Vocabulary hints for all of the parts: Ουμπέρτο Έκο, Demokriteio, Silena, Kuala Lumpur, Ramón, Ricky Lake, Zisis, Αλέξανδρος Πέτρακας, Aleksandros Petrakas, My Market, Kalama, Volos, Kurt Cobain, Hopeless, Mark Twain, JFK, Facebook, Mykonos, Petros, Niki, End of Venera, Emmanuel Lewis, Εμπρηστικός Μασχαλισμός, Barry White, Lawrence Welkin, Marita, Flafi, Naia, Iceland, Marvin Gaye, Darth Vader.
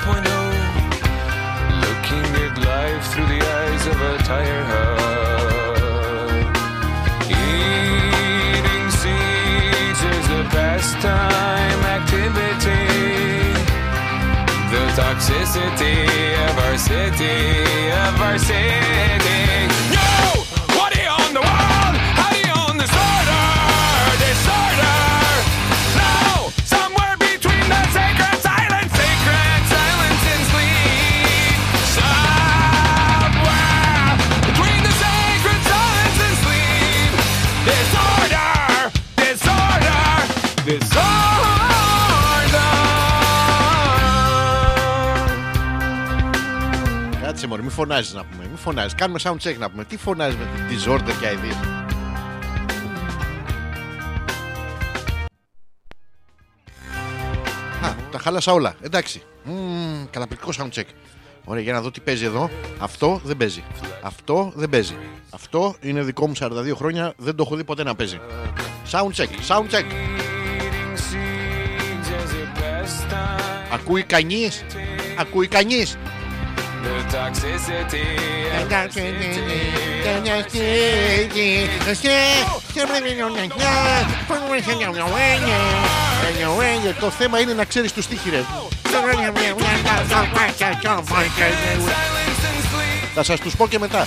2.0, looking at life through the eyes of a tired heart. Eating seeds is a pastime activity. The toxicity of our city, of our city. No! What do you own the world? How do you own this order? Disorder! Κάτσε μωρή, μη φωνάζεις να πούμε, μη φωνάζεις. Κάνουμε sound check να πούμε. Τι φωνάζεις με την disorder και αηδίες. Α, τα χάλασα όλα, εντάξει. Καταπληκτικό sound check. Ωραία, για να δω τι παίζει εδώ. Αυτό δεν παίζει. Αυτό δεν παίζει. Αυτό είναι δικό μου 42 χρόνια, δεν το έχω δει ποτέ να παίζει. Sound check, sound check. Ακούει κανείς? Ακούει κανείς? Το θέμα είναι να ξέρεις τους στίχοι, ρε. Θα σας τους πω και μετά.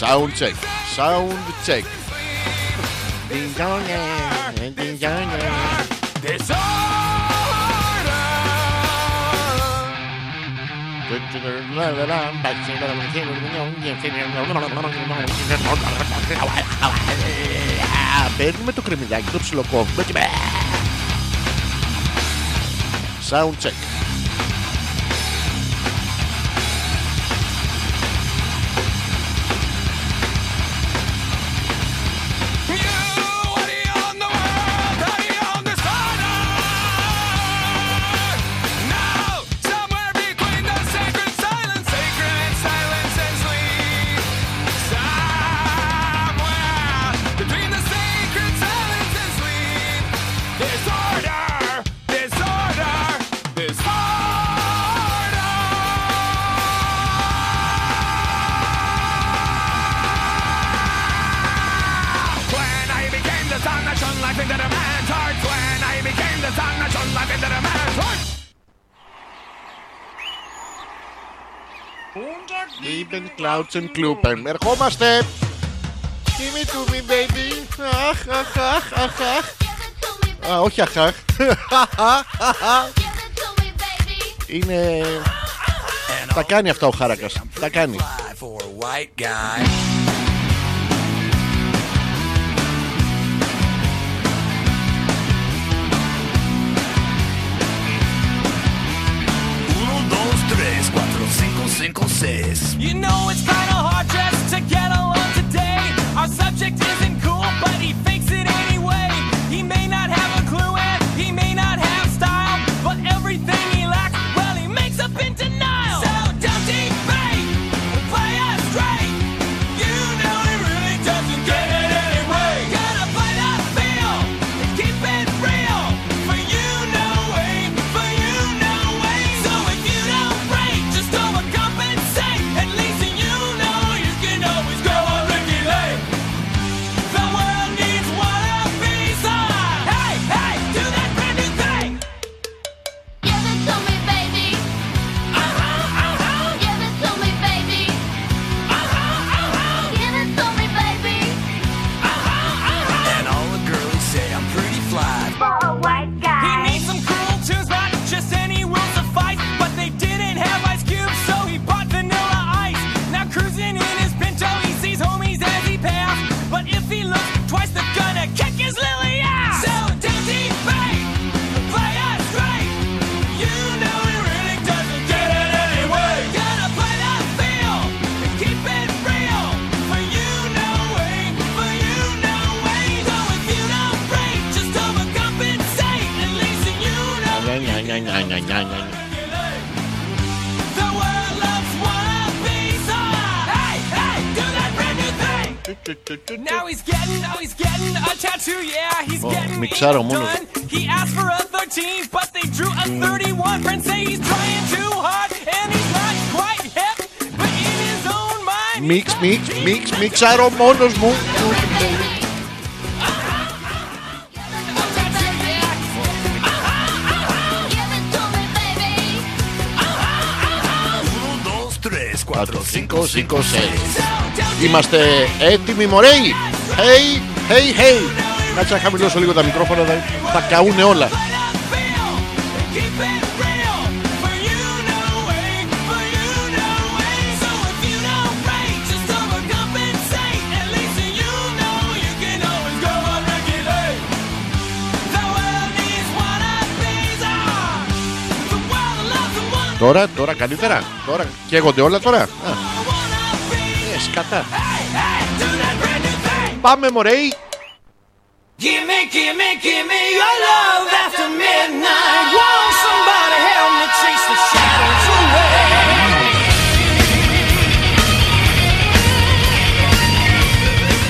Sound check, sound check. Παίρνουμε το κρεμμυδάκι, το ψιλοκόβουμε. Sound check. Clouds and Kloopen. Ερχόμαστε! Give it to me, baby! Αχ, αχ, αχ, αχ, αχ. Α, όχι αχ, αχ. Είναι... τα κάνει αυτά ο Χάρακας. Τα κάνει. You know it's kind of hard just to get along today. Our subject isn't cool, but he thinks it anyway. He may not have a clue and he may not have style, but everything he lacks, well, he makes up in denial. So don't debate, play us straight. You know he really doesn't get it anyway. Gotta play that field and keep it real. For you no way, for you no way. So if you don't break, just overcome. At least you know you can always go on Ricky Lake. The world needs one of these. Hey, hey, do that brand new thing. Give it to me, baby. Uh-huh, uh-huh. Give it to me, baby. Uh-huh, uh-huh. Give it to me, baby. Uh-huh, uh-huh. And all the girls say I'm pretty fly for a white guy. He made some cool tunes, not just any will suffice, but they didn't have ice cubes, so he bought vanilla. Cruising in his Pinto, he sees homies as he passed. But if he looks twice, they're gonna kick his lily ass. So don't debate, play us straight. You know he really doesn't get it anyway. Gotta play that field and keep it real. For you no way, for you no way. So if you don't break, just overcompensate. At least you know you can. Μιξάρω μόνο. Μιξάρω μόνος μου. Είμαστε έτοιμοι, μωρέι! Hey, hey, hey! Κάτσε να χαμηλώσω λίγο τα μικρόφωνα, θα καούνε όλα. Τώρα καλύτερα. Τώρα καίγονται όλα τώρα. Σκατά. Πάμε μωρέι.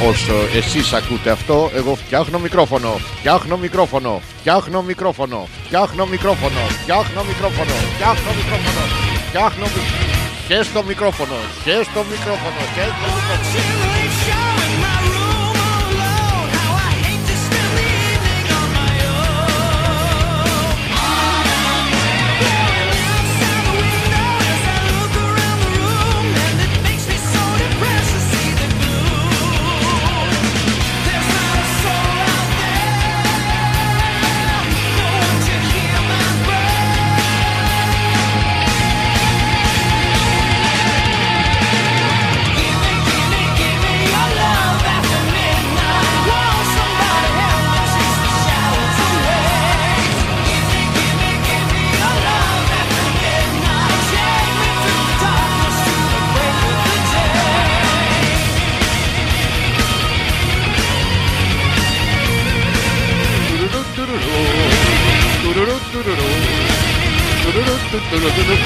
Όσο εσείς ακούτε αυτό, εγώ φτιάχνω μικρόφωνο.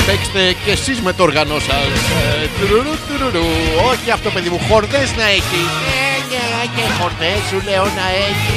Παίξτε και εσείς με το όργανό σας. Όχι αυτό παιδί μου, χορδές να έχει. Και χορδές σου λέω να έχει.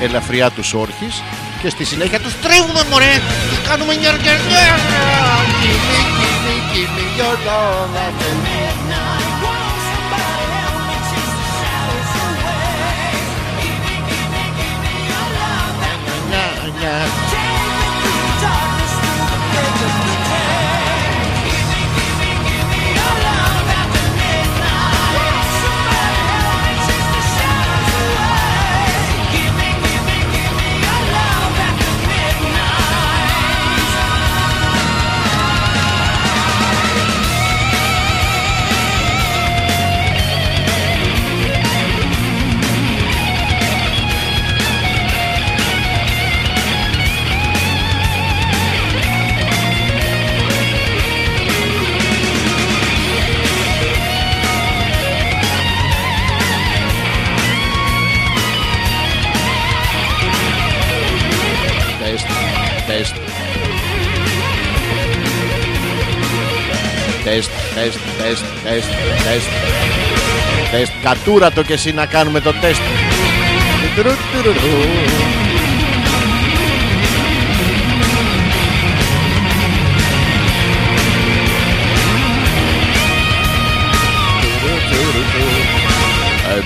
Ελαφριά τους όρχης και στη συνέχεια τους τρίβουμε μωρέ, τους κάνουμε νιαρ. Τεστ. Κατούρατο και εσύ να κάνουμε το τεστ.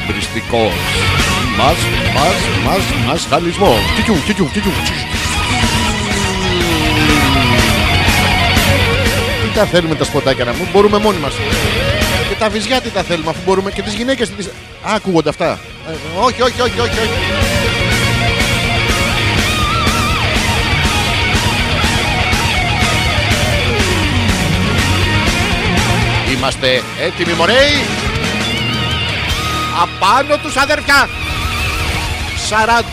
Εμπρηστικός μασχαλισμός. Τι τα θέλουμε τα σποτάκια να μου, μπορούμε μόνοι μας. Και τα βυζιά τι τα θέλουμε, αφού μπορούμε και τις γυναίκες. Α, ακούγονται αυτά. Όχι. Είμαστε έτοιμοι μωρέοι. Απάνω τους αδερφιά.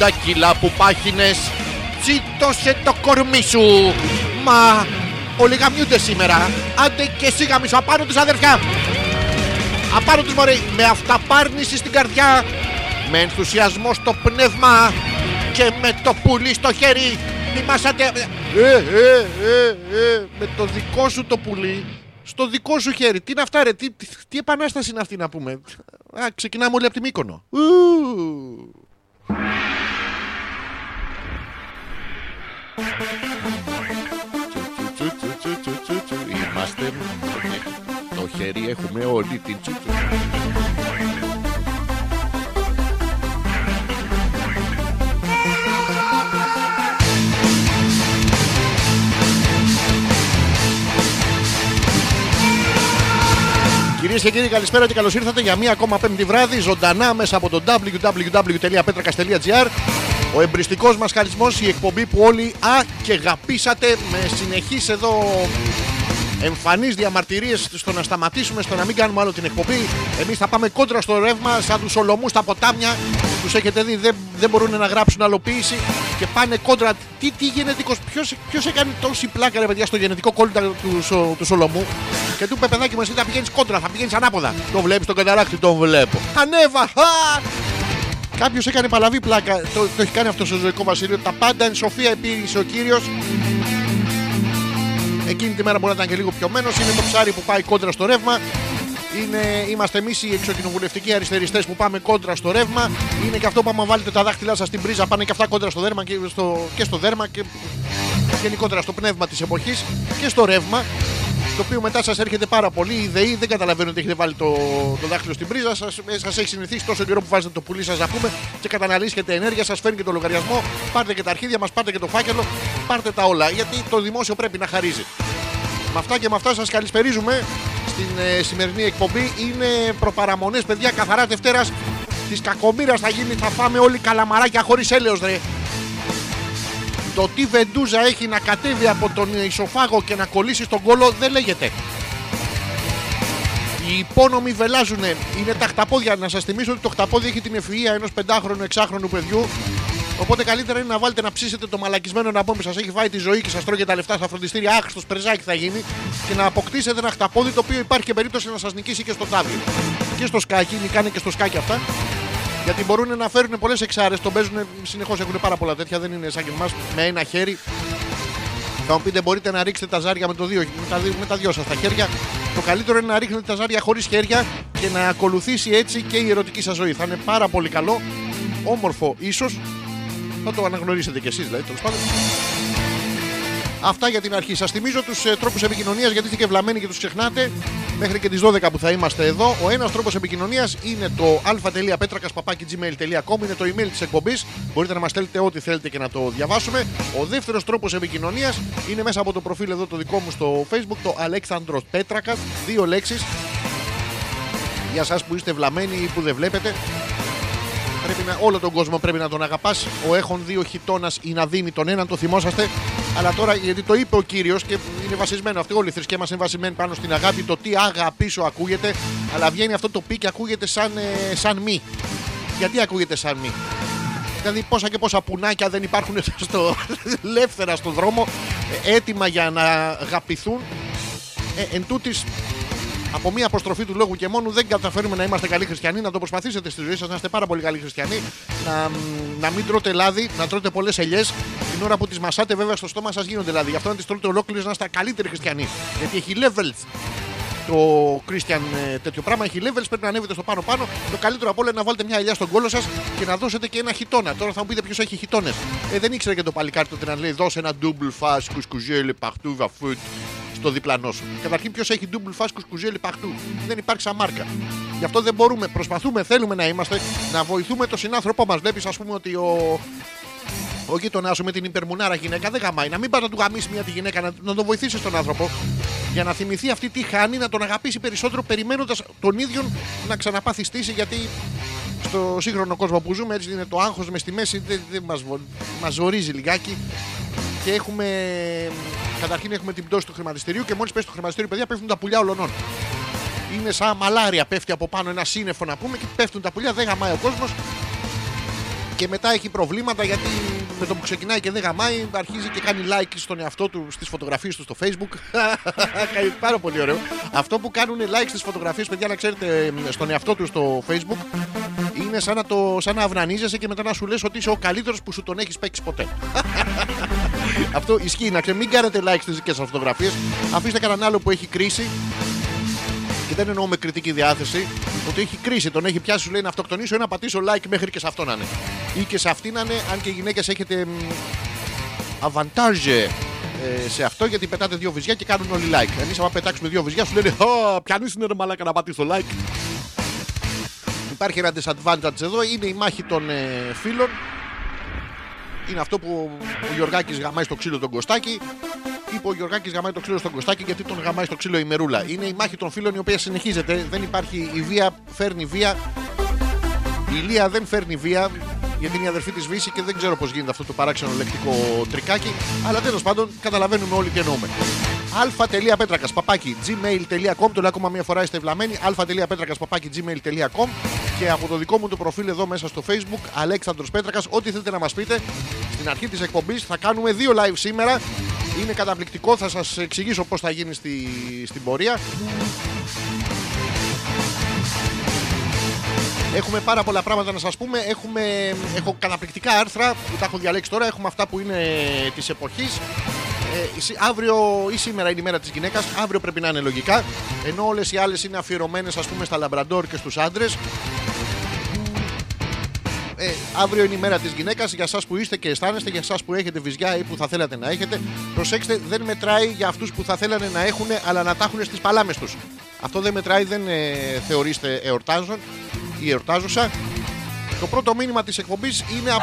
40 κιλά που πάχινες, τσίτωσε το κορμί σου. Μα όλοι γαμιούνται σήμερα. Άντε και εσύ γαμίσου, απάνω τους αδερφιά. Απάνω τους μωρέ, με αυταπάρνηση στην καρδιά, με ενθουσιασμό στο πνεύμα και με το πουλί στο χέρι. Θυμάσατε με το δικό σου το πουλί στο δικό σου χέρι. Τι είναι αυτά ρε, τι επανάσταση είναι αυτή να πούμε. Α, ξεκινάμε όλοι από τη Μύκονο. Είμαστε το χέρι, έχουμε όλη την τσουτσου. Κυρίες και κύριοι, καλησπέρα και καλώς ήρθατε για μία ακόμα πέμπτη βράδυ ζωντανά μέσα από το www.petrakas.gr. Ο εμπρηστικός μασχαλισμός, η εκπομπή που όλοι αγαπήσατε, με συνεχείς εδώ εμφανείς διαμαρτυρίες στο να σταματήσουμε, στο να μην κάνουμε άλλο την εκπομπή. Εμείς θα πάμε κόντρα στο ρεύμα, σαν τους Σολομούς στα ποτάμια. Τους έχετε δει, δεν μπορούν να γράψουν αλλοποίηση και πάνε κόντρα. Τι γενετικός, ποιος έκανε τόση πλάκα ρε παιδιά στο γενετικό κόλλητα του Σολομού. Και του είπε παιδάκι μου, εσύ θα πηγαίνεις κόντρα, θα πηγαίνεις ανάποδα. Το βλέπεις τον καταράκτη, τον βλέπω. Ανέβα! Κάποιος έκανε παλαβή πλάκα, το έχει κάνει αυτό στο ζωικό βασίλειο. Τα πάντα εν σοφία επήγησε ο κύριος. Εκείνη τη μέρα μπορεί να ήταν και λίγο πιωμένος. Είναι το ψάρι που πάει κόντρα στο ρεύμα. Είμαστε εμείς οι εξοκοινοβουλευτικοί αριστεριστές που πάμε κόντρα στο ρεύμα. Είναι και αυτό που άμα βάλετε τα δάχτυλά σας στην πρίζα, πάνε και αυτά κόντρα στο δέρμα και στο δέρμα και γενικότερα στο πνεύμα της εποχής και στο ρεύμα. Το οποίο μετά σας έρχεται πάρα πολύ. Οι ιδεοί δεν καταλαβαίνουν ότι έχετε βάλει το δάχτυλο στην πρίζα. Σας έχει συνηθίσει τόσο καιρό που βάζετε το πουλί σας να πούμε και καταναλύσετε ενέργεια. Σας φέρνει και το λογαριασμό. Πάρτε και τα αρχίδια μας, πάρτε και το φάκελο. Πάρτε τα όλα. Γιατί το δημόσιο πρέπει να χαρίζει. Με αυτά και με αυτά σας καλησπερίζουμε στην σημερινή εκπομπή. Είναι προπαραμονές, παιδιά, καθαρά Δευτέρας. Της κακομοίρας θα γίνει. Θα φάμε όλοι καλαμαράκια χωρίς έλεος, ρε. Το τι βεντούζα έχει να κατέβει από τον ισοφάγο και να κολλήσει στον κόλο δεν λέγεται. Οι υπόνομοι βελάζουνε, είναι τα χταπόδια. Να σας θυμίσω ότι το χταπόδι έχει την ευφυΐα ενός 5-6χρονου παιδιού. Οπότε καλύτερα είναι να βάλετε να ψήσετε το μαλακισμένο να πω που σας έχει φάει τη ζωή και σας τρώγε τα λεφτά στα φροντιστήρια. Άχρηστος πρεζάκι θα γίνει. Και να αποκτήσετε ένα χταπόδι το οποίο υπάρχει και περίπτωση να σας νικήσει και στο τάβλι. Και στο σκάκι, νικάνε και στο σκάκι αυτά. Γιατί μπορούν να φέρουν πολλές εξάρες, τον παίζουν συνεχώς, έχουν πάρα πολλά τέτοια, δεν είναι σαν και εμάς με ένα χέρι. Θα μου πείτε μπορείτε να ρίξετε τα ζάρια με τα δυο σας τα χέρια. Το καλύτερο είναι να ρίχνετε τα ζάρια χωρίς χέρια και να ακολουθήσει έτσι και η ερωτική σας ζωή. Θα είναι πάρα πολύ καλό, όμορφο ίσως, θα το αναγνωρίσετε κι εσείς δηλαδή τέλος πάντων. Αυτά για την αρχή. Σας θυμίζω τους τρόπους επικοινωνίας γιατί είστε και βλαμμένοι και τους ξεχνάτε. Μέχρι και τις 12 που θα είμαστε εδώ. Ο ένας τρόπος επικοινωνίας είναι το alpha.petrakas.gmail.com. Είναι το email της εκπομπής. Μπορείτε να μας στέλνετε ό,τι θέλετε και να το διαβάσουμε. Ο δεύτερος τρόπος επικοινωνίας είναι μέσα από το προφίλ εδώ το δικό μου στο Facebook, το Aleksandros Petrakas. 2 λέξεις. Για σας που είστε βλαμμένοι ή που δεν βλέπετε. Όλο τον κόσμο πρέπει να τον αγαπάς. Ο έχων δύο χιτώνας ή να δίνει τον έναν, το θυμόσαστε. Αλλά τώρα, γιατί το είπε ο κύριος και είναι βασισμένο αυτή, όλη η θρησκεία μας είναι βασισμένη πάνω στην αγάπη. Το τι αγαπήσω ακούγεται, αλλά βγαίνει αυτό το πι και ακούγεται σαν μη. Γιατί ακούγεται σαν μη, δηλαδή πόσα και πόσα πουνάκια δεν υπάρχουν ελεύθερα στον δρόμο, έτοιμα για να αγαπηθούν. Εν τούτης, από μία αποστροφή του λόγου και μόνο δεν καταφέρουμε να είμαστε καλοί χριστιανοί. Να το προσπαθήσετε στη ζωή σας, να είστε πάρα πολύ καλοί χριστιανοί. Να μην τρώτε λάδι, να τρώτε πολλές ελιές. Την ώρα που τις μασάτε, βέβαια στο στόμα σας γίνονται λάδι. Γι' αυτό να τις τρώτε ολόκληρες, να είστε καλύτεροι χριστιανοί. Γιατί έχει levels. το Christian τέτοιο πράγμα. Έχει levels, πρέπει να ανέβετε στο πάνω-πάνω. Το καλύτερο απ' όλα είναι να βάλετε μια ελιά στον κόλο σας και να δώσετε και ένα χιτόνα. Τώρα θα μου πείτε ποιος έχει χιτόνες. Δεν ήξερα και το παλικάρι τότε να λέει δώσε ένα double fast κουσκουζέλι παχτού βαφούτ στο διπλανό σου. Καταρχήν ποιος έχει double fast κουσκουζέλι παχτού. Δεν υπάρχει σαν μάρκα. Γι' αυτό δεν μπορούμε. Προσπαθούμε, θέλουμε να είμαστε, να βοηθούμε τον συνάνθρωπό μας. Βλέπεις, ας πούμε, ότι ο γείτονά σου με την υπερμουνάρα γυναίκα δεν γαμάει. Να μην πας να του γαμίσει μια τη γυναίκα, να τον βοηθήσεις τον άνθρωπο. Για να θυμηθεί αυτή τι χάνει, να τον αγαπήσει περισσότερο, περιμένοντας τον ίδιον να ξαναπάθει στήση. Γιατί στο σύγχρονο κόσμο που ζούμε, έτσι είναι το άγχος μες στη μέση, μας ζορίζει λιγάκι. Και έχουμε, καταρχήν έχουμε την πτώση του χρηματιστηρίου και μόλις πέσει το χρηματιστήριο, παιδιά, πέφτουν τα πουλιά ολονών. Είναι σαν μαλάρια, πέφτει από πάνω ένα σύννεφο να πούμε και πέφτουν τα πουλιά, δεν γαμάει ο κόσμος. Και μετά έχει προβλήματα γιατί με το που ξεκινάει και δεν γαμάει, αρχίζει και κάνει like στον εαυτό του στις φωτογραφίες του στο Facebook. Πάρα πολύ ωραίο. Αυτό που κάνουν like στις φωτογραφίες, παιδιά, να ξέρετε, στον εαυτό του στο Facebook, είναι σαν να αυνανίζεσαι και μετά να σου λες ότι είσαι ο καλύτερος που σου τον έχεις παίξει ποτέ. Αυτό ισχύει, να ξέρετε. Μην κάνετε like στις δικές σας φωτογραφίες. Αφήστε κανέναν άλλο που έχει κρίση. Και δεν εννοώ με κριτική διάθεση, ότι έχει κρίση, τον έχει πιάσει, σου λέει να αυτοκτονήσω ή να πατήσω like μέχρι και σε αυτό να είναι. Ή και σε αυτή να είναι, αν και οι γυναίκες έχετε avantage σε αυτό, γιατί πετάτε δύο βυζιά και κάνουν όλοι like. Εμείς, άμα πετάξουμε δύο βυζιά, σου λένε πιανείς είναι ρε μαλάκα να πατήσω like. Υπάρχει ένα disadvantage εδώ, είναι η μάχη των φίλων. Είναι αυτό που ο Γιωργάκης γαμάει στο ξύλο τον Κωστάκη. Είπε ο Γιωργάκης γαμάει το ξύλο στον Κωστάκη γιατί τον γαμάει στο ξύλο η Μερούλα. Είναι η μάχη των φίλων η οποία συνεχίζεται. Δεν υπάρχει η βία, φέρνει βία. Η Λία δεν φέρνει βία γιατί είναι η αδερφή της Βύση και δεν ξέρω πώς γίνεται αυτό το παράξενο λεκτικό τρικάκι. Αλλά τέλος πάντων καταλαβαίνουμε όλοι τι εννοούμε. alpha.petrakas.gmail.com. Το λέω ακόμα μια φορά, είστε ευλαμμένοι. alpha.petrakas.gmail.com. Και από το δικό μου το προφίλ εδώ μέσα στο Facebook, Αλέξανδρος Πέτρακας, ό,τι θέλετε να μας πείτε. Στην αρχή της εκπομπής θα κάνουμε δύο live σήμερα. Είναι καταπληκτικό, θα σας εξηγήσω πώς θα γίνει στην πορεία. Έχουμε πάρα πολλά πράγματα να σας πούμε. Έχω καταπληκτικά άρθρα που τα έχω διαλέξει τώρα. Έχουμε αυτά που είναι της εποχής. Αύριο ή σήμερα είναι η μέρα της γυναίκας. Αύριο πρέπει να είναι λογικά. Ενώ όλες οι άλλες είναι αφιερωμένες, ας πούμε, στα λαμπραντόρ και στους άντρες. Αύριο είναι η μέρα της γυναίκας. Για εσάς που είστε και αισθάνεστε, για εσάς που έχετε βυζιά ή που θα θέλατε να έχετε, προσέξτε, δεν μετράει για αυτούς που θα θέλανε να έχουν αλλά να τα έχουν στις παλάμες τους. Αυτό δεν μετράει, δεν θεωρείστε εορτάζον ή εορτάζουσα. Το πρώτο μήνυμα της εκπομπής είναι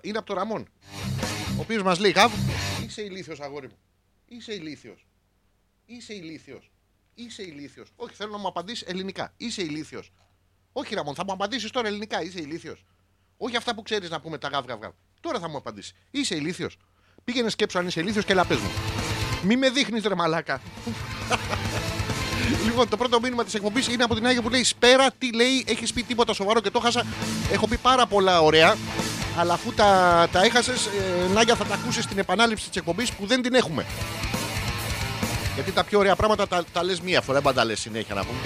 είναι από τον Ραμόν, ο οποίος μας λέει: Γαβ, είσαι ηλίθιος, αγόρι μου. Είσαι ηλίθιος. Είσαι ηλίθιος. Είσαι ηλίθιος. Όχι, θέλω να μου απαντήσεις ελληνικά. Είσαι ηλίθιος. Όχι, Ραμόν, θα μου απαντήσεις τώρα ελληνικά. Είσαι ηλίθιος. Όχι αυτά που ξέρεις να πούμε τα γαβ. Τώρα θα μου απαντήσεις. Είσαι ηλίθιος. Πήγαινε, σκέψου αν είσαι ηλίθιος και έλα πες μου. Μη με δείχνεις, ρε μαλάκα. Λοιπόν, το πρώτο μήνυμα της εκπομπής είναι από την Νάγια που λέει: Σπέρα, τι λέει, έχεις πει τίποτα σοβαρό και το χάσα. Έχω πει πάρα πολλά ωραία, αλλά αφού τα έχασες, Νάγια, θα τα ακούσεις στην επανάληψη της εκπομπής που δεν την έχουμε. Γιατί τα πιο ωραία πράγματα τα λες μία φορά, δεν πάντα λες συνέχεια να πούμε.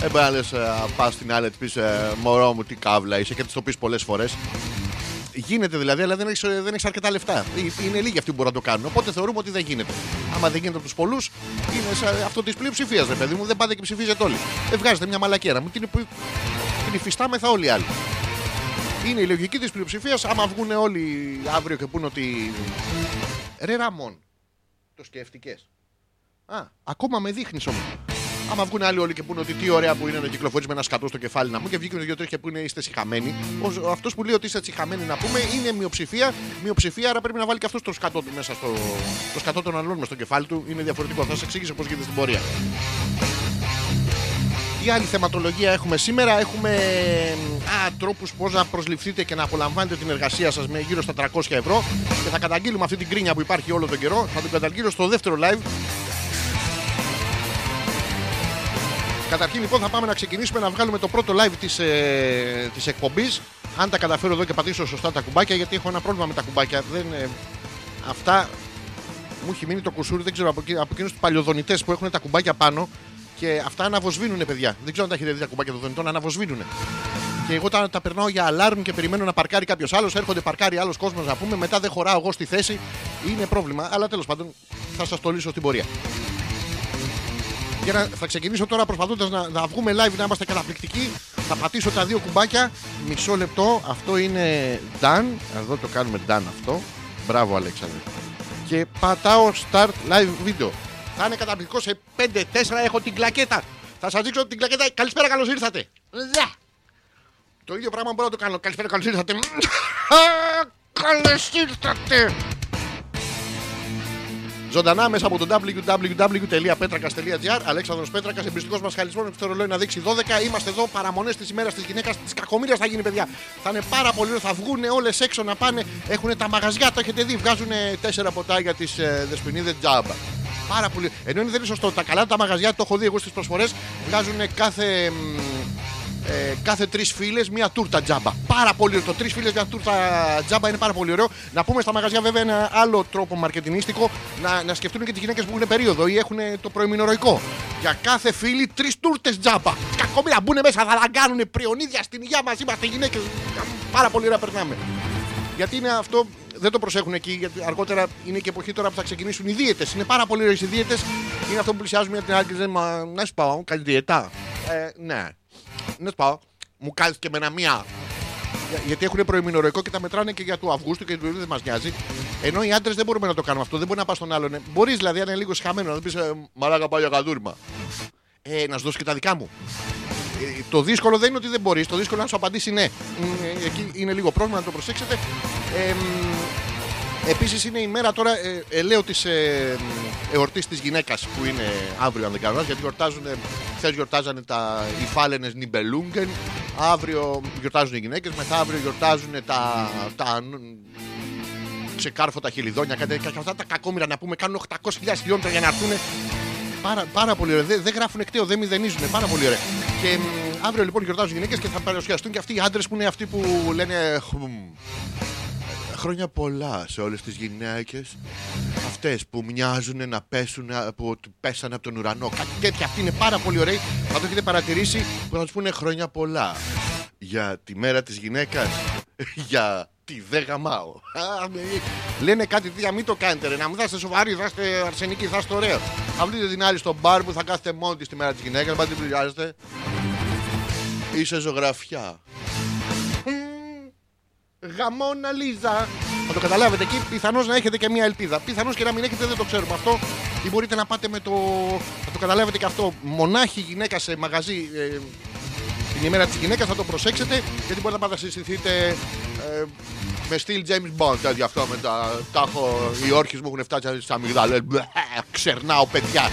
Δεν μπορεί να λες, πας στην άλλη, πεις μωρό μου, τι καύλα είσαι, και της το πεις πολλές φορές. Γίνεται δηλαδή, αλλά δεν έχεις αρκετά λεφτά. Είναι λίγοι αυτοί που μπορούν να το κάνουν. Οπότε θεωρούμε ότι δεν γίνεται. Άμα δεν γίνεται από τους πολλούς, είναι αυτό της πλειοψηφίας, ρε παιδί μου. Δεν πάτε και ψηφίζετε όλοι. Βγάζετε μια μαλακέρα μου. Την υφιστάμεθα όλοι οι άλλοι. Είναι η λογική της πλειοψηφίας. Άμα βγουν όλοι αύριο και πούν ότι. Ρε Ραμόν, το σκέφτηκες. Ακόμα με δείχνεις όμως. Άμα βγουν άλλοι όλοι και πούνε ότι τι ωραία που είναι να κυκλοφορείς με ένα σκατό στο κεφάλι να μου και βγήκε με δύο-τρεις και πούνε είστε σιχαμένοι. Αυτός που λέει ότι είστε σιχαμένοι να πούμε είναι μειοψηφία. Μειοψηφία, άρα πρέπει να βάλει και αυτός το σκατό του μέσα το σκατό των αλλών μες στο κεφάλι του. Είναι διαφορετικό. Θα σας εξηγήσω πώς γίνεται στην πορεία. Τι άλλη θεματολογία έχουμε σήμερα? Έχουμε τρόπους πώς να προσληφθείτε και να απολαμβάνετε την εργασία σας με γύρω στα 300 ευρώ. Και θα καταγγείλουμε αυτή την κρίνια που υπάρχει όλο τον καιρό. Θα την καταγγείλω στο δεύτερο live. Καταρχήν λοιπόν θα πάμε να ξεκινήσουμε να βγάλουμε το πρώτο live της εκπομπής. Αν τα καταφέρω εδώ και πατήσω σωστά τα κουμπάκια, γιατί έχω ένα πρόβλημα με τα κουμπάκια. Αυτά μου έχει μείνει το κουσούρι, δεν ξέρω, από εκείνους τους παλιοδονητές που έχουν τα κουμπάκια πάνω και αυτά αναβοσβήνουνε, παιδιά. Δεν ξέρω αν τα έχετε δει τα κουμπάκια των δονητών, αναβοσβήνουνε. Και εγώ τα περνάω για αλάρμ και περιμένω να παρκάρει κάποιος άλλος. Έρχονται, παρκάρει άλλος κόσμος να πούμε, μετά δεν χωράω εγώ στη θέση. Είναι πρόβλημα, αλλά τέλος πάντων θα σας το λύσω στην πορεία. για να... Θα ξεκινήσω τώρα προσπαθώντας να βγούμε live, να είμαστε καταπληκτικοί. Θα πατήσω τα δύο κουμπάκια. Μισό λεπτό. Αυτό είναι done. Εδώ το κάνουμε done αυτό. Μπράβο, Αλέξανδρε. Και πατάω start live video. Θα είναι καταπληκτικό σε 5-4. Έχω την κλακέτα. Θα σας δείξω την κλακέτα. Καλησπέρα, καλώς ήρθατε. Το ίδιο πράγμα μπορώ να το κάνω. Καλησπέρα, καλώς ήρθατε. Καλώς ήρθατε. Ζωντανά μέσα από το www.petrakas.gr. Αλέξανδρος Πέτρακας, εμπρηστικός μασχαλισμός. Με το ρολόι να δείξει 12. Είμαστε εδώ, παραμονές της ημέρας της γυναίκας. Της κακομοίρας θα γίνει, παιδιά. Θα είναι πάρα πολύ ωραία. Θα βγουν όλες έξω να πάνε. Έχουν τα μαγαζιά, το έχετε δει. Βγάζουν 4 ποτά για τις δεσποινίδες τζάμπα. Πάρα πολύ. Ενώ δεν είναι σωστό. Τα καλά τα μαγαζιά, το έχω δει εγώ στις προσφορές. Βγάζουν κάθε 3 φίλες μια τούρτα τζάμπα. Πάρα πολύ ωραίο. Το 3 φίλες μια τούρτα τζάμπα είναι πάρα πολύ ωραίο. Να πούμε στα μαγαζιά, βέβαια, ένα άλλο τρόπο μαρκετινίστικο, να σκεφτούν και τις γυναίκες που έχουν περίοδο ή έχουν το προημινορροϊκό. Για κάθε φίλη 3 τούρτες τζάμπα. Κακομοίρα, μπουνε μέσα, θα λαγκάνουνε πριονίδια στην υγεία μας. Είμαστε γυναίκες. Πάρα πολύ ωραία περνάμε. Γιατί είναι αυτό. Δεν το προσέχουν εκεί, γιατί αργότερα είναι και εποχή τώρα που θα ξεκινήσουν οι δίαιτες. Είναι πάρα πολύ ωραίες οι δίαιτες. Είναι αυτό που πλησιάζουμε για την άλλη και λέμε, να σου πάω, κάνει διαιτά. Ναι. Να σου πάω, μου κάνει και εμένα μία. Γιατί έχουν προημινορροϊκό και τα μετράνε και για του Αυγούστου και του Ιουλίου, δεν μας νοιάζει. Ενώ οι άντρες δεν μπορούμε να το κάνουμε αυτό, δεν μπορεί να πα στον άλλον. Μπορεί δηλαδή, αν είναι λίγο σχαμένο, να πει μαλάκα, πάω για καδούρμα. Να σου δώσω και τα δικά μου. Το δύσκολο δεν είναι ότι δεν μπορεί, το δύσκολο είναι να σου απαντήσει ναι. Εκεί είναι λίγο πρόβλημα, να το προσέξετε. Επίσης είναι η μέρα τώρα ελέω της εορτής της γυναίκας που είναι αύριο, αν δεν κάνω, γιατί χθες γιορτάζανε τα υφάλαινες Νιμπελούγκεν, αύριο γιορτάζουν οι γυναίκες, μεθαύριο γιορτάζουν τα ξεκάρφωτα χελιδόνια, κάτι αυτά τα κακόμοιρα να πούμε, κάνουν 800.000 χιλιόμετρα για να έρθουν. Πάρα πολύ ωραία. Δεν γράφουν εκταίο, δεν μηδενίζουν. Πάρα πολύ ωραία. Και αύριο λοιπόν γιορτάζουν οι γυναίκες και θα παρουσιαστούν και αυτοί οι άντρες που είναι αυτοί που λένε χρόνια πολλά σε όλες τις γυναίκες. Αυτές που μοιάζουν να πέσουν, που πέσανε από τον ουρανό. Κάτι τέτοια. Αυτή είναι πάρα πολύ ωραία. Θα το έχετε παρατηρήσει, που θα τους πούνε χρόνια πολλά. Για τη μέρα της γυναίκας. Για τη δε γαμάω. Λένε κάτι τέτοια, μην το κάνετε ρε. Να μην θα είστε σοβαροί, θα είστε αρσενικοί, θα είστε ωραίοι. Θα βρείτε την άλλη στο μπαρ που θα κάθετε μόνοι τη τη μέρα της γυναίκας. Πάτε την πλησιάζετε. Είσαι ζωγραφιά. Γαμώνα Λίζα. Θα το καταλάβετε εκεί. Πιθανώς να έχετε και μια ελπίδα. Πιθανώς και να μην έχετε, δεν το ξέρουμε αυτό. Ή μπορείτε να πάτε με το. Θα το καταλάβετε και αυτό. Μονάχη γυναίκα σε μαγαζί. Την ημέρα της γυναίκας θα το προσέξετε. Γιατί μπορείτε να πάτε να συστηθείτε με στυλ James Bond. Δηλαδή αυτό με τα έχω. Οι όρχες μου έχουν φτάσει στις αμυγδάλες. Ξερνάω παιδιά.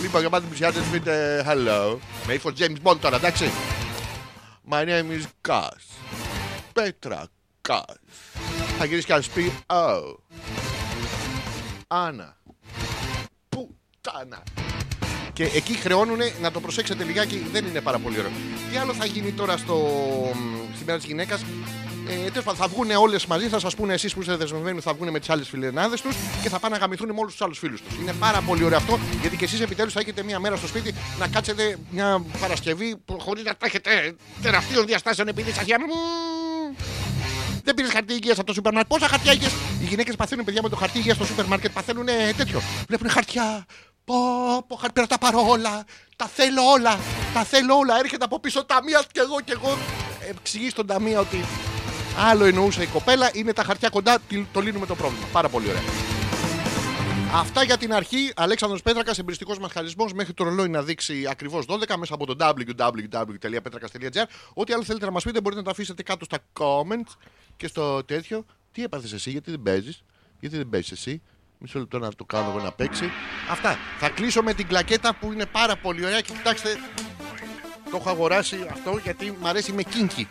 Λοιπόν, για πάτε πλησιάτε, πείτε hello. Με ύφος James Bond τώρα, εντάξει. My name is Cass. Πέτρακας. Θα γυρίσει και να σου πει Άννα. Πουτάνα. Και εκεί χρεώνουνε να το προσέξετε λιγάκι, δεν είναι πάρα πολύ ωραίο. Τι άλλο θα γίνει τώρα στη μέρα της γυναίκας. Θα βγουν όλες μαζί, θα σας πούνε εσείς που είστε δεσμευμένοι, θα βγουν με τις άλλες φιλενάδες τους και θα πάνε να γαμηθούν με όλους τους άλλους φίλους τους. Είναι πάρα πολύ ωραίο αυτό, γιατί και εσείς επιτέλους θα έχετε μία μέρα στο σπίτι να κάτσετε μια Παρασκευή χωρίς να τρέχετε τεραστίων διαστάσεων επειδή σας γεμίζουν. Δεν πήρες χαρτί υγείας από το σούπερ μάρκετ. Πόσα χαρτιά υγείας. Οι γυναίκες παθαίνουν, παιδιά, με το χαρτί υγείας στο σούπερ μάρκετ. Παθαίνουν τέτοιο. Βλέπουν χαρτιά. Πέρα τα πάρω όλα. Τα θέλω όλα. Τα θέλω όλα. Έρχεται από πίσω ταμεία και εγώ. Εξηγεί στον ταμεία ότι. Άλλο εννοούσε η κοπέλα, είναι τα χαρτιά κοντά, το λύνουμε το πρόβλημα. Πάρα πολύ ωραία. Αυτά για την αρχή. Αλέξανδρος Πέτρακας, εμπρηστικός μασχαλισμός, μέχρι το ρολόι να δείξει ακριβώς 12 μέσα από το www.petrakas.gr. Ό,τι άλλο θέλετε να μας πείτε μπορείτε να το αφήσετε κάτω στα comments και στο τέτοιο. Τι έπαθες εσύ, γιατί δεν παίζεις εσύ. Μισό λεπτό να το κάνω εγώ να παίξει. Αυτά. Θα κλείσω με την κλακέτα που είναι πάρα πολύ ωραία και κοιτάξτε. Το έχω αγοράσει αυτό γιατί μου αρέσει με κίνκι.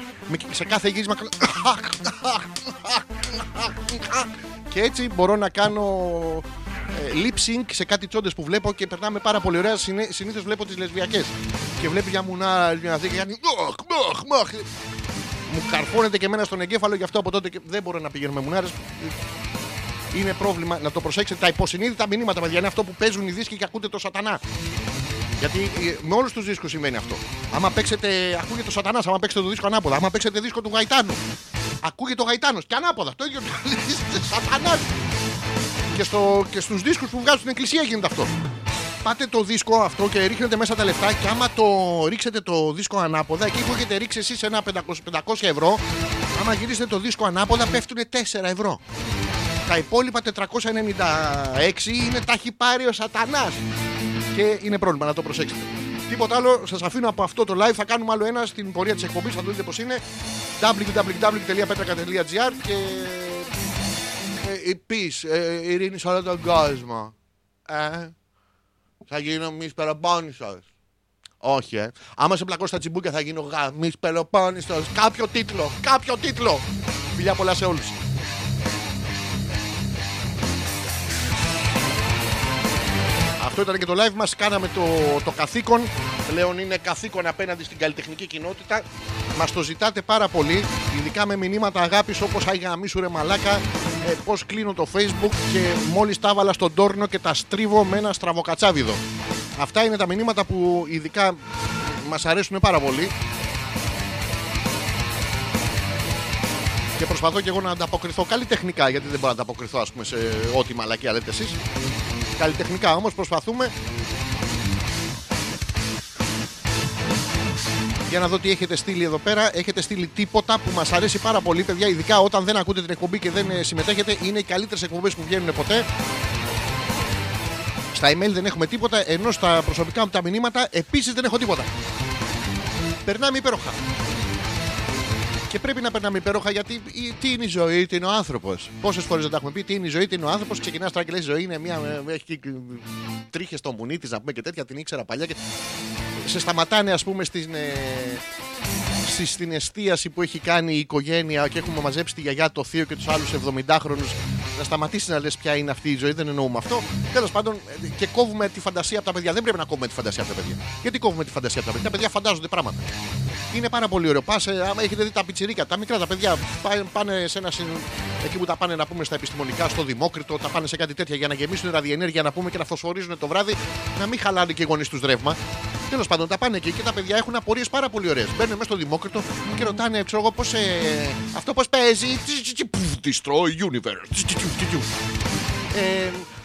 Σε κάθε γύρισμα. Και έτσι μπορώ να κάνω lip sync σε κάτι τσόντες που βλέπω και περνάμε πάρα πολύ ωραία. Συνήθως βλέπω τις λεσβιακές. Και βλέπει για μουνά λεσβιακή. Μου καρφώνεται και εμένα στον εγκέφαλο, γι' αυτό από τότε και δεν μπορώ να πηγαίνουμε μουνάρες. Είναι πρόβλημα να το προσέξετε. Τα υποσυνείδητα μηνύματα, παιδιά, είναι αυτό που παίζουν οι δίσκοι και ακούτε το σατανά. Γιατί με όλους τους δίσκους σημαίνει αυτό. Άμα παίξετε, ακούγεται το Σατανάς, άμα παίξετε το δίσκο ανάποδα. Άμα παίξετε δίσκο του Γαϊτάνου, ακούγεται ο Γαϊτάνος και ανάποδα. Το ίδιο Σατανάς. Και στους δίσκους που βγάζουν στην εκκλησία γίνεται αυτό. πάτε το δίσκο αυτό και ρίχνετε μέσα τα λεφτά. Και άμα το ρίξετε το δίσκο ανάποδα, εκεί που έχετε ρίξει εσείς ένα 500 ευρώ, άμα γυρίσετε το δίσκο ανάποδα, πέφτουν 4 ευρώ. Τα υπόλοιπα 496 είναι τα έχει πάρει ο σατανάς. Και είναι πρόβλημα να το προσέξετε. Τίποτα άλλο, σας αφήνω από αυτό το live. Θα κάνουμε άλλο ένα στην πορεία της εκπομπής, θα το δείτε πως είναι. www.petrakas.gr. Και επίσης, ειρήνη σε όλο τον κόσμο. Θα γίνω μης Πελοπόννησος. Όχι, Άμα σε πλακώ στα τσιμπούκια θα γίνω γαμής Πελοπόννησος. Κάποιο τίτλο, κάποιο τίτλο. Φιλιά πολλά σε όλους. Αυτό ήταν και το live μας. Κάναμε το καθήκον. Πλέον είναι καθήκον απέναντι στην καλλιτεχνική κοινότητα. Μας το ζητάτε πάρα πολύ, ειδικά με μηνύματα αγάπης όπως «Άγια μίσου ρε μαλάκα», «Πώς κλείνω το Facebook» και «Μόλις τα έβαλα στον τόρνο και τα στρίβω με ένα στραβοκατσάβιδο». Αυτά είναι τα μηνύματα που ειδικά μας αρέσουν πάρα πολύ. Και προσπαθώ και εγώ να ανταποκριθώ καλλιτεχνικά, γιατί δεν μπορώ να ανταποκριθώ, ας πούμε, σε ό,τι μαλακία λέτε εσείς. Καλλιτεχνικά όμως προσπαθούμε, για να δω τι έχετε στείλει εδώ πέρα. Έχετε στείλει τίποτα που μας αρέσει πάρα πολύ, παιδιά, ειδικά όταν δεν ακούτε την εκπομπή και δεν συμμετέχετε. Είναι οι καλύτερες εκπομπές που βγαίνουν ποτέ. Στα email δεν έχουμε τίποτα, ενώ στα προσωπικά μου τα μηνύματα επίσης δεν έχω τίποτα. Περνάμε υπέροχα. Και πρέπει να περνάμε υπέροχα, γιατί τι είναι η ζωή, τι είναι ο άνθρωπος. Πόσες φορές δεν τα έχουμε πει, τι είναι η ζωή, τι είναι ο άνθρωπος. Ξεκινάς τώρα και λες: η ζωή είναι μια. Έχει τρίχες στο μουνί της, να πούμε, και τέτοια. Την ήξερα παλιά. Και σε σταματάνε, ας πούμε, στην εστίαση που έχει κάνει η οικογένεια και έχουμε μαζέψει τη γιαγιά, το θείο και τους άλλους 70χρονους. Να σταματήσει να λες ποια είναι αυτή η ζωή, δεν εννοούμε αυτό. Τέλος πάντων, και κόβουμε τη φαντασία από τα παιδιά. Δεν πρέπει να κόβουμε τη φαντασία από τα παιδιά. Γιατί κόβουμε τη φαντασία από τα παιδιά? Τα παιδιά φαντάζονται πράγματα. Είναι πάρα πολύ ωραίο. Άμα έχετε δει τα πιτσιρίκα, τα μικρά τα παιδιά πάνε σε ένα. Εκεί που τα πάνε, να πούμε, στα επιστημονικά, στο Δημόκριτο, τα πάνε σε κάτι τέτοια για να γεμίσουν ραδιενέργεια, να πούμε, και να φωσφορίζουν το βράδυ, να μην χαλάνε και οι γονείς τους ρεύμα. Τέλος πάντων, τα πάνε εκεί και τα παιδιά έχουν απορίες πάρα πολύ ωραίες. Μπαίνουν μέσα στο Δημόκριτο και ρωτάνε, ξέρω εγώ, πώς. Αυτό πώς παίζει. Destroy universe.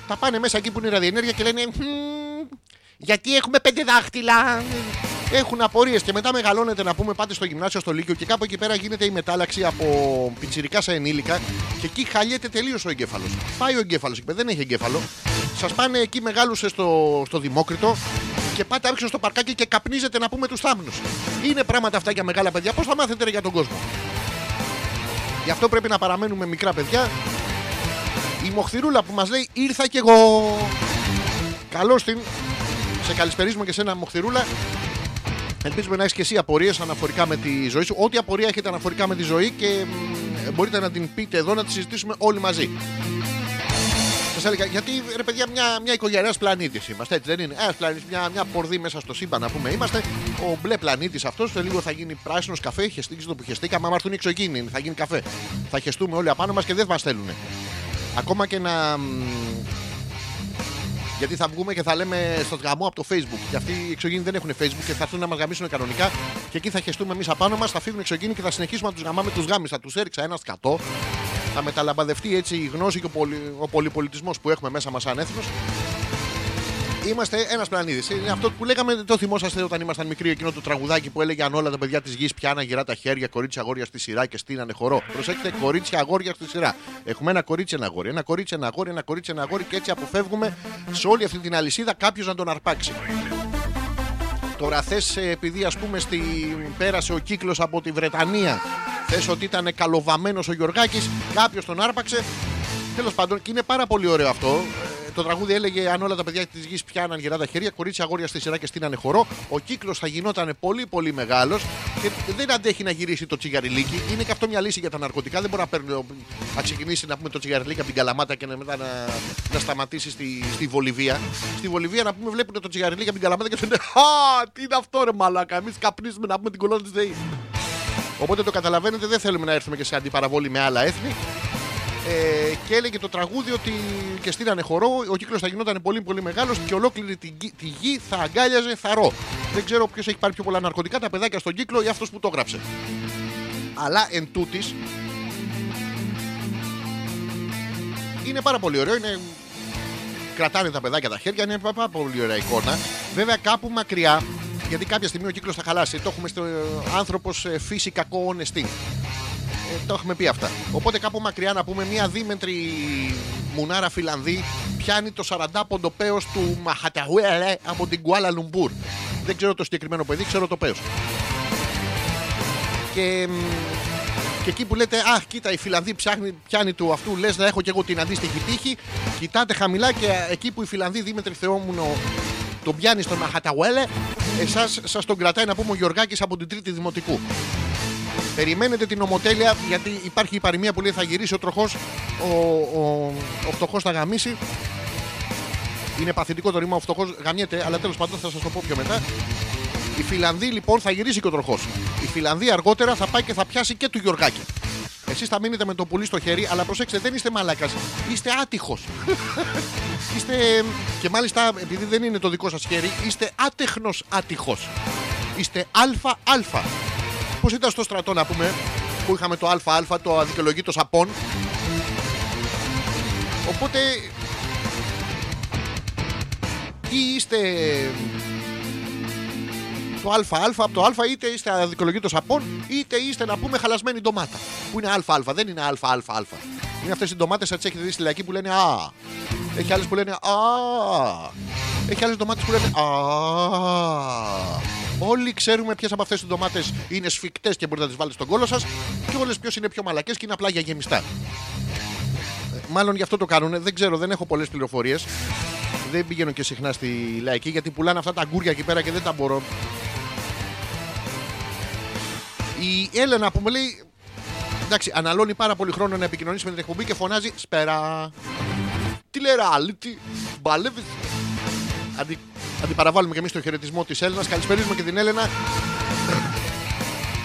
Τα πάνε μέσα εκεί που είναι η ραδιενέργεια και λένε: γιατί έχουμε 5 δάχτυλα. Έχουν απορίες και μετά μεγαλώνεται, να πούμε, πάτε στο γυμνάσιο, στο Λύκειο, και κάπου εκεί πέρα γίνεται η μετάλλαξη από πιτσιρικά σε ενήλικα και εκεί χαλιέται τελείως ο εγκέφαλος. Πάει ο εγκέφαλος, δεν έχει εγκέφαλο. Σας πάνε εκεί, μεγάλωσε στο Δημόκριτο και πάτε άρχισε στο παρκάκι και καπνίζετε, να πούμε, τους θάμνους. Είναι πράγματα αυτά για μεγάλα παιδιά. Πώς θα μάθετε, ρε, για τον κόσμο? Γι' αυτό πρέπει να παραμένουμε μικρά παιδιά. Η Μοχθηρούλα που μας λέει: ήρθα κι εγώ. Καλώς την. Σε καλησπερίζουμε και σένα, Μοχθηρούλα. Ελπίζουμε να έχεις και εσύ απορίες αναφορικά με τη ζωή σου. Ό,τι απορία έχετε αναφορικά με τη ζωή, και μπορείτε να την πείτε εδώ, να τη συζητήσουμε όλοι μαζί. Σας έλεγα, γιατί, ρε παιδιά, μια οικογένεια, ένας πλανήτης είμαστε, έτσι δεν είναι? Ένας πλανήτης, μια πορδί μέσα στο σύμπαν, να πούμε, είμαστε. Ο μπλε πλανήτης αυτός, σε λίγο θα γίνει πράσινος καφέ, χεστήκες το που χεστήκαμε. Άμα έρθουν οι εξωγήινοι, θα γίνει καφέ. Θα χεστούμε όλοι απάνω μας και δεν μας θέλουν. Ακόμα και να. Γιατί θα βγούμε και θα λέμε στο γαμό από το Facebook. Και αυτοί οι εξωγήινοι δεν έχουν Facebook και θα έρθουν να μας γαμίσουν κανονικά. Και εκεί θα χεστούμε εμείς απάνω μας, θα φύγουν οι εξωγήινοι και θα συνεχίσουμε να τους γαμάμε. Τους γάμισα, τους έριξα ένα σκατό. Θα μεταλαμπαδευτεί έτσι η γνώση και ο πολυπολιτισμός που έχουμε μέσα μας σαν έθνος. Είμαστε ένας πλανήτης. Είναι αυτό που λέγαμε, το θυμόσαστε όταν ήμασταν μικροί, εκείνο το τραγουδάκι που έλεγε: αν όλα τα παιδιά της γης πιάναν γυρά τα χέρια, κορίτσια αγόρια στη σειρά και στείνανε χορό. Προσέξτε, κορίτσια αγόρια στη σειρά. Έχουμε ένα κορίτσι, ένα αγόρι, ένα κορίτσι, ένα αγόρι, ένα κορίτσι, ένα αγόρι, και έτσι αποφεύγουμε σε όλη αυτή την αλυσίδα κάποιος να τον αρπάξει. Τώρα θες, επειδή, ας πούμε, πέρασε ο κύκλος από τη Βρετανία, θες ότι ήταν καλοβαμμένος ο Γιωργάκης, κάποιος τον άρπαξε. Τέλος πάντων, και είναι πάρα πολύ ωραίο αυτό. Το τραγούδι έλεγε: αν όλα τα παιδιά της γης πιάναν γερά τα χέρια, κορίτσια αγόρια στη σειρά και στείνανε χορό. Ο κύκλος θα γινόταν πολύ πολύ μεγάλος και δεν αντέχει να γυρίσει το τσιγαριλίκι. Είναι και αυτό μια λύση για τα ναρκωτικά. Δεν μπορεί να ξεκινήσει, να πούμε, το τσιγαριλίκι από την Καλαμάτα και μετά να σταματήσει στη Βολιβία. Στη Βολιβία, να πούμε, βλέπουν το τσιγαριλίκι από την Καλαμάτα και του λένε: α, τι είναι αυτό, ρε μαλάκα? Εμείς καπνίζουμε, να πούμε, την κολόνα της ΔΕΗ. Οπότε το καταλαβαίνετε, δεν θέλουμε να έρθουμε και σε αντιπαραβόλη με άλλα έθνη. Και έλεγε το τραγούδι ότι και στείλανε χορό, ο κύκλος θα γινόταν πολύ πολύ μεγάλος και ολόκληρη τη γη θα αγκάλιαζε θαρό. Δεν ξέρω ποιος έχει πάρει πιο πολλά ναρκωτικά, τα παιδάκια στον κύκλο ή αυτός που το έγραψε. Αλλά εν τούτης, είναι πάρα πολύ ωραίο, είναι κρατάνε τα παιδάκια τα χέρια. Είναι πάρα πολύ ωραία εικόνα. Βέβαια κάπου μακριά, γιατί κάποια στιγμή ο κύκλος θα χαλάσει. Το έχουμε στο άνθρωπος φύση κακό όνεστη. Το έχουμε πει αυτά. Οπότε κάπου μακριά να πούμε μια δίμετρη μουνάρα Φιλανδή πιάνει το 40 ποντοπέος του Μαχαταουέλε από την Κουάλα Λουμπούρ. Δεν ξέρω το συγκεκριμένο παιδί, ξέρω το πέος. Και εκεί που λέτε, αχ, κοίτα, η Φιλανδή πιάνει του αυτού, λες να έχω και εγώ την αντίστοιχη τύχη. Κοιτάτε χαμηλά και εκεί που η Φιλανδή Δήμετρη Θεόμουνο τον πιάνει στον Μαχαταουέλε, εσάς σας τον κρατάει να πούμε ο Γιωργάκης από την Τρίτη Δημοτικού. Περιμένετε την ομοτέλεια, γιατί υπάρχει η παροιμία που λέει θα γυρίσει ο τροχός, ο φτωχός θα γαμίσει. Είναι παθητικό το ρήμα, ο φτωχός γαμιέται, αλλά τέλος πάντων θα σας το πω πιο μετά. Η Φιλανδή λοιπόν θα γυρίσει και ο τροχός. Η Φιλανδή αργότερα θα πάει και θα πιάσει και του Γιωργάκη. Εσείς θα μείνετε με το πουλί στο χέρι, αλλά προσέξτε, δεν είστε μαλάκας, είστε άτυχος. Είστε, και μάλιστα επειδή δεν είναι το δικό σας χέρι, είστε άτεχνος άτυχος. Είστε αλφα-αλφα. Πώς ήταν στο στρατό να πούμε, που είχαμε το αλφα-αλφα, το αδικαιολογήτο σαπών. Οπότε, ή είστε το αλφα-αλφα από το αλφα, είτε είστε αδικαιολογήτο σαπών, είτε είστε να πούμε χαλασμένη ντομάτα. Που είναι αλφα-αλφα, δεν είναι αλφα-αλφα-αλφα. Είναι αυτές οι ντομάτες, έτσι έχετε δει στη λαϊκή που λένε α. Έχει άλλες που λένε α. Έχει άλλες ντομάτες που λένε α. Όλοι ξέρουμε ποιες από αυτές τις ντομάτες είναι σφιχτές και μπορείτε να τις βάλετε στον κόλο σας, και όλες ποιες είναι πιο μαλακές και είναι απλά για γεμιστά. Μάλλον γι' αυτό το κάνουν, δεν ξέρω, δεν έχω πολλές πληροφορίες. Δεν πηγαίνω και συχνά στη λαϊκή, γιατί πουλάνε αυτά τα αγκούρια εκεί πέρα και δεν τα μπορώ. Η Έλενα που μου λέει, εντάξει, αναλώνει πάρα πολύ χρόνο να επικοινωνήσει με την εκπομπή και φωνάζει σπέρα. Τι λέει ραλίτη, μπαλεύει. Αντιπαραβάλλουμε και εμείς το χαιρετισμό της Έλληνας. Καλησπερίζουμε και την Έλενα.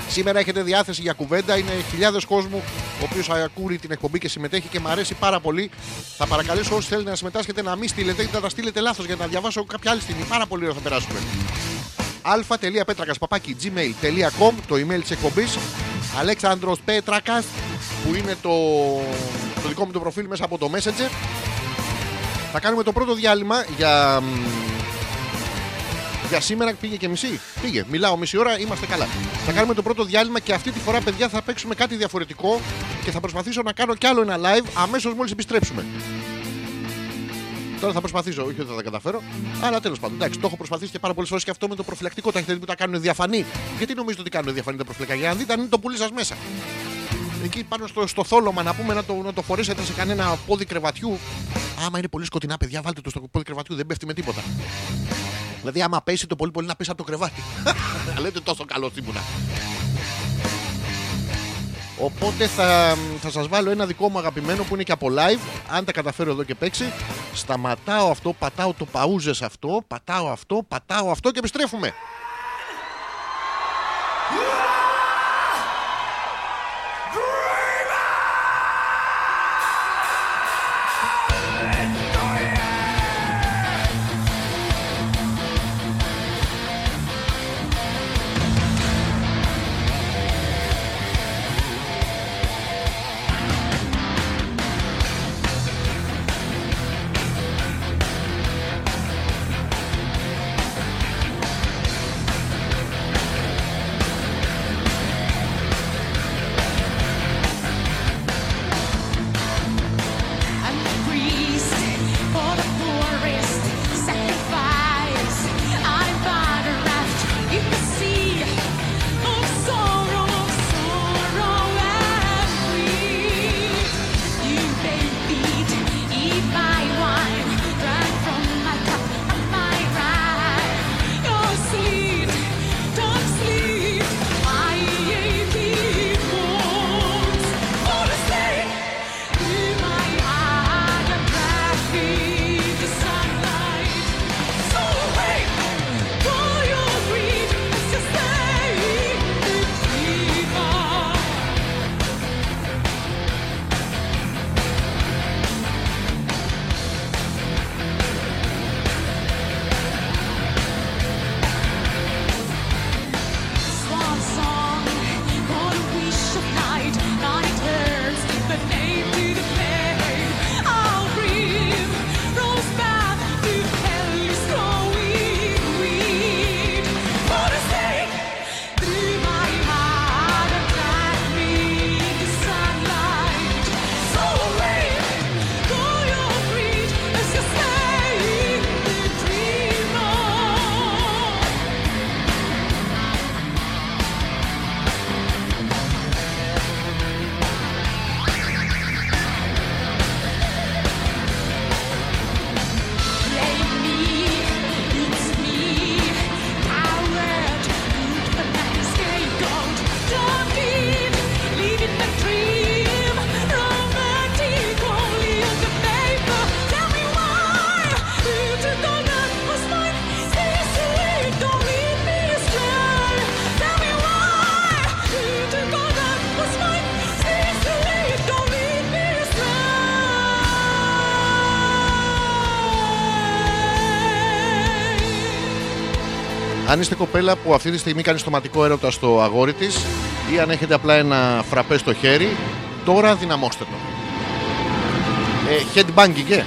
Σήμερα έχετε διάθεση για κουβέντα. Είναι χιλιάδες κόσμου ο οποίος ακούει την εκπομπή και συμμετέχει και μου αρέσει πάρα πολύ. Θα παρακαλέσω όσοι θέλετε να συμμετάσχετε να μην στείλετε ή να τα στείλετε λάθος για να διαβάσω κάποια άλλη στιγμή. Πάρα πολύ ώρα θα περάσουμε. alpha.petrakas.gmail.com το email της εκπομπής. Αλέξανδρος Πέτρακας που είναι το δικό μου το προφίλ μέσα από το Messenger. Θα κάνουμε το πρώτο διάλειμμα για σήμερα. Πήγε και μισή. Πήγε. Μιλάω μισή ώρα, είμαστε καλά. Θα κάνουμε το πρώτο διάλειμμα και αυτή τη φορά, παιδιά, θα παίξουμε κάτι διαφορετικό και θα προσπαθήσω να κάνω κι άλλο ένα live αμέσως μόλις επιστρέψουμε. Τώρα θα προσπαθήσω, όχι ότι θα τα καταφέρω, αλλά τέλος πάντων. Εντάξει, το έχω προσπαθήσει και πάρα πολλές φορές και αυτό με το προφυλακτικό. Τα έχετε δει που τα κάνουν διαφανή. Γιατί νομίζετε ότι κάνουν διαφανή τα προφυλακτικά? Για να δείτε αν είναι το πουλί σας μέσα. Εκεί πάνω στο θόλωμα να πούμε να το φορέσετε σε κανένα πόδι κρεβατιού. Άμα είναι πολύ σκοτεινά, παιδιά, βάλτε το στο πόδι κρεβατιού, δεν πέφτει με τίποτα. Δηλαδή, άμα πέσει το πολύ πολύ να πέσει από το κρεβάτι. Να λέτε τόσο καλό ήμουνα. Οπότε θα σας βάλω ένα δικό μου αγαπημένο που είναι και από live. Αν τα καταφέρω εδώ και παίξει, σταματάω αυτό, πατάω το παούζες αυτό, πατάω αυτό και επιστρέφουμε. Αν είστε κοπέλα που αυτή τη στιγμή κάνει στοματικό έρωτα στο αγόρι της ή αν έχετε απλά ένα φραπέ στο χέρι, τώρα δυναμώστε το. Headbanging, yeah.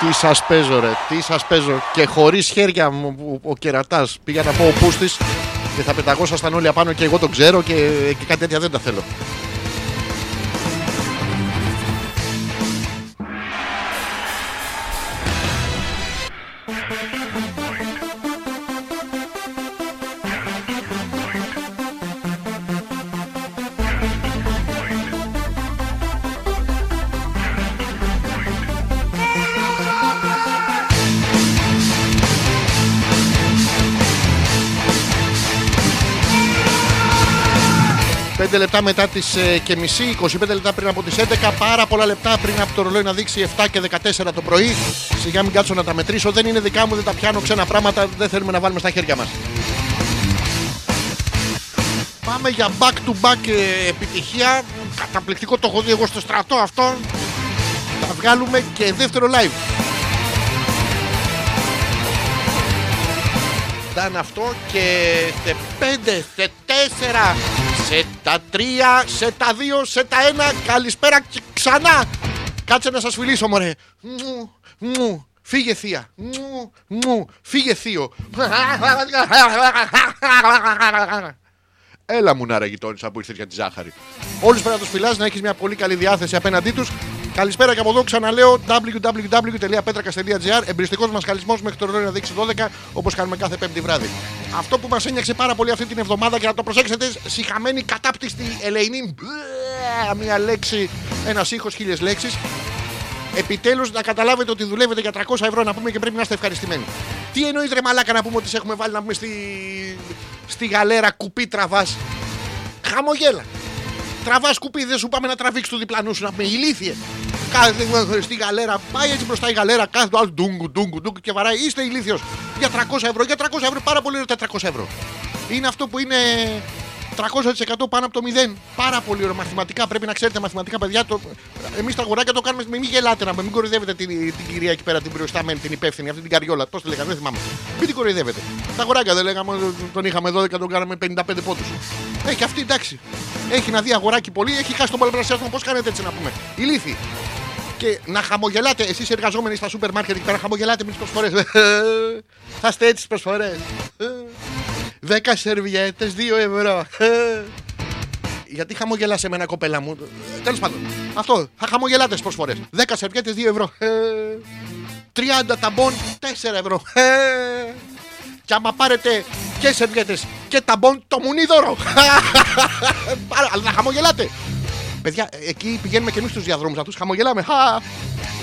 Τι σας παίζω, ρε, τι σας παίζω. Και χωρίς χέρια μου ο κερατάς πήγα να πω ο πούστης και θα πεταγόσασταν όλοι απάνω και εγώ τον ξέρω και κάτι τέτοια δεν τα θέλω. Λεπτά μετά τις και μισή, 25 λεπτά πριν από τις 11, πάρα πολλά λεπτά πριν από το ρολόι να δείξει 7 και 14 το πρωί. Σιγά μην κάτσω να τα μετρήσω, δεν είναι δικά μου, δεν τα πιάνω, ξένα πράγματα, δεν θέλουμε να βάλουμε στα χέρια μας. Πάμε για back to back επιτυχία, καταπληκτικό, το έχω δει εγώ στο στρατό αυτό. Θα βγάλουμε και δεύτερο live. Ήταν αυτό και σε 5, σε 4, σε τα 3, σε τα 2, σε τα 1, καλησπέρα και ξανά. Κάτσε να σας φιλήσω, μωρέ. Μου, φύγε θεία. Μου, φύγε θείο. Έλα μου, Νάρα γειτόνισσα που ήρθε για τη ζάχαρη. Όλους πρέπει να τους φιλάς, να έχεις μια πολύ καλή διάθεση απέναντί τους. Καλησπέρα και από εδώ ξαναλέω www.petrakas.gr. Εμπρηστικός μασχαλισμός μέχρι το ρολόι να δείξει 12, όπως κάνουμε κάθε Πέμπτη βράδυ. Αυτό που μας ένιωξε πάρα πολύ αυτή την εβδομάδα και να το προσέξετε, σιχαμένη κατάπτυστη ελεηνή. Μια λέξη, ένας ήχος, χίλιες λέξεις. Επιτέλους να καταλάβετε ότι δουλεύετε για 300 ευρώ να πούμε και πρέπει να είστε ευχαριστημένοι. Τι εννοείς, ρε μαλάκα, να πούμε ότι σε έχουμε βάλει να πούμε στη γαλέρα κουπί τραβάς. Χαμογέλα. Τραβάς κουπί, δεν σου πάμε να τραβήξεις του διπλανού σου να πούμε ηλίθιε. Κάθεται στη γαλέρα, πάει έτσι μπροστά η γαλέρα, κάθεται άλλο ντούγκου και βαράει. Είστε ηλίθιος. Για 300 ευρώ, για 300 ευρώ, πάρα πολύ ωραία 400 ευρώ. Είναι αυτό που είναι 300% πάνω από το 0. Πάρα πολύ ωραία. Μαθηματικά πρέπει να ξέρετε, μαθηματικά παιδιά. Εμείς τα αγοράκια το κάνουμε. Μην γελάτε να μην κοροϊδεύετε την κυρία εκεί πέρα, την προϊσταμένη, την υπεύθυνη, αυτή την καριόλα. Πώς τη λέγανε, δεν θυμάμαι. Μην την κοροϊδεύετε. Τα αγοράκια δεν λέγαμε, τον είχαμε 12, τον κάναμε 55 πόντους. Έχει αυτή, εντάξει. Έχει να δει αγοράκι πολύ, έχει χάσει τον πολλαπλασιασμό. Πώς κάνετε έτσι να πούμε. Ηλίθιοι. Και να χαμογελάτε, εσείς οι εργαζόμενοι στα σούπερ μάρκετ και να χαμογελάτε με τις προσφορές. Θα είστε έτσι τις προσφορές. 10 σερβιέτες, 2 ευρώ. Γιατί χαμογελάς εμένα, κοπέλα μου. Τέλος πάντων, αυτό. Θα χαμογελάτε τις προσφορές. 10 σερβιέτες, 2 ευρώ. 30 ταμπών, 4 ευρώ. Και άμα πάρετε και σερβιέτες και ταμπών το μουνίδωρο. Αλλά να χαμογελάτε. Παιδιά, εκεί πηγαίνουμε και εμείς στους διαδρόμους να τους χαμογελάμε.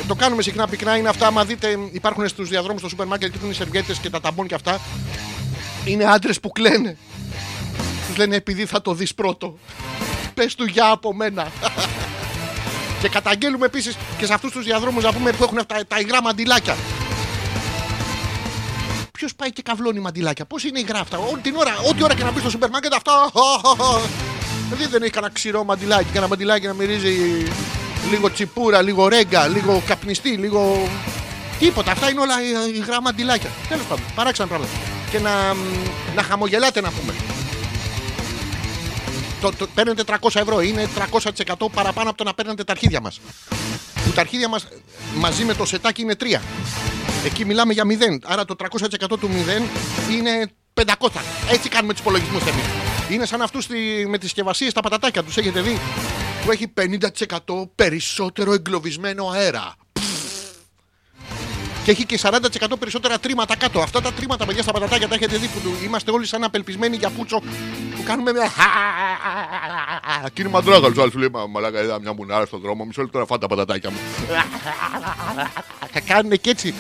Το κάνουμε συχνά πυκνά. Είναι αυτά. Μα δείτε, υπάρχουν στους διαδρόμους στο σούπερ μάρκετ και οι σερβιέτες και τα ταμπών και αυτά. Είναι άντρες που κλαίνε. Τους λένε επειδή θα το δεις πρώτο. Πες του γεια από μένα. Και καταγγέλουμε επίσης και σε αυτούς τους διαδρόμους να πούμε που έχουν τα υγρά μαντιλάκια. Ποιος πάει και καυλώνει μαντιλάκια, πώς είναι υγρά αυτά, ό,τι ώρα και να μπει στο σούπερ μάρκετ αυτά. Δηλαδή δεν έχει κανένα ξηρό μαντιλάκι, κανένα μαντιλάκι να μυρίζει λίγο τσιπούρα, λίγο ρέγγα, λίγο καπνιστή, λίγο. Τίποτα. Αυτά είναι όλα υγρά μαντιλάκια. Τέλος πάντων, παράξενα πράγματα. Και να χαμογελάτε να πούμε. Παίρνετε 300 ευρώ, είναι 300% παραπάνω από το να παίρνετε τα αρχίδια μας. Που τα αρχίδια μας μαζί με το σετάκι είναι 3. Εκεί μιλάμε για 0. Άρα το 300% του 0 είναι 500. Έτσι κάνουμε τους υπολογισμούς εμείς. Είναι σαν αυτούς με τις συσκευασίες τα πατατάκια, τους έχετε δει, που έχει 50% περισσότερο εγκλωβισμένο αέρα. Και έχει και 40% περισσότερα τρίματα κάτω. Αυτά τα τρίματα, παιδιά, στα πατατάκια τα έχετε δει, που είμαστε όλοι σαν απελπισμένοι για πούτσο που κάνουμε μια. Κύριε Μαντράγκα, του άλλου λέει μαλάκα, είδα μια μουνάρα στον δρόμο, μισό λεπτό να φάω τα πατατάκια μου. Θα κάνουν και έτσι.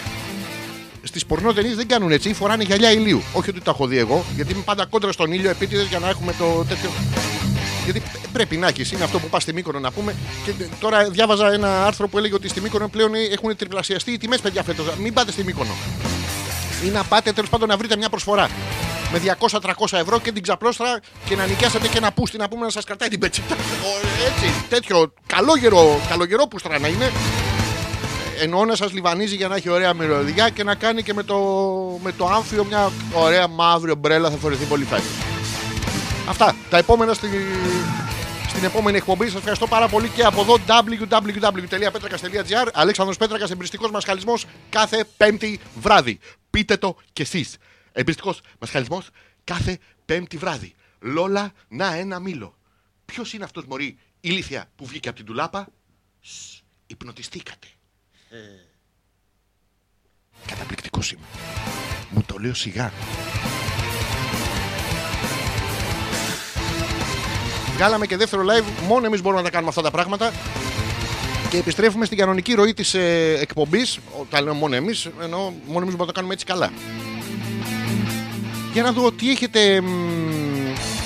Στις πορνοτενείς δεν κάνουν έτσι, φοράνε γυαλιά ηλίου. Όχι ότι τα έχω δει εγώ, γιατί είμαι πάντα κόντρα στον ήλιο επίτηδες για να έχουμε το τέτοιο. Γιατί πρέπει να έχει, είναι αυτό που πα στη Μύκονο να πούμε. Και τώρα διάβαζα ένα άρθρο που έλεγε ότι στη Μύκονο πλέον έχουν τριπλασιαστεί οι τιμές, παιδιά, φέτος. Μην πάτε στη Μύκονο. Ή να πάτε τέλος πάντων να βρείτε μια προσφορά με 200-300 ευρώ και την ξαπλώστρα και να νοικιάσετε και ένα πούστη να πούμε να σας κρατάει την πετσίτα. Έτσι, τέτοιο καλόγερο πούστρα να είναι. Εννοώ να σας λιβανίζει για να έχει ωραία μυρωδιά και να κάνει και με το άμφιο μια ωραία μαύρη ομπρέλα, θα φορεθεί πολύ φάκι. Αυτά, τα επόμενα στην επόμενη εκπομπή. Σας ευχαριστώ πάρα πολύ και από εδώ www.petrakas.gr. Αλέξανδρος Πέτρακας, εμπρηστικός μασχαλισμός κάθε Πέμπτη βράδυ. Πείτε το κι εσείς. Εμπρηστικός μασχαλισμός κάθε Πέμπτη βράδυ. Λόλα, να ένα μήλο. Ποιος είναι αυτός, μωρή, ηλίθια που βγήκε από την τουλάπα? Υπνοτιστήκατε. Καταπληκτικό σήμα. Μου το λέω σιγά. Βγάλαμε και δεύτερο live, μόνο εμείς μπορούμε να τα κάνουμε αυτά τα πράγματα. Και επιστρέφουμε στην κανονική ροή της εκπομπής. Τα λέω μόνο εμείς, ενώ μόνο εμείς μπορούμε να το κάνουμε έτσι καλά. Για να δω τι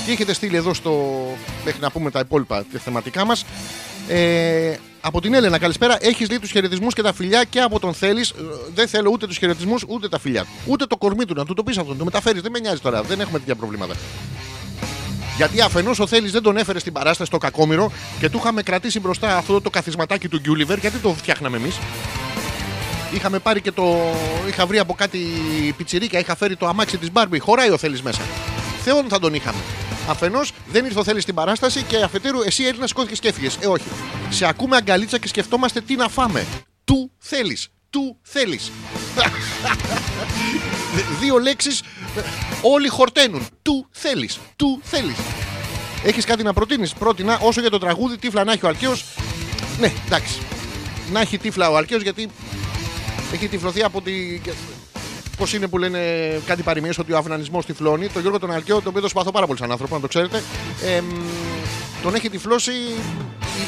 έχετε στείλει εδώ στο... μέχρι να πούμε τα υπόλοιπα τα θεματικά μας. Από την Έλενα, καλησπέρα. Έχεις δει τους χαιρετισμούς και τα φιλιά και από τον Θέλεις. Δεν θέλω ούτε τους χαιρετισμούς ούτε τα φιλιά. Ούτε το κορμί του, να του το πεις αυτόν, το μεταφέρεις. Δεν με νοιάζει τώρα, δεν έχουμε τέτοια προβλήματα. Γιατί αφενός ο Θέλης δεν τον έφερε στην παράσταση στο Κακόμοιρο και του είχαμε κρατήσει μπροστά αυτό το καθισματάκι του Γκούλιβερ. Γιατί το φτιάχναμε εμείς. Είχαμε πάρει και είχα βρει από κάτι πιτσιρίκια, είχα φέρει το αμάξι της Barbie. Χωράει ο Θέλης μέσα. Θεόν θα τον είχαμε. Αφενός δεν ήρθε ο Θέλης στην παράσταση και αφετέρου εσύ, Έλληνα, σηκώθηκες και έφυγες. Όχι. Σε ακούμε αγκαλίτσα και σκεφτόμαστε τι να φάμε. Του Θέλης. Του Θέλης. Δύο λέξεις, όλοι χορταίνουν. Του Θέλεις. Του Θέλεις. Έχεις κάτι να προτείνεις? Πρότεινα όσο για το τραγούδι, τύφλα να έχει ο Αλκαίος. Ναι, εντάξει. Να έχει τύφλα ο Αλκαίος, γιατί έχει τυφλωθεί από τη. Πώς είναι που λένε κάτι παροιμίες ότι ο αυνανισμός τυφλώνει. Το Γιώργο τον Αλκαίο, τον οποίο το συμπαθώ πάρα πολύ σαν άνθρωπο, να το ξέρετε. Τον έχει τυφλώσει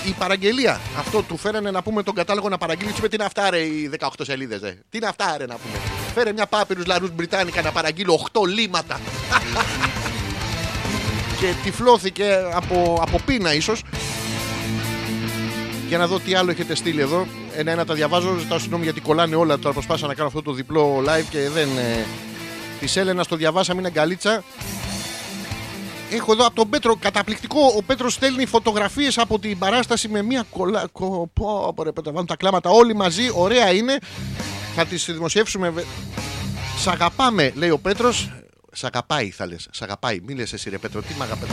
η παραγγελία. Αυτό του φέρανε να πούμε τον κατάλογο να παραγγείλει. Τι είναι αυτά, ρε, οι 18 σελίδες, ρε. Τι είναι αυτά, ρε, να πούμε. Φέρε μια πάπυρους Λαρούς Μπριτάνικα να παραγγείλω 8 λίματα. Και τυφλώθηκε από πείνα, ίσως. Για να δω τι άλλο έχετε στείλει εδώ. Ένα τα διαβάζω, ζητάω συγγνώμη γιατί κολλάνε όλα. Τώρα προσπάθησα να κάνω αυτό το διπλό live και δεν. Τη Έλενα το διαβάσαμε, είναι αγκαλίτσα. Έχω εδώ από τον Πέτρο, καταπληκτικό. Ο Πέτρος στέλνει φωτογραφίες από την παράσταση με μια κολλά. Πω, ρε Πέτρο, βάλουν τα κλάματα όλοι μαζί. Ωραία είναι. Θα τις δημοσιεύσουμε. Σ' αγαπάμε, λέει ο Πέτρος. Σ' αγαπάει, θα λες. Σ' αγαπάει. Μη λες εσύ, ρε Πέτρο, τι μ' αγαπάει.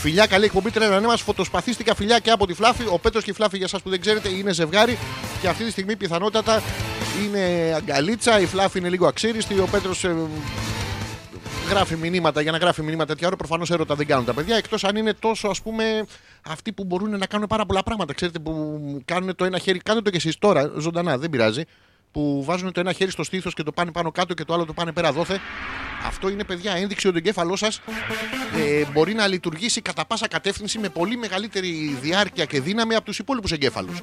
Φιλιά, καλή εκπομπή. Τρένανε μας. Φωτοσπαθίστηκα, φιλιά και από τη Φλάφη. Ο Πέτρος και η Φλάφη, για εσάς που δεν ξέρετε, είναι ζευγάρι και αυτή τη στιγμή πιθανότατα είναι αγκαλίτσα. Η Φλάφη είναι λίγο αξίριστη. Ο Πέτρος γράφει μηνύματα. Για να γράφει μηνύματα τέτοια ώρα, προφανώς έρωτα δεν κάνουν τα παιδιά. Εκτός αν είναι τόσο, ας πούμε, αυτοί που μπορούν να κάνουν πάρα πολλά πράγματα. Ξέρετε, που κάνουν το ένα χέρι. Κάντε το κι εσείς τώρα, ζωντανά, δεν πειράζει. που βάζουν το ένα χέρι στο στήθος και το πάνε πάνω κάτω και το άλλο το πάνε πέρα δόθε. Αυτό είναι, παιδιά, ένδειξη ότι ο εγκέφαλός σας μπορεί να λειτουργήσει κατά πάσα κατεύθυνση με πολύ μεγαλύτερη διάρκεια και δύναμη από τους υπόλοιπους εγκέφαλους.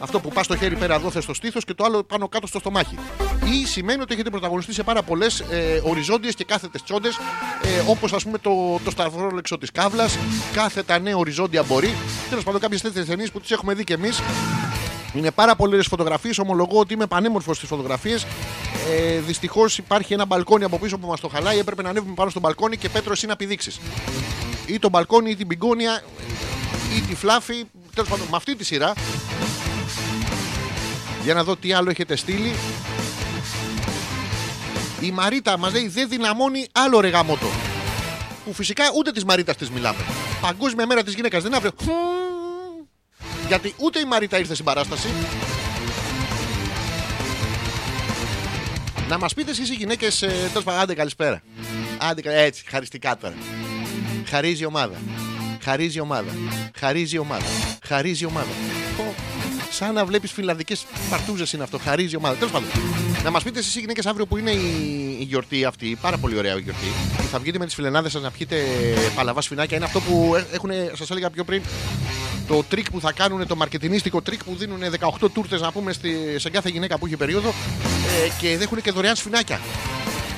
Αυτό που πά στο χέρι πέρα δόθε στο στήθος και το άλλο πάνω κάτω στο στομάχι. Ή σημαίνει ότι έχετε πρωταγωνιστεί σε πάρα πολλές οριζόντιες και κάθετες τσόντες, όπως ας πούμε το σταυρόλεξο της κάβλας, κάθετα ναι οριζόντια μπορεί. Τέλος πάντων, κάποιες τέτοιες ταινίες που τις έχουμε δει κι εμείς. Είναι πάρα πολλές φωτογραφίες, ομολογώ ότι είμαι πανέμορφος στις φωτογραφίες. Δυστυχώς υπάρχει ένα μπαλκόνι από πίσω που μας το χαλάει. Έπρεπε να ανέβουμε πάνω στο μπαλκόνι και Πέτρο εσύ να πηδήξεις. Ή το μπαλκόνι, ή την πιγκόνια, ή τη Flafi. Τέλος πάντων, με αυτή τη σειρά. Για να δω τι άλλο έχετε στείλει. Η Μαρίτα μας λέει δεν δυναμώνει άλλο ρε γαμότο. Που φυσικά ούτε της Μαρίτας της μιλάμε. Παγκόσμια μέρα της γυναίκας δεν αύριο. Γιατί ούτε η Μαρίτα ήρθε στην παράσταση. Να μας πείτε εσείς οι γυναίκες, τέλος πάντων, άντε καλησπέρα. Άντε, έτσι, χαριστικά τώρα. Χαρίζει η ομάδα. Χαρίζει η ομάδα. Χαρίζει η ομάδα. Χαρίζει η ομάδα. Σαν να βλέπεις φιλανδικές παρτούζες είναι αυτό. Χαρίζει η ομάδα. Τέλος πάντων. Να μας πείτε εσείς οι γυναίκες αύριο που είναι η γιορτή αυτή. Πάρα πολύ ωραία η γιορτή. Θα βγείτε με τις φιλενάδες σας να πιείτε παλαβά σφινάκια. Είναι αυτό που έχουν, σας έλεγα πιο πριν. Το τρίκ που θα κάνουν, το μαρκετινίστικο τρίκ που δίνουν 18 τούρτες να πούμε σε κάθε γυναίκα που έχει περίοδο και δέχουν και δωρεάν σφινάκια.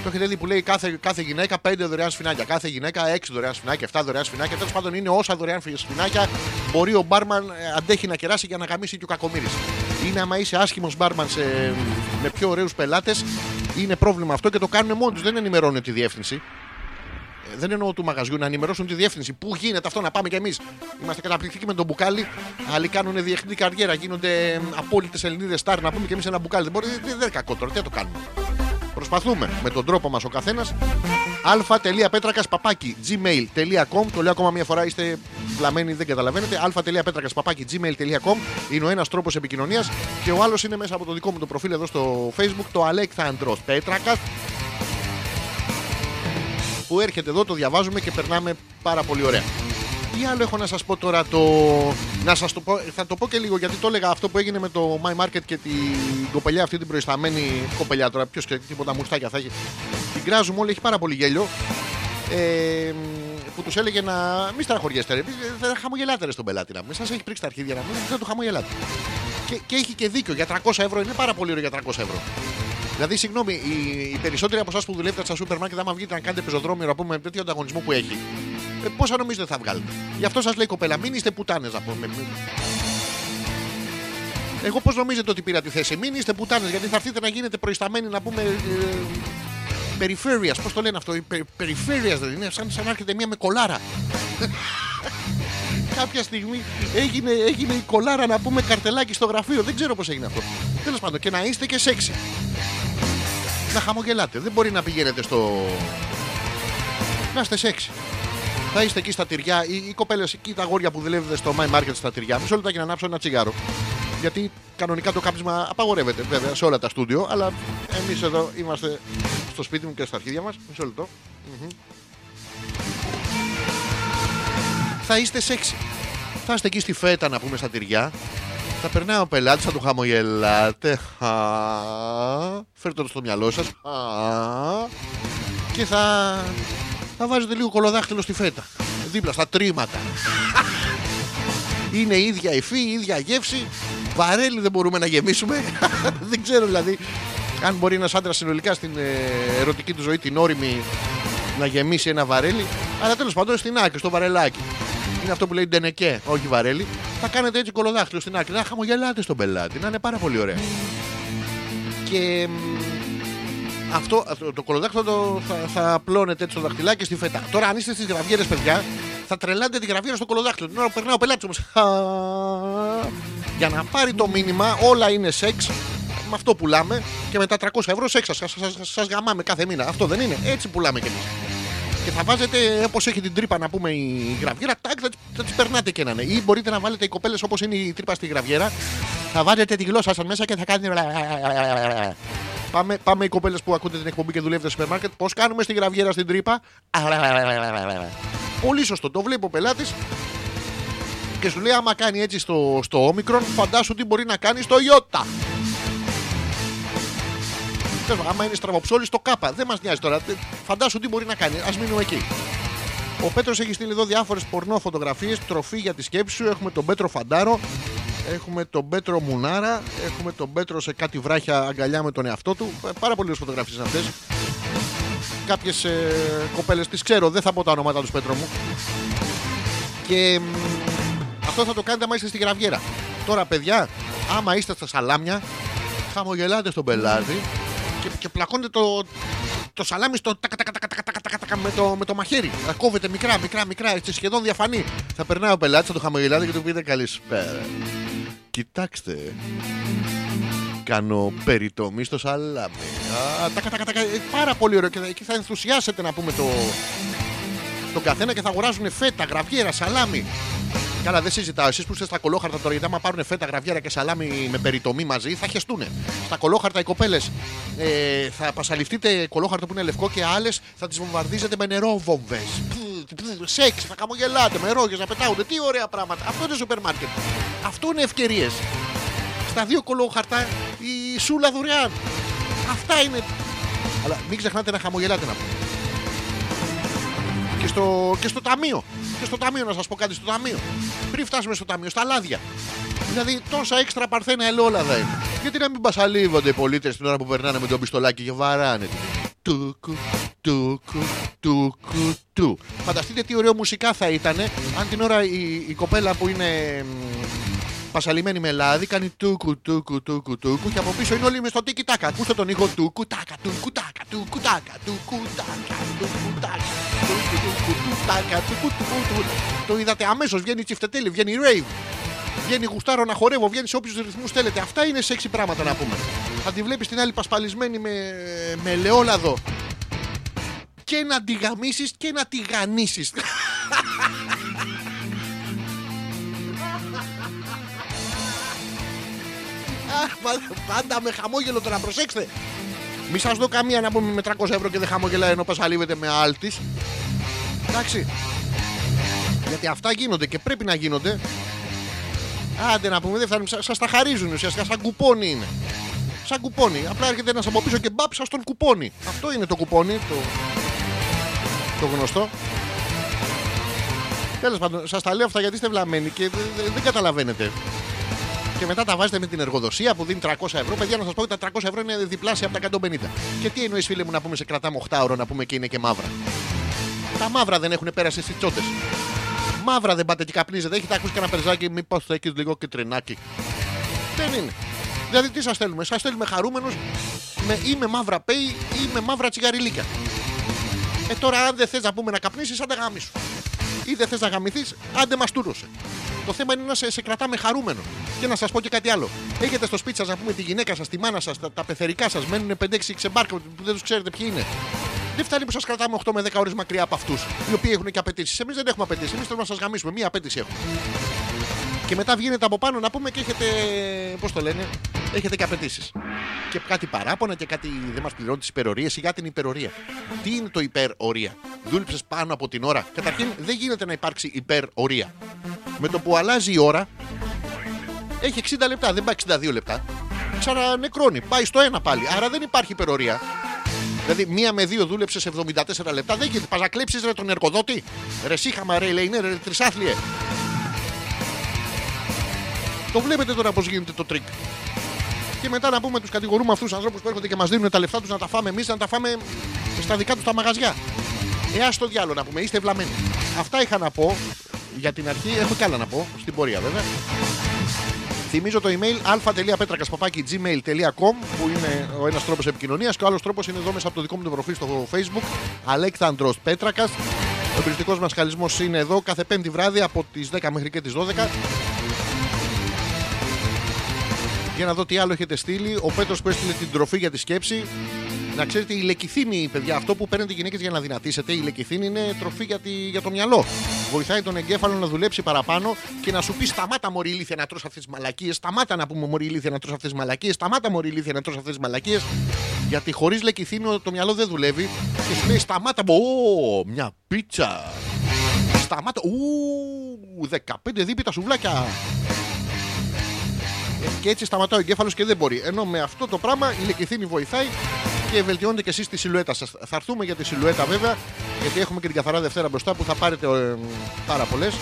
Το έχετε δει που λέει κάθε γυναίκα 5 δωρεάν σφινάκια, κάθε γυναίκα 6 δωρεάν σφινάκια, 7 δωρεάν σφινάκια. Τέλος πάντων είναι όσα δωρεάν σφινάκια μπορεί ο μπάρμαν αντέχει να κεράσει για να γαμίσει και ο κακομοίρης. Είναι άμα είσαι άσχημος μπάρμαν με πιο ωραίους πελάτες, είναι πρόβλημα αυτό και το κάνουν μόνοι τους, δεν ενημερώνουν τη διεύθυνση. Δεν εννοώ του μαγαζιού, να ενημερώσουν τη διεύθυνση. Πού γίνεται αυτό να πάμε κι εμείς. Είμαστε καταπληκτικοί με τον μπουκάλι. Άλλοι κάνουν διεθνή καριέρα. Γίνονται απόλυτες Ελληνίδες στάρ. Να πούμε κι εμείς ένα μπουκάλι. Δεν μπορεί, δεν είναι κακό τώρα. Τι θα το κάνουμε. Προσπαθούμε με τον τρόπο μας ο καθένας. alpha.petrakas.gmail.com. Το λέω ακόμα μια φορά. Είστε βλαμμένοι, δεν καταλαβαίνετε. alpha.petrakas.gmail.com είναι ο ένας τρόπος επικοινωνίας. Και ο άλλος είναι μέσα από το δικό μου το προφίλ εδώ στο Facebook. Το Αλέξανδρος Πέτρακας. Που έρχεται εδώ, το διαβάζουμε και περνάμε πάρα πολύ ωραία. Τι άλλο έχω να σας πω τώρα, να σας το πω, θα το πω και λίγο γιατί το έλεγα αυτό που έγινε με το My Market και την κοπελιά αυτή την προϊσταμένη κοπελιά τώρα. Ποιος και τίποτα μουστάκια θα έχει. Την κράζουμε όλοι, έχει πάρα πολύ γέλιο. Που τους έλεγε να μην στραχωριέστε, θα χαμογελάτε ρε στον πελάτη να μην. Σας έχει πρίξει τα αρχίδια να μην, θα το χαμογελάτε. Και έχει και δίκιο για 300 ευρώ, είναι πάρα πολύ ωραίο για 300 ευρώ. Δηλαδή, συγγνώμη, οι περισσότεροι από εσάς που δουλεύετε στα σούπερ μάρκετ, άμα βγείτε να κάνετε πεζοδρόμιο, να πούμε με τέτοιο ανταγωνισμό που έχει, πόσα νομίζετε θα βγάλετε. Γι' αυτό σας λέει κοπέλα, μην είστε πουτάνες να πούμε. Εγώ πώς νομίζετε ότι πήρα τη θέση, μην είστε πουτάνες, γιατί θα έρθετε να γίνετε προϊσταμένοι να πούμε. Περιφέρειας, πώς το λένε αυτό, περιφέρειας δεν είναι, σαν να έρχεται μία με κολάρα. Κάποια στιγμή έγινε η κολάρα να πούμε καρτελάκι στο γραφείο, δεν ξέρω πώς έγινε αυτό. Τέλος πάντων, και να είστε και σεξι. Να χαμογελάτε. Δεν μπορεί να πηγαίνετε στο. Να είστε σεξ. Θα είστε εκεί στα τυριά, οι κοπέλες εκεί, τα αγόρια που δουλεύετε στο My Market στα τυριά. Μισό λεπτό για να ανάψω ένα τσιγάρο. Γιατί κανονικά το κάπνισμα απαγορεύεται βέβαια σε όλα τα στούντιο, αλλά εμείς εδώ είμαστε στο σπίτι μου και στα αρχίδια μας. Μισό λεπτό. Θα είστε σεξ. Θα είστε εκεί στη φέτα να πούμε στα τυριά. Θα περνάει ο πελάτης, θα του χαμογελάτε. Φέρτε το στο μυαλό σας. Και θα βάζετε λίγο κολοδάχτυλο στη φέτα. Δίπλα στα τρίματα. Είναι η ίδια υφή, η ίδια γεύση. Βαρέλι δεν μπορούμε να γεμίσουμε. Δεν ξέρω δηλαδή αν μπορεί ένας άντρας συνολικά στην ερωτική του ζωή την όριμη να γεμίσει ένα βαρέλι. Αλλά τέλος πάντων στην άκρη, στο βαρελάκι. Είναι αυτό που λέει ντενεκέ, όχι βαρέλι. Θα κάνετε έτσι κολοδάχτυλο στην άκρη, να χαμογελάτε στον πελάτη, να είναι πάρα πολύ ωραία. Και αυτό το κολοδάχτυλο θα απλώνετε έτσι στο δαχτυλάκι στη φέτα. Τώρα, αν είστε στις γραβιέρες, παιδιά, θα τρελάτε τη γραβιέρα στο κολοδάχτυλο. Την ώρα που περνάει ο πελάτης όμως. Για να πάρει το μήνυμα, όλα είναι σεξ. Με αυτό πουλάμε και με τα 300 ευρώ σεξ σας γαμάμε κάθε μήνα. Αυτό δεν είναι. Έτσι πουλάμε κι εμείς. Και θα βάζετε όπως έχει την τρύπα να πούμε η γραβιέρα, τάκ, θα τις περνάτε και έναν. Ή μπορείτε να βάλετε οι κοπέλες όπως είναι η τρύπα στη γραβιέρα, θα βάζετε τη γλώσσα σας μέσα και θα κάνετε. Πάμε οι κοπέλες που ακούτε την εκπομπή και δουλεύετε στο σούπερ μάρκετ, πώς κάνουμε στη γραβιέρα στην τρύπα. Πολύ σωστό, το βλέπει ο πελάτης και σου λέει άμα κάνει έτσι στο όμικρον, φαντάσου τι μπορεί να κάνει στο ιώτα. άμα είναι στραβοψόλη στο κάπα, δεν μας νοιάζει τώρα. Φαντάσου τι μπορεί να κάνει. Ας μείνουμε εκεί. Ο Πέτρος έχει στείλει εδώ διάφορες πορνό φωτογραφίες, τροφή για τη σκέψη σου. Έχουμε τον Πέτρο Φαντάρο, έχουμε τον Πέτρο Μουνάρα, έχουμε τον Πέτρο σε κάτι βράχια αγκαλιά με τον εαυτό του. Πάρα πολλές φωτογραφίες αυτές. Κάποιες κοπέλες τις ξέρω, δεν θα πω τα ονόματα τους, Πέτρο μου. Και αυτό θα το κάνετε άμα είστε στη γραβιέρα. Τώρα, παιδιά, άμα είστε στα σαλάμια, χαμογελάτε στον πελάτη και πλακώνετε το σαλάμι στο τακατακατακατακατακατακα με το μαχαίρι. Κόβετε μικρά, σχεδόν διαφανή. Θα περνάει ο πελάτης, θα το χαμογελάτε και του πείτε καλησπέρα. Κοιτάξτε, κάνω περιτομή στο σαλάμι. Πάρα πολύ ωραίο και θα ενθουσιάσετε να πούμε τον καθένα και θα αγοράζουν φέτα, γραβιέρα, σαλάμι. Καλά, δεν συζητάω. Εσείς που είστε στα κολόχαρτα τώρα, γιατί άμα πάρουν φέτα, γραβιέρα και σαλάμι με περιτομή μαζί, θα χεστούνε. Στα κολόχαρτα οι κοπέλες θα πασαλιφτείτε κολόχαρτο που είναι λευκό και άλλες θα τις βομβαρδίζετε με νερόβομβες. Σεξ, θα καμογελάτε με ρόγες να πετάουνε. Τι ωραία πράγματα. Αυτό είναι σούπερ μάρκετ. Αυτό είναι ευκαιρίες. Στα δύο κολόχαρτα η σούλα δωρεάν. Αυτά είναι. Αλλά μην ξεχνάτε να χαμογελάτε να πούμε. Και στο ταμείο να σας πω κάτι, στο ταμείο. Πριν φτάσουμε στο ταμείο, στα λάδια. Δηλαδή τόσα έξτρα παρθένα ελαιόλαδα είναι. Γιατί να μην πασαλίβονται οι πολίτες την ώρα που περνάνε με τον πιστολάκι και βαράνε. Τουκου, τουκου, τουκου, του. Φανταστείτε τι ωραίο μουσικά θα ήταν αν την ώρα η κοπέλα που είναι πασαλιμένη με λάδι κάνει τουκου, τουκου, τουκου, τουκου και από πίσω είναι όλοι με στο τίκι τάκα. Ακούστε τον ήχο τουκου, τάκα, τουκου, τάκα, τουκου, τάκα, τουκου, τάκα, τουκου, τάκα. Το είδατε αμέσως, βγαίνει τσιφτετέλη, βγαίνει rave, βγαίνει γουστάρο να χορεύω, βγαίνει σε όποιους ρυθμούς θέλετε. Αυτά είναι σεξι πράγματα να πούμε. Θα τη βλέπεις την άλλη πασπαλισμένη με ελαιόλαδο και να τη γαμίσεις και να τη γανίσεις. Πάντα με χαμόγελο τώρα, προσέξτε. Μη σας δω καμία να πούμε με 300€ και δεν χαμογελάει ενώ πασαλίβεται με άλτης. Εντάξει. Γιατί αυτά γίνονται και πρέπει να γίνονται. Άντε να πούμε, δεν φτάνει. Σας τα χαρίζουν ουσιαστικά. Σαν κουπόνι είναι. Σαν κουπόνι. Απλά έρχεται ένας από πίσω και μπαπ, σας τον κουπόνι. Αυτό είναι το κουπόνι. Το γνωστό. Τέλος πάντων, σας τα λέω αυτά γιατί είστε βλαμμένοι και δεν καταλαβαίνετε. Και μετά τα βάζετε με την εργοδοσία που δίνει 300€. Παιδιά, να σας πω ότι τα 300€ είναι διπλάσια από τα 150. Και τι εννοείς, φίλε μου, να πούμε σε κρατάμε 8ωρο να πούμε και είναι και μαύρα. Τα μαύρα δεν έχουν πέρασει στις τσότες. Μαύρα δεν πάτε και καπνίζετε. Έχετε ακούσει κανένα περζάκι, μήπως θα έχεις λίγο κυτρινάκι. Δεν είναι. Δηλαδή, τι σας θέλουμε. Σας θέλουμε χαρούμενους ή με μαύρα πέι ή με μαύρα τσιγαριλίκια. Τώρα, αν δεν θες να πούμε να καπνίσεις, άντε γαμίσου. Ή δεν θες να γαμηθείς, άντε μαστούρωσε. Το θέμα είναι να σε κρατάμε χαρούμενο. Και να σας πω και κάτι άλλο. Έχετε στο σπίτι σας, να πούμε, τη γυναίκα σας, τη μάνα σας, τα πεθερικά σας, μένουν 5-6 ξεμπάρκα που δεν τους ξέρετε ποιοι είναι. Δεν φτάνει που σας κρατάμε 8 με 10 ώρες μακριά από αυτούς, οι οποίοι έχουν και απαιτήσεις. Εμείς δεν έχουμε απαιτήσεις. Εμείς θέλουμε να σας γαμίσουμε. Μία απαιτήση έχουμε. Και μετά βγαίνετε από πάνω να πούμε και έχετε. Πώς το λένε, έχετε και απαιτήσεις. Και κάτι παράπονα και κάτι δεν μας πληρώνει τις υπερορίες ή για την υπερορία. Τι είναι το υπερορία? Δούλεψες πάνω από την ώρα. Καταρχήν δεν γίνεται να υπάρξει υπερορία. Με το που αλλάζει η ώρα, έχει 60 λεπτά, δεν πάει 62 λεπτά. Ξανανεκρώνει, πάει στο 1 πάλι. Άρα δεν υπάρχει υπερορία. Δηλαδή, 1 με 2 δούλεψε σε 74 λεπτά, δεν γίνεται. Πας να κλέψεις ρε τον εργοδότη. Ρε σύχαμα, ρε λέει, ναι, ρε τρισάθλιε. Το βλέπετε τώρα πώς γίνεται το τρίκ. Και μετά να πούμε τους κατηγορούμε αυτούς τους ανθρώπους που έρχονται και μας δίνουν τα λεφτά τους να τα φάμε εμείς, να τα φάμε στα δικά τους τα μαγαζιά. Ας το διάλογο να πούμε, είστε βλαμμένοι. Αυτά είχα να πω. Για την αρχή έχω κι άλλα να πω, στην πορεία βέβαια. Θυμίζω το email alpha.petrakas.gmail.com που είναι ο ένας τρόπος επικοινωνίας και ο άλλος τρόπος είναι εδώ μέσα από το δικό μου το προφίλ στο Facebook. Αλέξανδρος Πέτρακας. Ο εμπρηστικός μασχαλισμός είναι εδώ κάθε Πέμπτη βράδυ από τις 10 μέχρι και τις 12. Για να δω τι άλλο έχετε στείλει. Ο Πέτρος που έστειλε την τροφή για τη σκέψη. Να ξέρετε, η λεκυθήνη, παιδιά, αυτό που παίρνετε γυναίκες για να δυνατήσετε, η λεκυθήνη είναι τροφή για το μυαλό. Βοηθάει τον εγκέφαλο να δουλέψει παραπάνω και να σου πει: σταμάτα, μωρή ηλίθεια, να τρως αυτές τις μαλακίες. Σταμάτα να πούμε, μωρή ηλίθεια, να τρως αυτές τις μαλακίες. Σταμάτα, μωρή ηλίθεια, να τρως αυτές τις μαλακίες. Γιατί χωρίς λεκυθήνη το μυαλό δεν δουλεύει. Και σου λέει: σταμάτα, μια πίτσα. Σταμάτα, 15 δίπιτα σουβλάκια. Και έτσι σταματάει ο εγκέφαλος και δεν μπορεί. Ενώ με αυτό το πράγμα η λεκυθήνη βοηθάει. και βελτιώνετε και εσείς τη σιλουέτα σας. Θα έρθουμε για τη σιλουέτα βέβαια, γιατί έχουμε και την καθαρά Δευτέρα μπροστά που θα πάρετε πάρα πολλές.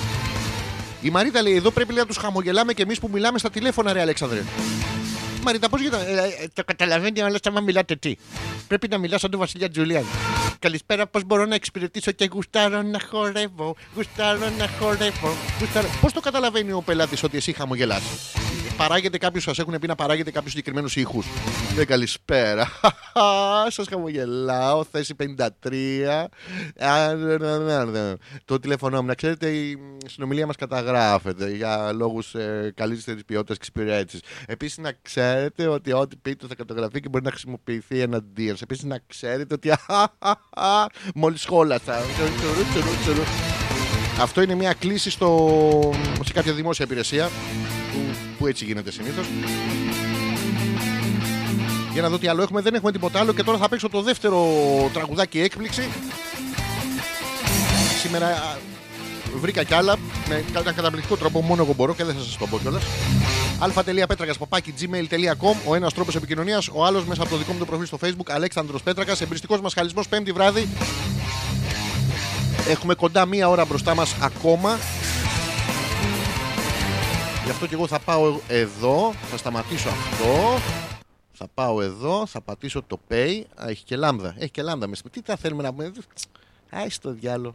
Η Μαρίτα λέει: εδώ πρέπει να τους χαμογελάμε και εμείς που μιλάμε στα τηλέφωνα, ρε Αλέξανδρε. Μαρίτα, πώς γίνεται. Το καταλαβαίνει, αλλά άμα μιλάτε τι. Πρέπει να μιλάς σαν τον Βασιλιά Τζουλιάν. Καλησπέρα, πώς μπορώ να εξυπηρετήσω και γουστάρω να χορεύω. Πώς το καταλαβαίνει ο πελάτης ότι εσύ χαμογελάς. Παράγεται κάποιος, σας έχουν πει να παράγεται κάποιους συγκεκριμένους ήχους. Ναι, καλησπέρα. Σας χαμογελάω. Θέση 53. Το τηλέφωνο μου, να ξέρετε, η συνομιλία μας καταγράφεται για λόγους καλύτερης ποιότητας εξυπηρέτησης. Επίσης, να ξέρετε ότι ό,τι πείτε θα καταγραφεί και μπορεί να χρησιμοποιηθεί εναντίον. Επίσης, να ξέρετε ότι. Μόλις σχόλασα. Αυτό είναι μια κλίση σε κάποια δημόσια υπηρεσία. Που έτσι γίνεται συνήθως. Για να δω τι άλλο έχουμε. Δεν έχουμε τίποτα άλλο. Και τώρα θα παίξω το δεύτερο τραγουδάκι έκπληξη. Σήμερα βρήκα κι άλλα με έναν καταπληκτικό τρόπο. Μόνο εγώ μπορώ και δεν θα σας το πω κιόλας. alpha.petrakas.gmail.com. Ο ένας τρόπος επικοινωνίας. Ο άλλος μέσα από το δικό μου το προφίλ στο Facebook. Αλέξανδρος Πέτρακας. Εμπρηστικός Μασχαλισμός. Πέμπτη βράδυ. Έχουμε κοντά μία ώρα μπροστά μας ακόμα. Γι' αυτό και εγώ θα πάω εδώ, θα σταματήσω αυτό, θα πάω εδώ, θα πατήσω το pay. Α, έχει και λάμδα, έχει και λάμδα μέσα. Τι τα θέλουμε να πούμε, άις το διάλο.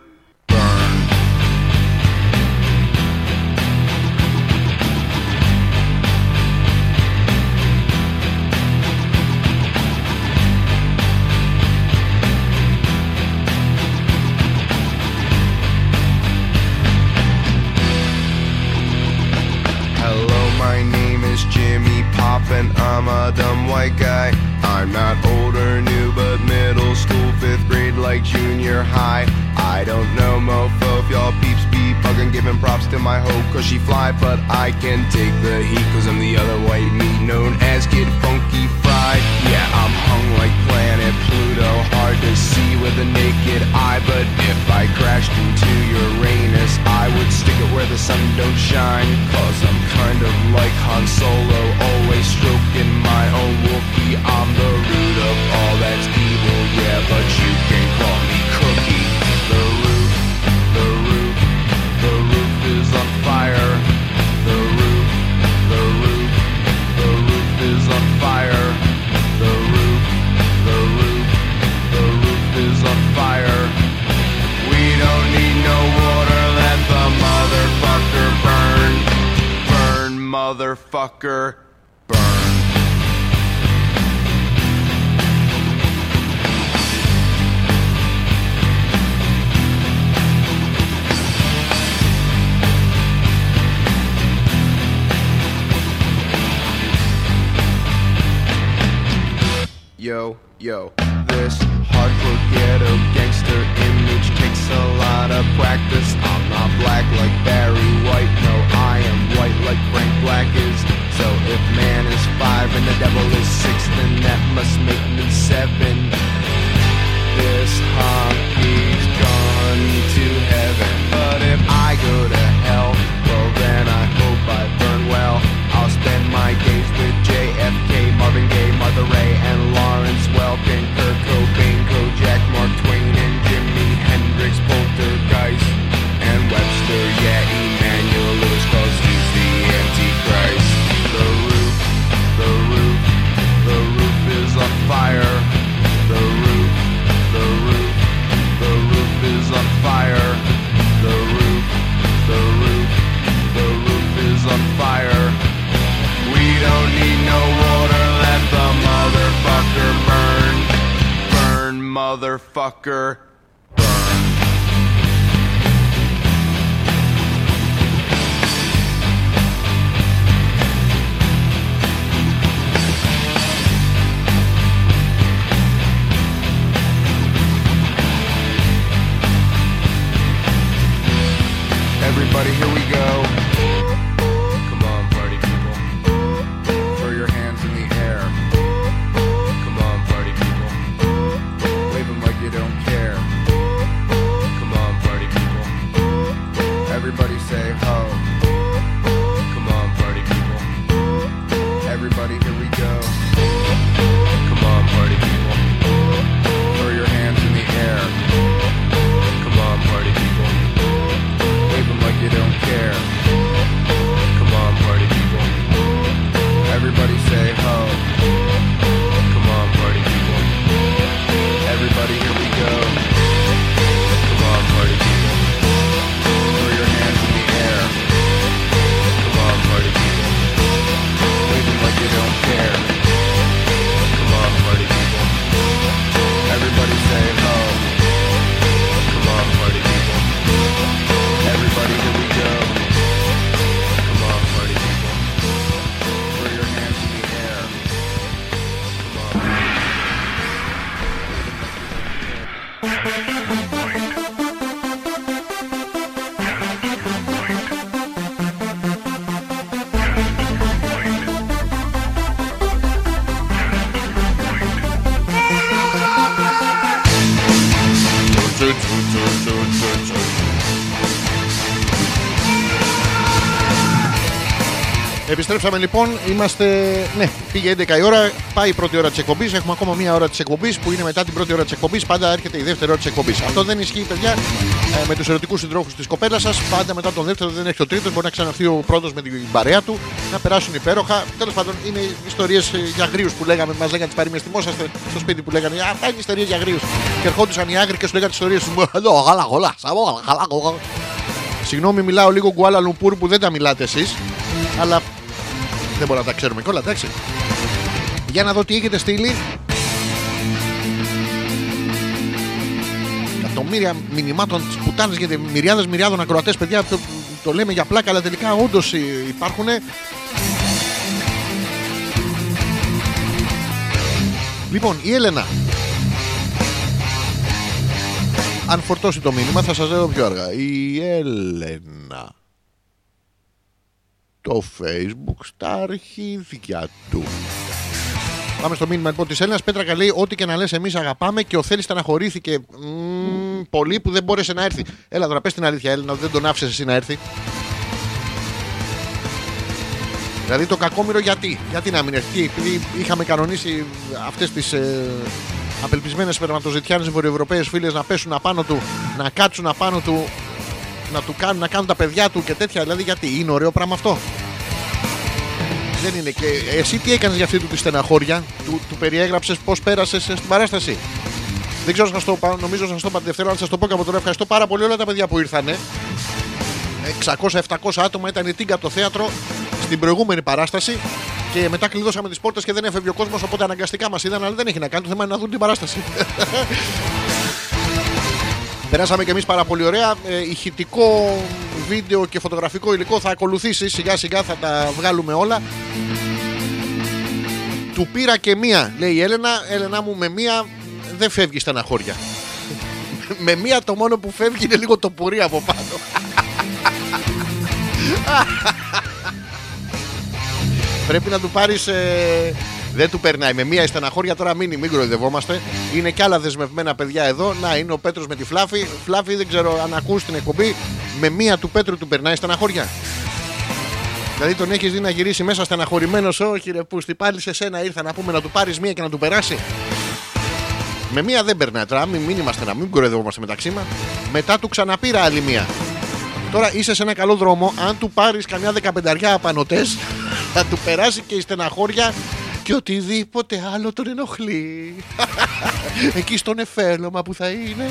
My name is Jimmy Poppin', I'm a dumb white guy. I'm not old or new, but middle school, fifth grade, like junior high. I don't know, mofo, if y'all peeps be buggin', giving props to my hoe, cause she fly, but I can take the heat, cause I'm the other white meat known as Kid Funky Fry. Yeah, I'm hung like planet Pluto, hard to see with a naked eye, but if I crashed into Uranus, I would stick it where the sun don't shine, cause I'm kind of like Han Solo, always stroking my own Wookiee. I'm the root of all that's evil, yeah, but you can call me Cookie. The roof, the roof, the roof is on fire. The roof, the roof, the roof is on fire. The roof, the roof, the roof is on fire. We don't need no water, let the motherfucker burn. Burn, motherfucker, burn. Yo, yo, this hardcore ghetto gangster image takes a lot of practice. I'm not black like Barry White, no, I am white like Frank Black is. So if man is five and the devil is six, then that must make me seven. This hockey's gone to heaven, but if I go to hell, well then I hope I burn well. I'll spend my days with JFK, Marvin Gaye, Martha Ray, and Lawrence Welkin, Kurt Cobain, Kojak, Mark Twain, and Jimi Hendrix, Poltergeist, and Webster, yeah, Emmanuel Lewis, cause he's the Antichrist. The roof, the roof, the roof is on fire. The roof, the roof, the roof is on fire. The roof, the roof, the roof is on fire. We don't need no water, let the motherfucker burn. Burn, motherfucker. Επιστρέψαμε λοιπόν, είμαστε. Ναι, πήγε 11 η ώρα, πάει η πρώτη ώρα της εκπομπής. Έχουμε ακόμα μία ώρα της εκπομπής που είναι μετά την πρώτη ώρα της εκπομπής. Πάντα έρχεται η δεύτερη ώρα της εκπομπής. Αυτό δεν ισχύει, παιδιά, με τους ερωτικούς συντρόφους της κοπέλας σας. Πάντα μετά τον δεύτερο δεν έχει ο τρίτος. Μπορεί να ξαναρθεί ο πρώτος με την παρέα του, να περάσουν υπέροχα. Τέλος πάντων, είναι ιστορίες για αγρίους που λέγαμε, μας λέγανε τις παροιμίες. Θυμόσαστε στο σπίτι που λέγανε αυτά είναι ιστορίες για αγρίους. Και ερχόντουσαν οι άγριοι και σου λέγανε τις ιστορίες του. Συγγνώμη, μιλάω λίγο Κουάλα Λουμπούρ που δεν τα μιλάτε εσείς, αλλά δεν μπορώ να τα ξέρουμε κιόλα, εντάξει. Για να δω τι έχετε στείλει. Εκατομμύρια μηνυμάτων της πουτάνας, γιατί μυριάδες μυριάδων ακροατές, παιδιά, το λέμε για πλάκα, αλλά τελικά όντως υπάρχουν. Λοιπόν, η Έλενα. Αν φορτώσει το μήνυμα θα σας λέω πιο αργά. Η Έλενα. Το Facebook στα αρχίδια του. Πάμε στο μήνυμα λοιπόν της Έλληνας. Πέτρακα λέει ό,τι και να λες εμείς αγαπάμε και ο Θέλης στεναχωρήθηκε πολύ που δεν μπόρεσε να έρθει. Έλα τώρα πες την αλήθεια, Έλληνα, δεν τον άφησες εσύ να έρθει. Δηλαδή το κακόμοιρο γιατί να μην έρθει, επειδή είχαμε κανονίσει αυτές τις απελπισμένες σπερματοζητιάνες βορειοευρωπαίες φίλες να πέσουν απάνω του, να κάτσουν απάνω του, να του κάνουν, να κάνουν τα παιδιά του και τέτοια. Δηλαδή γιατί είναι ωραίο πράγμα αυτό? Δεν είναι. Και εσύ τι έκανες για αυτή του τη στεναχώρια? Του περιέγραψες πως πέρασες στην παράσταση? Δεν ξέρω, νομίζω να σας το είπα τη Δευτέρα, αλλά σας το πω και από τώρα. Ευχαριστώ πάρα πολύ όλα τα παιδιά που ήρθανε. 600-700 άτομα ήταν η τίγκα από το θέατρο στην προηγούμενη παράσταση. Και μετά κλειδώσαμε τις πόρτες και δεν έφευγε ο κόσμος, οπότε αναγκαστικά μας είδαν, αλλά δεν έχει να κάνει. Το θέμα είναι να δουν την παράσταση. Περάσαμε και εμείς πάρα πολύ ωραία. Ηχητικό, βίντεο και φωτογραφικό υλικό θα ακολουθήσει. Σιγά σιγά θα τα βγάλουμε όλα. Του πήρα και μία, λέει η Έλενα. Έλενα μου, με μία δεν φεύγει στεναχώρια. Με μία το μόνο που φεύγει είναι λίγο το πουρί από πάνω. Πρέπει να του πάρεις. Δεν του περνάει. Με μία η στεναχώρια τώρα μην κοροϊδευόμαστε. Είναι κι άλλα δεσμευμένα παιδιά εδώ. Να είναι ο Πέτρος με τη Φλάφη. Φλάφη, δεν ξέρω αν ακούς την εκπομπή. Με μία του Πέτρου του περνάει η στεναχώρια. Δηλαδή τον έχεις δει να γυρίσει μέσα στεναχωρημένος? Όχι, ρε πούστη, πάλι σε σένα ήρθα να πούμε να του πάρεις μία και να του περάσει. Με μία δεν περνάει. Τώρα μην κοροϊδευόμαστε μεταξύ μας. Μετά του ξαναπήρα άλλη μία. Τώρα είσαι σε ένα καλό δρόμο. Αν του πάρεις καμιά 15 απανωτές, θα του περάσει και η στεναχώρια και οτιδήποτε άλλο τον ενοχλεί. Εκεί στον εφέλωμα που θα είναι.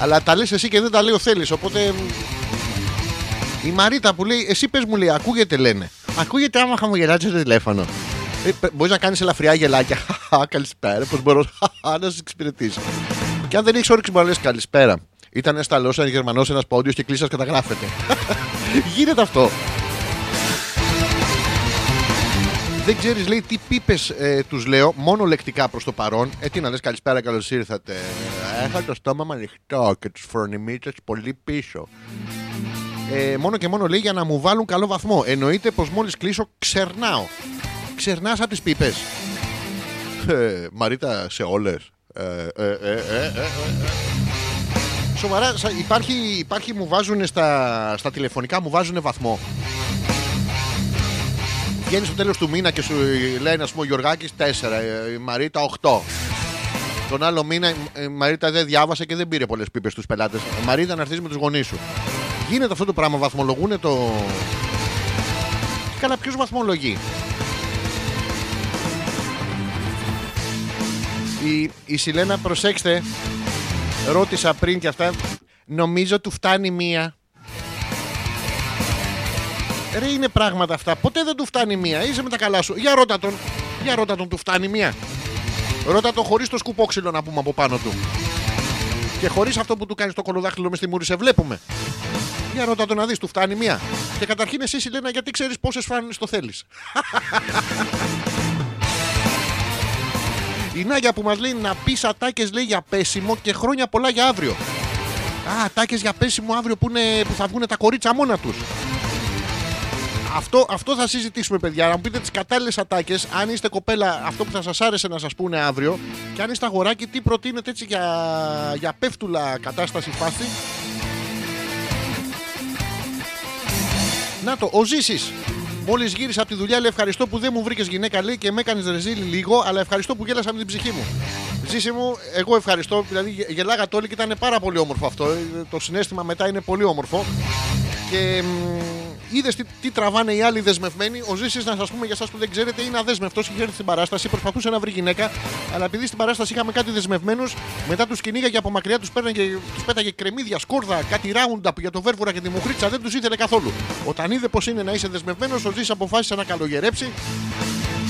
Αλλά τα λες εσύ και δεν τα λέει ο Θέλης. Οπότε η Μαρίτα που λέει, εσύ πες μου, λέει, ακούγεται, λένε. Ακούγεται άμα χαμογελάτσεις το τηλέφωνο. Μπορείς να κάνεις ελαφριά γελάκια. Καλησπέρα, πώς μπορώ να σε εξυπηρετήσω? Και αν δεν έχεις όρεξη να λες καλησπέρα. Ήταν ένα Ιταλός, ένα Γερμανός, ένας Πόντιος και κλείσας καταγράφεται. Γίνεται αυτό. Δεν ξέρεις, λέει, τι πίπες τους λέω, μόνο λεκτικά προς το παρόν. Τι να λες καλησπέρα, καλώς ήρθατε. Έχα το στόμα μου ανοιχτό και τους φρονιμίτσες πολύ πίσω. Μόνο και μόνο, λέει, για να μου βάλουν καλό βαθμό. Εννοείται πως μόλις κλείσω ξερνάω. Ξερνάς από τις πίπες. Μαρίτα, σε όλες. Σοβαρά, υπάρχει μου βάζουν στα τηλεφωνικά, μου βάζουν βαθμό. Βγαίνει στο τέλος του μήνα και σου λέει, ας πούμε, ο Γιωργάκης 4, η Μαρίτα 8. Τον άλλο μήνα η Μαρίτα δεν διάβασε και δεν πήρε πολλές πίπες στους πελάτες. Μαρίτα, να έρθεις με τους γονείς σου. Γίνεται αυτό το πράγμα, βαθμολογούνε το. Καλά, ποιος βαθμολογεί? Η Σιλένα, προσέξτε. Ρώτησα πριν και αυτά. Νομίζω του φτάνει μία. Ρε, είναι πράγματα αυτά. Ποτέ δεν του φτάνει μία. Είσαι με τα καλά σου. Για ρώτα τον. Για ρώτα τον, του φτάνει μία. Ρώτα τον χωρίς το σκουπόξυλο να πούμε από πάνω του. Και χωρίς αυτό που του κάνεις το κολοδάχτυλο μες στη μούρη, σε βλέπουμε. Για ρώτα τον να δεις, του φτάνει μία. Και καταρχήν εσύ, Σιλένα, γιατί ξέρεις πόσες φάνες το θέλεις? Η Νάγια που μας λέει να πεις ατάκες, λέει, για πέσιμο και χρόνια πολλά για αύριο. Α, ατάκες για πέσιμο αύριο που θα βγουν τα κορίτσα μόνα τους. Αυτό θα συζητήσουμε, παιδιά. Να μου πείτε τις κατάλληλες ατάκες. Αν είστε κοπέλα, αυτό που θα σας άρεσε να σας πούνε αύριο. Και αν είστε αγοράκι, τι προτείνετε έτσι για πέφτουλα κατάσταση φάση. Να το, ο Ζήσης. Μόλις γύρισα από τη δουλειά, λέει, ευχαριστώ που δεν μου βρήκες γυναίκα, λέει, και με έκανες ρεζίλη λίγο, αλλά ευχαριστώ που γέλασα με την ψυχή μου. Ζήση μου, εγώ ευχαριστώ. Δηλαδή, γελάγατε όλοι και ήταν πάρα πολύ όμορφο αυτό. Το συνέστημα μετά είναι πολύ όμορφο. Και είδες τι τραβάνε οι άλλοι δεσμευμένοι. Ο Ζήσης, να σας πούμε για εσάς που δεν ξέρετε, είναι αδέσμευτος. Είχε έρθει στην παράσταση, προσπαθούσε να βρει γυναίκα. Αλλά επειδή στην παράσταση είχαμε κάτι δεσμευμένους, μετά τους κυνήγαγε από μακριά, τους πέταγε κρεμμύδια, σκόρδα, κάτι roundup για το βέρβουρα και τη μουχρίτσα. Δεν τους ήθελε καθόλου. Όταν είδε πως είναι να είσαι δεσμευμένος, ο Ζήσης αποφάσισε να καλογερέψει,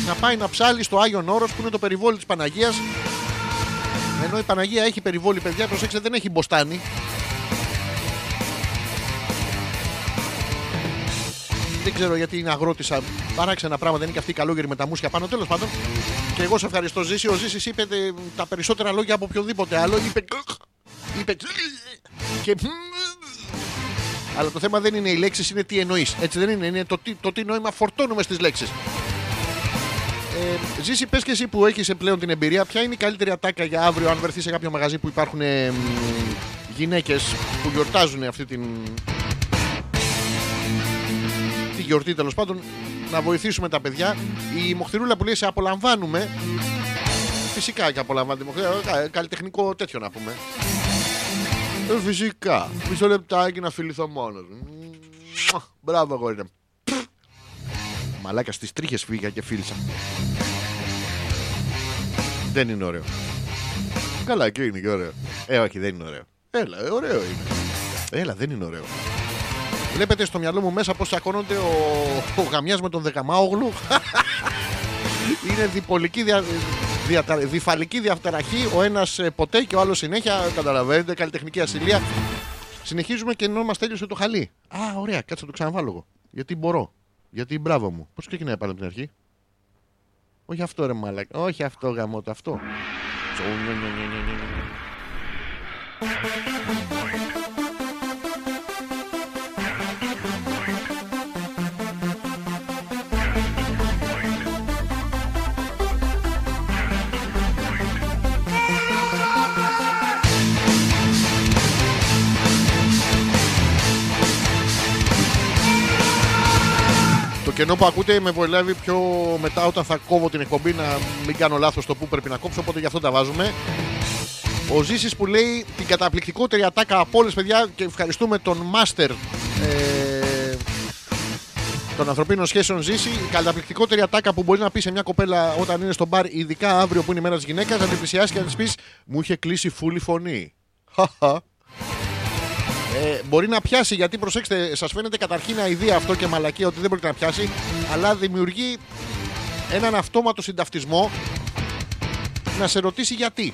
να πάει να ψάλει στο Άγιον Όρος που είναι το περιβόλι της Παναγίας. Ενώ η Παναγία έχει περιβόλι, παιδιά, προσέξτε, δεν έχει μποστάνι. Δεν ξέρω γιατί είναι αγρότησα. Παράξενα πράγματα, είναι και αυτή η καλόγερη με τα μουσια πάνω. Τέλος πάντων, και εγώ σε ευχαριστώ, Ζήση. Ο Ζήσης είπε τα περισσότερα λόγια από οποιοδήποτε άλλο. Είπε. Και... Αλλά το θέμα δεν είναι οι λέξεις, είναι τι εννοείς. Έτσι δεν είναι, είναι το τι νόημα φορτώνουμε στις λέξεις. Ζήση, πες και εσύ που έχεις πλέον την εμπειρία, ποια είναι η καλύτερη ατάκα για αύριο, αν βρεθεί σε κάποιο μαγαζί που υπάρχουν γυναίκες που γιορτάζουν αυτή τη γιορτή, τέλος πάντων, να βοηθήσουμε τα παιδιά. Η Mochieroula που λέει σε απολαμβάνουμε, φυσικά και απολαμβάνουμε, καλλιτεχνικό τέτοιο να πούμε. Φυσικά, μισό λεπτάκι να φιληθώ μόνος. Μπράβο, αγόρι. Μαλάκα, στις τρίχες φύγα και φίλησα. Δεν είναι ωραίο. Καλά και είναι και ωραίο. Όχι, δεν είναι ωραίο. Έλα, ωραίο είναι. Έλα, δεν είναι ωραίο. Βλέπετε στο μυαλό μου μέσα πως τσακώνονται ο γαμιάς με τον Δεκαμάογλου. Είναι διπολική διφαλική διαταραχή. Ο ένας ποτέ και ο άλλος συνέχεια. Καταλαβαίνετε, καλλιτεχνική ασυλία. Συνεχίζουμε και ενώ μας τέλειωσε το χαλί. Α, ωραία, κάτσε το ξαναβάλω εγώ. Γιατί μπορώ. Γιατί μπράβο μου. Πώς ξεκινάει πάλι από την αρχή. Όχι αυτό, ρε μαλάκα. Όχι αυτό, γαμώτα, αυτό. Και ενώ που ακούτε με βολεύει πιο μετά όταν θα κόβω την εκπομπή να μην κάνω λάθος το που πρέπει να κόψω, οπότε γι' αυτό τα βάζουμε. Ο Ζήσης που λέει την καταπληκτικότερη ατάκα από όλες, παιδιά, και ευχαριστούμε τον Μάστερ των ανθρωπίνων σχέσεων, Ζήση. Η καταπληκτικότερη ατάκα που μπορεί να πει σε μια κοπέλα όταν είναι στο μπαρ, ειδικά αύριο που είναι η μέρα της γυναίκας, να την πλησιάσει και να της πεις μου είχε κλείσει φούλη φωνή. Μπορεί να πιάσει, γιατί προσέξτε, σας φαίνεται καταρχήν αηδία αυτό και μαλακία ότι δεν μπορεί να πιάσει, αλλά δημιουργεί έναν αυτόματο συνταυτισμό να σε ρωτήσει γιατί.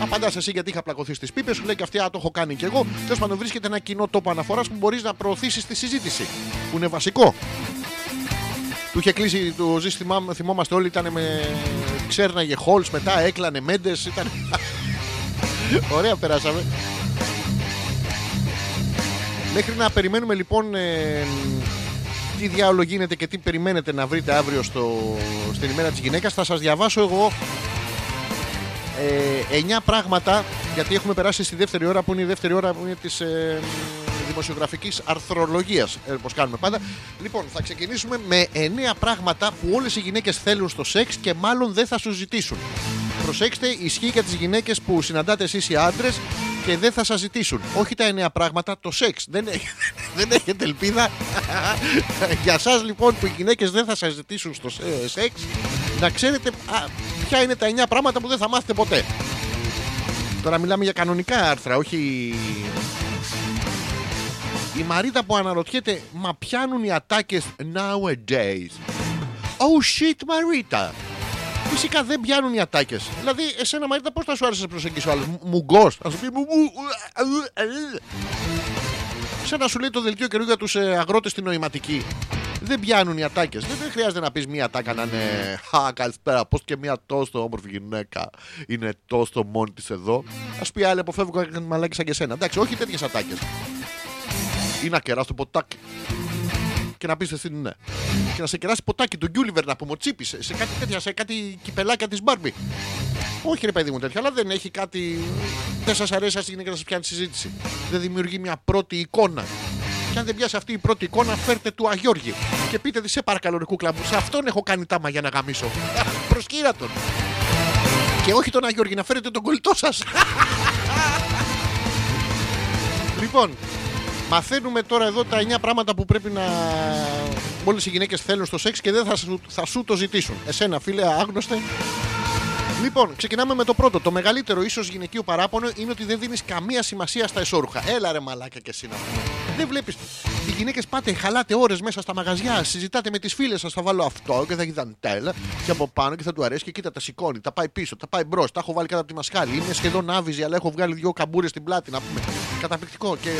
Απαντάς εσύ γιατί είχα πλακωθεί στις πίπες, σου λέει και αυτή, α, το έχω κάνει και εγώ. Τέλος πάντων, βρίσκεται ένα κοινό τόπο αναφοράς που μπορείς να προωθήσεις τη συζήτηση, που είναι βασικό. Του είχε κλείσει, του Ζήση, θυμόμαστε όλοι, ήταν με ξέρναγε Χόλς, μετά έκλανε Μέντες, ήταν... Ωραία, περάσαμε. Μέχρι να περιμένουμε λοιπόν τι διάολο γίνεται και τι περιμένετε να βρείτε αύριο στην ημέρα της γυναίκας, θα σας διαβάσω εγώ 9 πράγματα, γιατί έχουμε περάσει στη δεύτερη ώρα που είναι η δεύτερη ώρα που είναι της δημοσιογραφικής αρθρολογίας, όπως κάνουμε πάντα. Λοιπόν, θα ξεκινήσουμε με 9 πράγματα που όλες οι γυναίκες θέλουν στο σεξ και μάλλον δεν θα σου ζητήσουν. Προσέξτε, ισχύει για τις γυναίκες που συναντάτε εσείς οι άντρες και δεν θα σας ζητήσουν. Όχι τα 9 πράγματα, το σεξ. Δεν έχετε ελπίδα. Για σας λοιπόν που οι γυναίκες δεν θα σας ζητήσουν στο σεξ, να ξέρετε ποια είναι τα 9 πράγματα που δεν θα μάθετε ποτέ. Τώρα μιλάμε για κανονικά άρθρα, όχι... Η Μαρίτα που αναρωτιέται, μα πιάνουν οι ατάκες nowadays. Oh shit, Μαρίτα. Φυσικά δεν πιάνουν οι ατάκες. Δηλαδή, εσένα, Μαρίτα, πώς θα σου άρεσε να προσεγγίσει ο άλλος. Μουγκός. Θα σου πει σαν να σου λέει το δελτίο καιρού για τους αγρότες στη νοηματική. Δεν πιάνουν οι ατάκες. Δεν χρειάζεται να πεις μία ατάκα να είναι χα, καλησπέρα. Πώς και μία τόσο όμορφη γυναίκα είναι τόσο μόνη της εδώ. Ας πει άλλη, αποφεύγω να κάνει μαλάκι σαν και σένα. Εντάξει, όχι τέτοιες ατάκες. Ή να κεράσει το ποτάκι. Και να πεις εσύ ναι. Και να σε κεράσει ποτάκι του Γκούλιβερ να πομοτσίπησε σε κάτι τέτοια, σε κάτι κυπελάκια της Barbie. Όχι, ρε παιδί μου, τέτοια, αλλά δεν έχει κάτι. Δεν σας αρέσει αυτή η γυναίκα να σας πιάνει συζήτηση. Δεν δημιουργεί μια πρώτη εικόνα. και αν δεν πιάσει αυτή η πρώτη εικόνα, φέρτε του Αγιώργη. Και πείτε τη, σε παρακαλώ, ρε κούκλα μου, σε αυτόν έχω κάνει τάμα για να γαμίσω. Προσκύρα τον. Και όχι τον Αγιώργη, να φέρετε τον κολλητό σας. Λοιπόν, μαθαίνουμε τώρα εδώ τα 9 πράγματα που πρέπει να. Όλες οι γυναίκες θέλουν στο σεξ και δεν θα σου το ζητήσουν. Εσένα, φίλε, άγνωστε. Λοιπόν, ξεκινάμε με το πρώτο. Το μεγαλύτερο ίσως γυναικείο παράπονο είναι ότι δεν δίνεις καμία σημασία στα εσώρουχα. Έλα ρε μαλάκα και εσύ να πούμε. Δεν βλέπεις. Οι γυναίκες πάτε, χαλάτε ώρες μέσα στα μαγαζιά, συζητάτε με τις φίλες σας. Θα βάλω αυτό και θα κοιτάνε τέλα και από πάνω και θα του αρέσει και κοίτα τα σηκώνει. Τα πάει πίσω, τα πάει μπρος. Τα έχω βάλει κάτω από τη μασχάλη. Είναι σχεδόν άβυζη, αλλά έχω βγάλει 2 καμπούρες στην πλάτη να πούμε. Καταπληκτικό. Και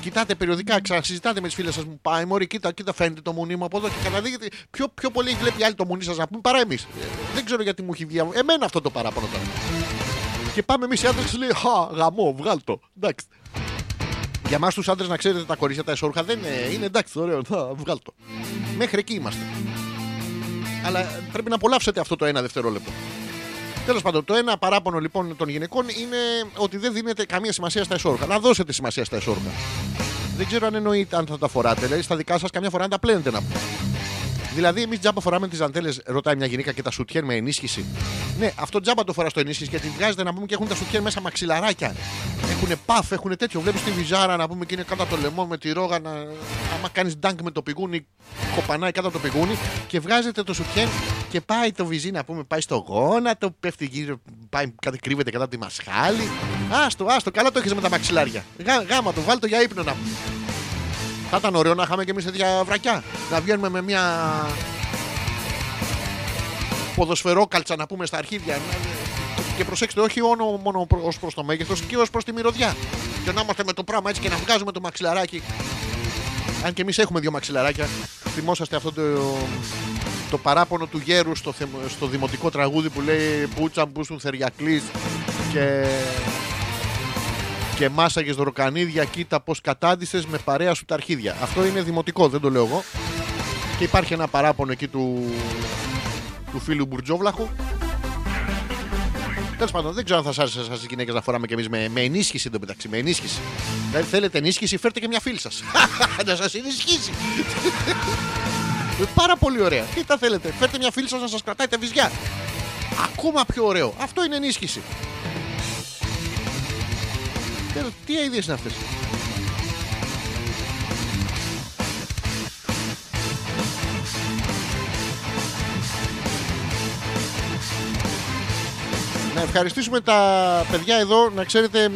κοιτάτε περιοδικά, ξανασυζητάτε με τις φίλες σας. Μου πάει, μωρή, κοίτα, φαίνεται το μουνί μου από εδώ. Και καταλήγετε πιο πολύ βλέπει άλλη το μουνί σας να πούμε παρά εμείς. Δεν ξέρω γιατί μου έχει βγει εμένα αυτό το παράπονο τώρα. Και πάμε εμείς οι άντρες, λέει χα, γαμό, βγάλ' το. Εντάξει. Για εμάς τους άντρες, να ξέρετε, τα κορίτσια τα εσώρουχα δεν είναι εντάξει, ωραίο, θα βγάλ' το. Μέχρι εκεί είμαστε. Αλλά πρέπει να απολαύσετε αυτό το 1 δευτερόλεπτο. Τέλος πάντων, το 1 παράπονο λοιπόν των γυναικών είναι ότι δεν δίνετε καμία σημασία στα εσώρουχα. Να δώσετε σημασία στα εσώρουχα. Δεν ξέρω αν εννοείται αν θα τα φοράτε, δηλαδή στα δικά σας καμιά φορά αν τα πλένετε να πούμε. Δηλαδή, εμείς τζάμπα φοράμε τις δαντέλες, ρωτάει μια γυναίκα, και τα σουτιέν με ενίσχυση. Ναι, αυτό τζάμπα το φορά στο ενίσχυση, γιατί βγάζετε να πούμε και έχουν τα σουτιέν μέσα μαξιλαράκια. Έχουν παφ, έχουν τέτοιο. Βλέπεις τη βυζάρα να πούμε και είναι κάτω από το λαιμό με τη ρόγα. Άμα κάνεις ντάνκ με το πηγούνι, κοπανάει κάτω από το πηγούνι και βγάζετε το σουτιέν και πάει το βυζί να πούμε, πάει στο γόνατο, πέφτει γύρω, πάει, κρύβεται κατά τη μασχάλη. Άστο, καλά το έχεις με τα μαξιλάρια. Γάμα το, βάλ' το για ύπνο να πούμε. Θα ήταν ωραίο να είχαμε και εμείς τέτοια βρακιά. Να βγαίνουμε με μια ποδοσφαιρόκαλτσα να πούμε στα αρχίδια. Και προσέξτε, όχι μόνο ως προς το μέγεθος και ως προς τη μυρωδιά. Και να είμαστε με το πράγμα έτσι και να βγάζουμε το μαξιλαράκι. Αν και εμείς έχουμε 2 μαξιλαράκια. Θυμόσαστε αυτό το παράπονο του γέρου στο δημοτικό τραγούδι που λέει «Πούτσα μπούσουν θεριακλής» και μάσαγες δωροκανίδια, κοίτα πως κατάντησες με παρέα σου τα αρχίδια. Αυτό είναι δημοτικό, δεν το λέω εγώ. Και υπάρχει ένα παράπονο εκεί του φίλου Μπουρτζόβλαχου. Τέλος πάντων, δεν ξέρω αν θα σας οι γυναίκες να φοράμε κι εμείς με ενίσχυση εδώ μεταξύ. Με ενίσχυση. Δηλαδή θέλετε ενίσχυση, φέρτε και μια φίλη σας. Να σας ενισχύσει. Πάρα πολύ ωραία. Τι τα θέλετε, φέρτε μια φίλη σας να σας κρατάει τα βυζιά. Ακόμα πιο ωραίο. Αυτό είναι ενίσχυση. Τι αηδίες είναι αυτές. Να ευχαριστήσουμε τα παιδιά εδώ. Να ξέρετε,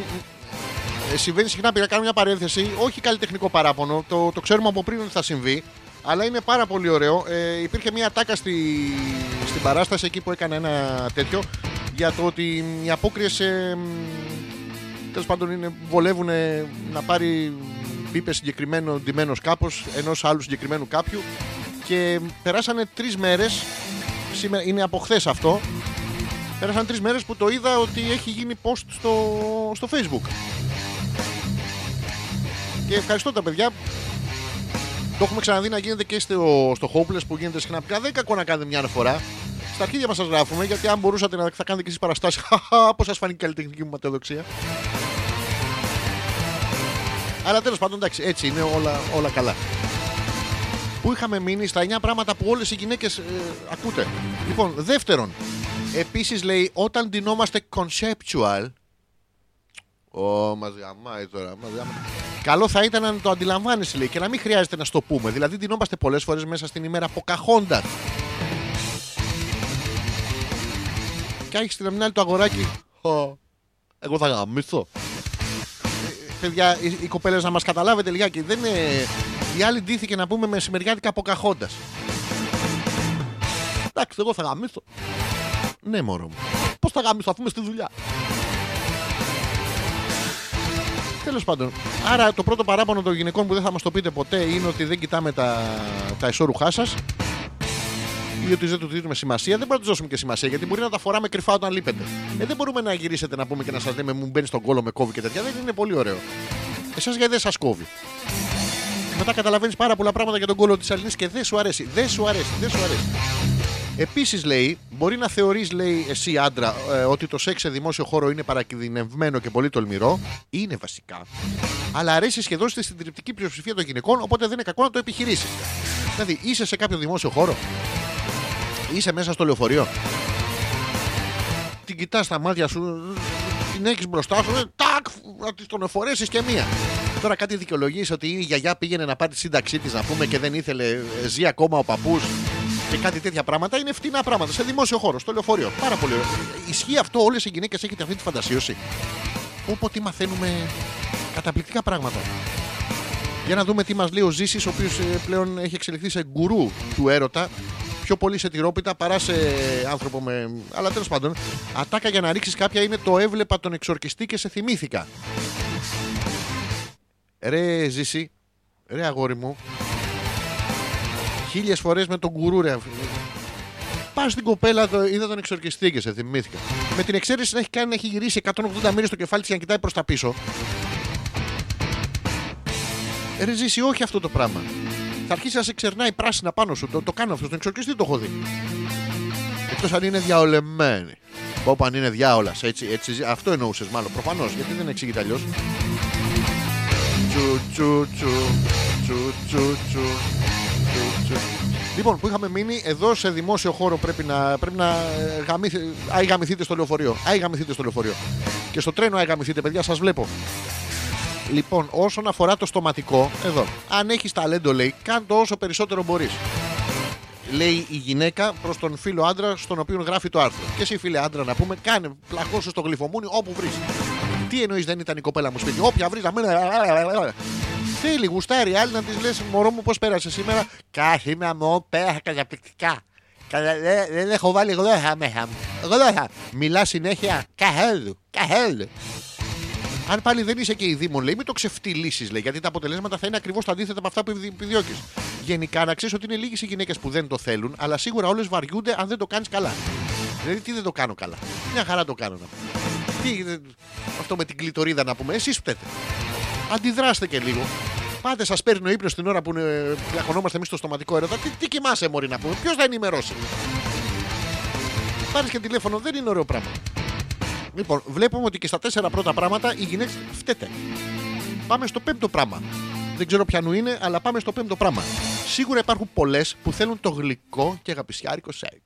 συμβαίνει συχνά, να κάνω μια παρένθεση. Όχι καλλιτεχνικό παράπονο, το ξέρουμε από πριν ότι θα συμβεί, αλλά είναι πάρα πολύ ωραίο. Υπήρχε μια τάκα στην παράσταση εκεί που έκανα ένα τέτοιο για το ότι οι απόκριες τέλος πάντων βολεύουν να πάρει πίπες συγκεκριμένο ντυμένος κάπως ενός άλλου συγκεκριμένου κάποιου, και περάσανε 3 μέρες. Σήμερα είναι από χθες αυτό. Πέρασαν 3 μέρες που το είδα ότι έχει γίνει post στο Facebook. Και ευχαριστώ τα παιδιά. Το έχουμε ξαναδεί να γίνεται και στο Hopeless που γίνεται συχνά πια. Δεν κακό να κάνετε μια αναφορά. Στα αρχίδια μας σας γράφουμε, γιατί αν μπορούσατε να θα κάνετε και εσείς παραστάσεις. Πώς σας φανεί η καλλιτεχνική μου ματαιοδοξία. Αλλά τέλος πάντων, εντάξει, έτσι είναι όλα καλά. Πού είχαμε μείνει? Στα 9 πράγματα που όλες οι γυναίκες ακούτε. Λοιπόν, δεύτερον, επίσης λέει, όταν ντυνόμαστε conceptual. Μας γαμάει τώρα, καλό θα ήταν να το αντιλαμβάνεσαι, λέει, και να μην χρειάζεται να στο πούμε. Δηλαδή, ντυνόμαστε πολλές φορές μέσα στην ημέρα Ποκαχόντας. Και έχει στην αμυνάλη το αγοράκι. Εγώ θα γαμίσω. Παιδιά, οι κοπέλες να μας καταλάβετε λιγάκι. Δεν είναι... Η άλλη ντύθηκε να πούμε μεσημεριάτικα Ποκαχόντας. Εντάξει, εγώ θα γαμίσω. Ναι, μωρό μου. Πώς θα γαμίσω, αφού είμαι στη δουλειά. Τέλος πάντων. Άρα το πρώτο παράπονο των γυναικών που δεν θα μας το πείτε ποτέ είναι ότι δεν κοιτάμε τα εσώρουχά σας. Ή ότι δεν του δίνουμε σημασία. Δεν μπορούμε να του δώσουμε και σημασία, γιατί μπορεί να τα φοράμε κρυφά όταν λείπετε. Δεν μπορούμε να γυρίσετε να πούμε και να σας λέμε μου μπαίνει στον κόλο, με κόβει και τέτοια. Δεν είναι πολύ ωραίο. Εσάς γιατί δεν σας κόβει. Μετά καταλαβαίνεις πάρα πολλά πράγματα για τον κόλο της Αλληνής και δεν σου αρέσει. Επίσης λέει, μπορεί να θεωρείς, λέει, εσύ άντρα, ότι το σεξ σε δημόσιο χώρο είναι παρακινδυνευμένο και πολύ τολμηρό. Είναι βασικά. Αλλά αρέσει σχεδόν στη συντριπτική πλειοψηφία των γυναικών, οπότε δεν είναι κακό να το επιχειρήσεις. Δηλαδή, είσαι σε κάποιο δημόσιο χώρο, είσαι μέσα στο λεωφορείο, την κοιτάς στα μάτια σου, την έχεις μπροστά σου, τάκ, να τον εφορέσεις και μία. Τώρα κάτι δικαιολογείς ότι η γιαγιά πήγαινε να πάρει τη σύνταξή της, να πούμε, και δεν ήθελε, ζει ακόμα ο παππούς και κάτι τέτοια πράγματα. Είναι φτηνά πράγματα σε δημόσιο χώρο, στο λεωφορείο. Πάρα πολύ ωραία. Ισχύει αυτό, όλες οι γυναίκες έχετε αυτή τη φαντασίωση. Οπότε μαθαίνουμε καταπληκτικά πράγματα. Για να δούμε τι μας λέει ο Ζήσης, ο οποίος πλέον έχει εξελιχθεί σε γκουρού του έρωτα. Πιο πολύ σε τυρόπιτα παρά σε άνθρωπο με... Αλλά τέλος πάντων, ατάκα για να ρίξεις κάποια είναι το έβλεπα τον εξορκιστή και σε θυμήθηκα. Ρε Ζήση, ρε αγόρι μου, χίλιες φορές με τον γκουρού, ρε. Πας στην κοπέλα, είδα τον εξορκιστή και σε θυμήθηκα. Με την εξαίρεση να έχει κάνει να έχει γυρίσει 180 μοίρες στο κεφάλι της για να κοιτάει προς τα πίσω. Ρε Ζήση, όχι αυτό το πράγμα. Θα αρχίσει να σε ξερνάει πράσινα πάνω σου. Το κάνω αυτό. Τον εξορκιστή το έχω δει. Εκτός αν είναι διαολεμένη. Όπου αν είναι διάολα. Έτσι, αυτό εννοούσες μάλλον. Προφανώς. Γιατί δεν εξηγείται αλλιώς. Λοιπόν, που είχαμε μείνει εδώ σε δημόσιο χώρο, πρέπει να αιγαμηθείτε στο λεωφορείο. Αιγαμηθείτε στο λεωφορείο. Και στο τρένο αιγαμηθείτε, παιδιά, σας βλέπω. Λοιπόν, όσον αφορά το στοματικό, εδώ. Αν έχεις ταλέντο, λέει, κάν το όσο περισσότερο μπορείς. Λέει η γυναίκα προς τον φίλο άντρα στον οποίο γράφει το άρθρο. Και εσύ, φίλε άντρα, να πούμε, κάνε πλαχώσου στο γλυφομούνι όπου βρεις. Τι εννοείς δεν ήταν η κοπέλα μου σπίτι? Όποια βρεις να μην. Θέλει, γουστάρει, άλλη να της λες, μωρό μου, πώς πέρασε σήμερα. Κάθιμα μου, πέρασε καταπληκτικά. Δεν έχω βάλει γλώσσα μέσα μου. Γλώσσα. Μιλά συνέχεια καθόλου. Αν πάλι δεν είσαι και η Δήμον, λέει, μην το ξεφτυλίσεις, λέει, γιατί τα αποτελέσματα θα είναι ακριβώς τα αντίθετα από αυτά που επιδιώκεις. Γενικά, να ξέρεις ότι είναι λίγες οι γυναίκες που δεν το θέλουν, αλλά σίγουρα όλες βαριούνται αν δεν το κάνεις καλά. Δηλαδή, τι δεν το κάνω καλά? Μια χαρά το κάνω. Τι, αυτό με την κλειτορίδα να πούμε, εσείς φταίτε. Αντιδράστε και λίγο. Πάτε, σας παίρνει ο ύπνος την ώρα που πλακωνόμαστε εμείς στο στοματικό έρωτα. Τι κοιμάσαι, μωρή, να πούμε? Ποιος θα ενημερώσει? Πάρεις και τηλέφωνο, δεν είναι ωραίο πράγμα. Λοιπόν, βλέπουμε ότι και στα 4 πρώτα πράγματα οι γυναίκες φταίτε. Πάμε στο 5ο πράγμα. Δεν ξέρω ποιανού είναι, αλλά πάμε στο 5ο πράγμα. Σίγουρα υπάρχουν πολλές που θέλουν το γλυκό και αγαπησιάρικο σεξ.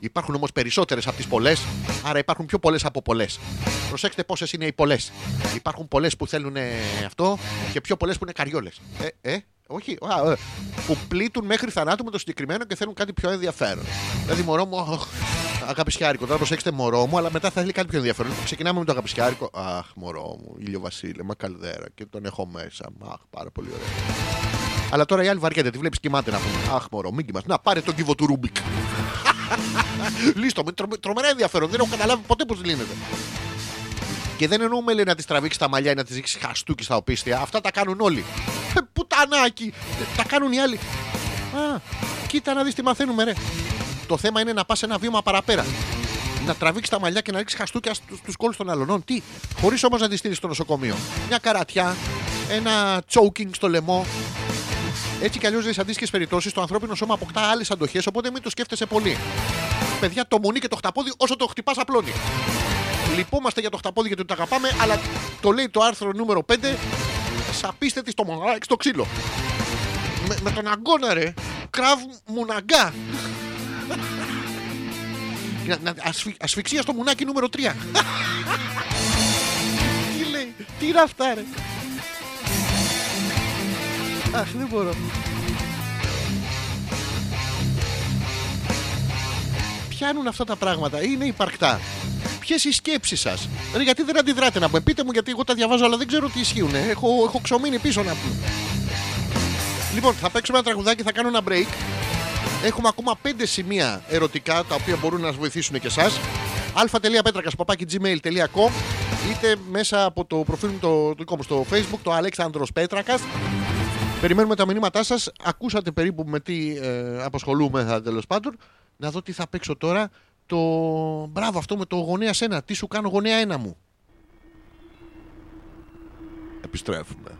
Υπάρχουν όμως περισσότερες από τις πολλές, άρα υπάρχουν πιο πολλές από πολλές. Προσέξτε πόσες είναι οι πολλές. Υπάρχουν πολλές που θέλουν αυτό και πιο πολλές που είναι καριόλες. Όχι, που πλήττουν μέχρι θανάτου με το συγκεκριμένο και θέλουν κάτι πιο ενδιαφέρον. Δηλαδή, μωρό μου, αγαπησιάρικο. Τώρα προσέξτε, μωρό μου, αλλά μετά θα θέλει κάτι πιο ενδιαφέρον. Ξεκινάμε με το αγαπησιάρικο. Αχ, μωρό μου, ηλιοβασίλεμα, καλδέρα και τον έχω μέσα. Αχ, πάρα πολύ ωραία. Αλλά τώρα η άλλη βαριέται, τη βλέπεις, κοιμάται να πούμε. Αχ, μωρό, μην κοιμάσαι. Να πάρε τον κύβο του Ρούμπικ. Λίστο, τρομερά ενδιαφέρον. Δεν έχω καταλάβει ποτέ πώς λύνεται. Και δεν εννοούμε, λέει, να τη τραβήξει τα μαλλιά ή να τη ρίξει χαστούκι στα οπίστια. Αυτά τα κάνουν όλοι. Πουτανάκι! Τα κάνουν οι άλλοι. Α, κοίτα να δεις τι μαθαίνουμε, ρε. Το θέμα είναι να πας ένα βήμα παραπέρα. Να τραβήξει τα μαλλιά και να ρίξει χαστούκια στους κόλους των αλλωνών. Τι, χωρίς όμως να τη στείλει στο νοσοκομείο. Μια καρατιά, ένα choking στο λαιμό. Έτσι κι αλλιώς, σε αντίστοιχες περιπτώσεις, το ανθρώπινο σώμα αποκτά άλλες αντοχές, οπότε μην το σκέφτεσαι πολύ. Παιδιά, το μονί και το χταπόδι, όσο το χτυπάς, απλώνει. Λυπόμαστε για το χταπόδι γιατί το αγαπάμε, αλλά το λέει το άρθρο νούμερο 5. Σαπίστε τη στο μονάκι στο ξύλο. Με τον αγκώνα, ρε. Κραβ μουναγκά. Ασφυξία στο μουνάκι νούμερο 3. Τι λέει, τι είναι αυτά, ρε. Αχ, δεν μπορώ. Πιάνουν αυτά τα πράγματα, είναι υπαρκτά. Ποιες οι σκέψεις σας? Ρε, γιατί δεν αντιδράτε να πούμε? Πείτε μου, γιατί εγώ τα διαβάζω, αλλά δεν ξέρω τι ισχύουν. Έχω ξομείνει πίσω να πούμε. Λοιπόν, θα παίξουμε ένα τραγουδάκι, θα κάνω ένα break. Έχουμε ακόμα 5 σημεία ερωτικά τα οποία μπορούν να σας βοηθήσουν και εσάς. alpha.petrakas.gmail.com, είτε μέσα από το προφίλ μου το δικό μου στο Facebook, το Αλέξανδρος Πέτρακας. Περιμένουμε τα μηνύματά σας. Ακούσατε περίπου με τι απασχολούμεθα, τέλος πάντων. Να δω τι θα παίξω τώρα. Το μπράβο αυτό με το γονέα σένα. Τι σου κάνω γονέα ένα μου. Επιστρέφουμε.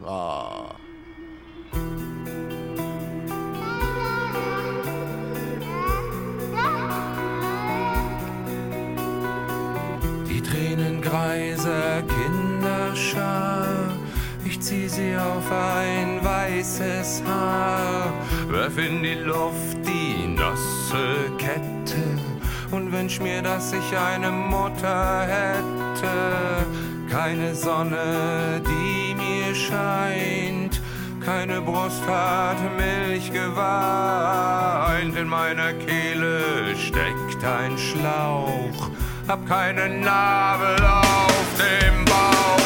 sie auf ein weißes Haar, werf in die Luft die nasse Kette und wünsch mir, dass ich eine Mutter hätte. Keine Sonne, die mir scheint, keine Brust hat Milch geweint, in meiner Kehle steckt ein Schlauch, hab keinen Nabel auf dem Bauch.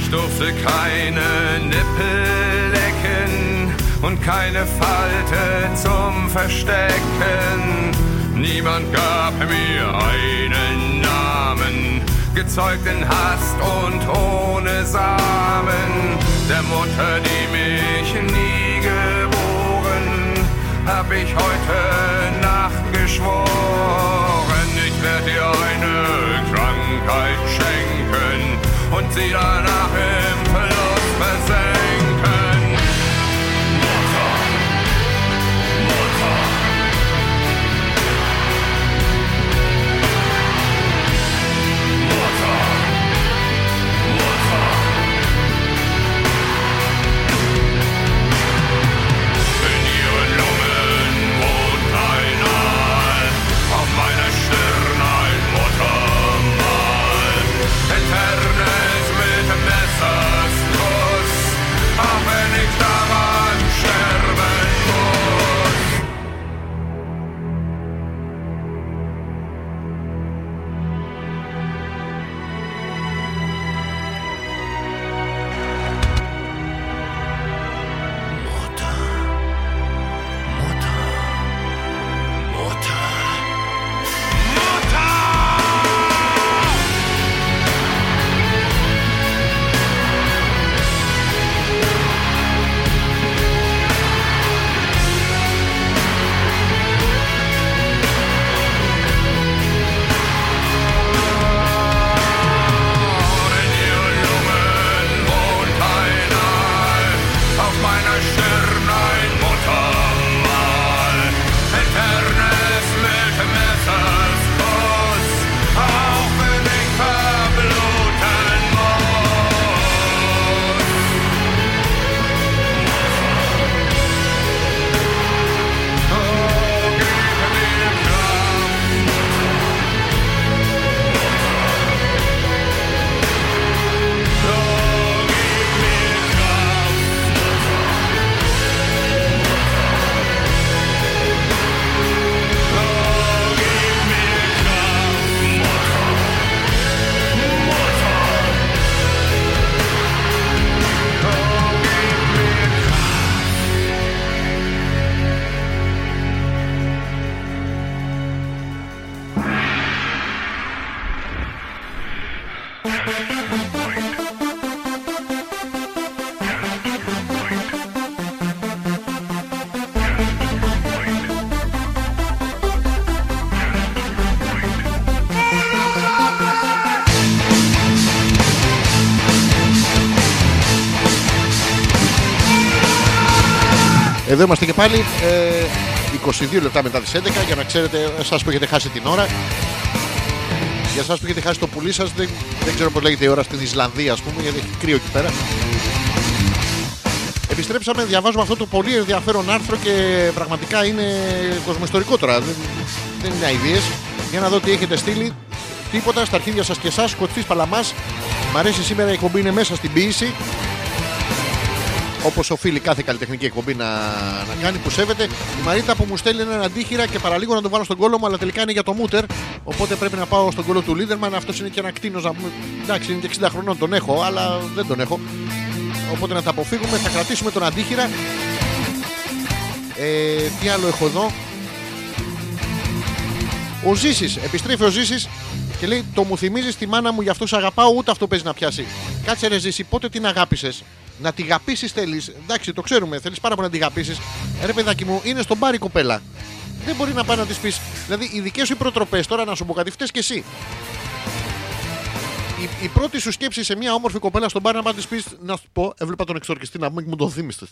Ich durfte keine Nippel lecken und keine Falte zum Verstecken. Niemand gab mir einen Namen, gezeugt in Hast und ohne Samen. Der Mutter, die mich nie geboren, hab ich heute Nacht geschworen. Ich werd dir eine Krankheit schenken und sie danach im Verlust versenken. Mutter, Mutter, Mutter, Mutter. In ihren Lungen wohnt ein Aal, auf meiner Stirn ein Muttermal. Entfernen Εδώ είμαστε και πάλι 22 λεπτά μετά τις 11, για να ξέρετε εσάς που έχετε χάσει την ώρα. Για εσάς που έχετε χάσει το πουλί σας, δεν ξέρω πώς λέγεται η ώρα στην Ισλανδία, ας πούμε, γιατί έχει κρύο εκεί πέρα. Επιστρέψαμε, διαβάζουμε αυτό το πολύ ενδιαφέρον άρθρο και πραγματικά είναι κοσμοϊστορικό τώρα. Δεν είναι αηδίες. Για να δω τι έχετε στείλει. Τίποτα στα αρχίδια σας και εσάς, Κοτσής Παλαμάς. Μ' αρέσει σήμερα η εκπομπή είναι μέσα στην ποιήση. Όπως οφείλει κάθε καλλιτεχνική εκπομπή να κάνει, που σέβεται. Η Μαρίτα που μου στέλνει έναν αντίχειρα και παραλίγο να τον βάλω στον κόλο μου, αλλά τελικά είναι για το μούτερ. Οπότε πρέπει να πάω στον κόλο του Λίδερμαν. Αυτός είναι και ένα κτίνος. Εντάξει, είναι και 60 χρονών, τον έχω, αλλά δεν τον έχω. Οπότε να τα αποφύγουμε. Θα κρατήσουμε τον αντίχειρα. Τι άλλο έχω εδώ. Ο Ζήσης. Επιστρέφει ο Ζήσης και λέει: Το μου θυμίζει τη μάνα μου, γι' αυτό σ' αγαπάω, ούτε αυτό παίζει να πιάσει. Κάτσε ρε Ζήση, πότε την αγάπησες. Να τη γαπήσεις θέλεις. Εντάξει, το ξέρουμε. Θέλεις πάρα πολύ να τη γαπήσεις. Ρε παιδάκι μου, είναι στον μπάρι κοπέλα. Δεν μπορεί να πάει να τη πει. Δηλαδή, οι δικές σου προτροπές τώρα να σου μποκατιφτές κι εσύ. Η πρώτη σου σκέψη σε μια όμορφη κοπέλα στον μπαρ να τη πει: να σου πω, έβλεπα τον εξορκιστή να πούμε και μου τον θύμιστε.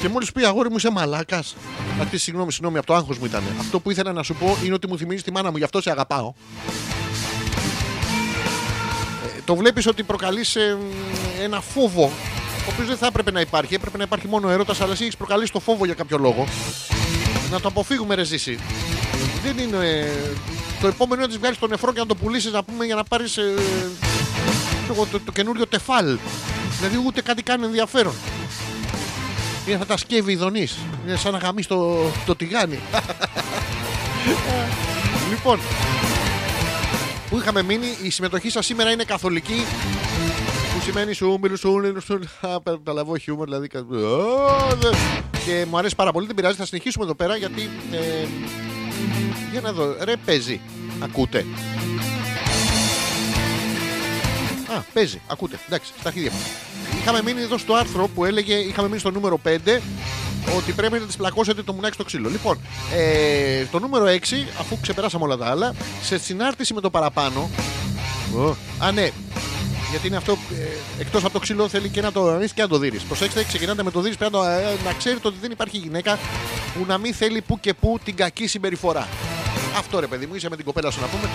Και μόλις πει: αγόρι μου, είσαι μαλάκας. Αυτή συγγνώμη, από το άγχος μου ήταν. Αυτό που ήθελα να σου πω είναι ότι μου θυμίζει τη μάνα μου, γι' αυτό σε αγαπάω. Το βλέπεις ότι προκαλείς ένα φόβο, ο οποίος δεν θα έπρεπε να υπάρχει. Έπρεπε να υπάρχει μόνο έρωτας, αλλά εσύ έχεις προκαλέσει το φόβο για κάποιο λόγο. Να το αποφύγουμε, ρε Ζήση. Δεν είναι. Το επόμενο είναι να της βγάλεις τον νεφρό και να το πουλήσεις, να πούμε, για να πάρεις το καινούριο τεφάλ. Δηλαδή ούτε κάτι κάνει ενδιαφέρον. Είναι αυτά τα σκεύη ειδονής. Είναι σαν να γαμίσεις το τηγάνι. Λοιπόν, που είχαμε μείνει, η συμμετοχή σας σήμερα είναι καθολική. Που σημαίνει σου, καταλαβώ χιούμορ, δηλαδή. Και μου αρέσει πάρα πολύ, δεν πειράζει, θα συνεχίσουμε εδώ πέρα γιατί. Για να δω, ρε παίζει. Ακούτε. Α, παίζει, ακούτε. Εντάξει, στα αρχίδια μας. Είχαμε μείνει εδώ στο άρθρο που έλεγε, είχαμε μείνει στο νούμερο 5, ότι πρέπει να τις πλακώσετε το μουνάκι στο ξύλο. Λοιπόν, το νούμερο 6, αφού ξεπεράσαμε όλα τα άλλα, σε συνάρτηση με το παραπάνω. Α, ναι. Γιατί είναι αυτό, εκτός από το ξύλο θέλει και να το ανοίξει και να το δείρεις. Προσέξτε, ξεκινάτε με το δείρεις, πρέπει να ξέρετε ότι δεν υπάρχει γυναίκα που να μην θέλει που και που την κακή συμπεριφορά. Αυτό ρε παιδί μου, είσαι με την κοπέλα σου να πούμε.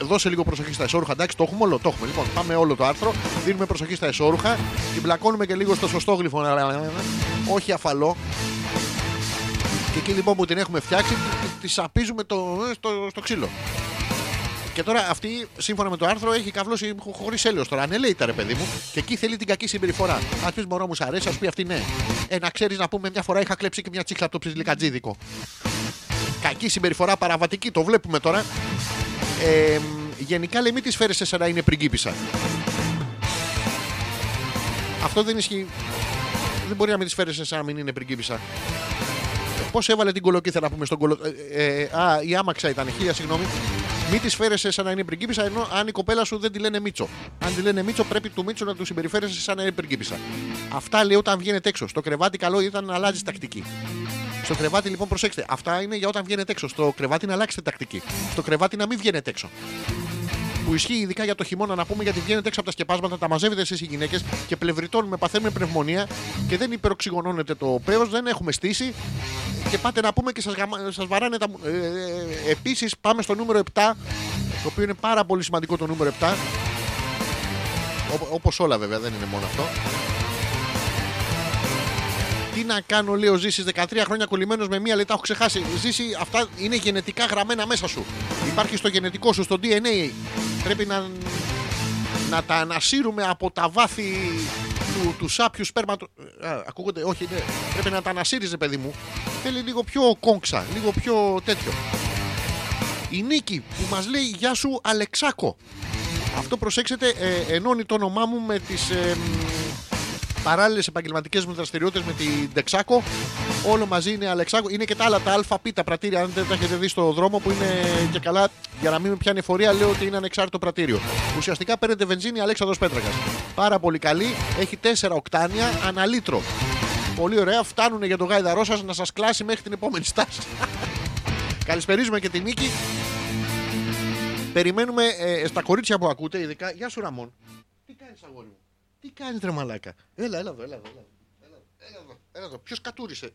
Δώσε λίγο προσοχή στα εσώρουχα. Εντάξει, το έχουμε όλο. Το έχουμε. Λοιπόν, πάμε όλο το άρθρο. Δίνουμε προσοχή στα εσώρουχα. Την πλακώνουμε και λίγο στο σωστόγλυφο. Όχι αφαλό. Και εκεί λοιπόν που την έχουμε φτιάξει, τη σαπίζουμε στο ξύλο. Και τώρα αυτή, σύμφωνα με το άρθρο, έχει καυλώσει χωρίς έλεος τώρα. Ανελέητα, ρε παιδί μου. Και εκεί θέλει την κακή συμπεριφορά. Α πει μωρό μου, σ' αρέσει, α πει αυτή ναι. Να ξέρει να πούμε, μια φορά είχα κλέψει και μια τσίχλα από το ψιλικατζίδικο. Κακή συμπεριφορά παραβατική, το βλέπουμε τώρα. Γενικά λέει μην τις φέρεσαι σαν να είναι πριγκίπισσα. Αυτό δεν ισχύει. Δεν μπορεί να μην τις φέρεσαι σαν να μην είναι πριγκίπισσα. Πώς έβαλε την κολοκύθα να πούμε στον κολοκύθα. Η άμαξα ήταν, χίλια συγγνώμη. Μην τις φέρεσαι σαν να είναι πριγκίπισσα, ενώ αν η κοπέλα σου δεν τη λένε Μίτσο. Αν τη λένε Μίτσο, πρέπει του Μίτσο να του συμπεριφέρεσαι σαν να είναι πριγκίπισσα. Αυτά λέει όταν βγαίνετε έξω. Στο κρεβάτι καλό ήταν να αλλάζει τακτική. Στο κρεβάτι λοιπόν προσέξτε, αυτά είναι για όταν βγαίνετε έξω. Στο κρεβάτι να αλλάξετε τακτική. Στο κρεβάτι να μην βγαίνετε έξω. Που ισχύει ειδικά για το χειμώνα να πούμε, γιατί βγαίνετε έξω από τα σκεπάσματα, τα μαζεύετε εσείς οι γυναίκες και πλευριτώνουμε, παθαίνουμε πνευμονία και δεν υπεροξυγωνώνεται το πέος, δεν έχουμε στήσει και πάτε να πούμε και σας βαράνε τα. Επίσης πάμε στο νούμερο 7, το οποίο είναι πάρα πολύ σημαντικό το νούμερο 7. Όπως όλα βέβαια, δεν είναι μόνο αυτό. Τι να κάνω, λέει ο Ζήσης, 13 χρόνια κολλημένος με μία, λέει τα έχω ξεχάσει. Ζήση, αυτά είναι γενετικά γραμμένα μέσα σου. Υπάρχει στο γενετικό σου, στο DNA. Πρέπει να τα ανασύρουμε από τα βάθη του σάπιου σπέρματος. Ακούγονται, όχι, ναι. Πρέπει να τα ανασύριζε, παιδί μου. Θέλει λίγο πιο κόγκσα, λίγο πιο τέτοιο. Η Νίκη που μας λέει γεια σου, Αλεξάκο. Αυτό προσέξτε, ενώνει το όνομά μου με τις. Παράλληλες επαγγελματικές μου δραστηριότητες με την Ντεξάκο. Όλο μαζί είναι Αλεξάκο. Είναι και τα άλλα τα αλφα-πίτα πρατήρια. Αν δεν τα έχετε δει στο δρόμο που είναι και καλά, για να μην με πιάνει εφορία, λέω ότι είναι ανεξάρτητο πρατήριο. Ουσιαστικά παίρνετε βενζίνη Αλέξανδρος Πέτρακας. Πάρα πολύ καλή. Έχει 4 οκτάνια αναλύτρο. Πολύ ωραία. Φτάνουν για το γάιδαρό σας να σας κλάσει μέχρι την επόμενη στάση. Καλησπερίζουμε και τη Νίκη. Περιμένουμε στα κορίτσια που ακούτε, ειδικά. Γεια σου, Ραμόν. Τι κάνεις, αγόρι μου. Τι κάνεις ρε μαλάκα. Έλα εδώ. Ποιος κατούρισε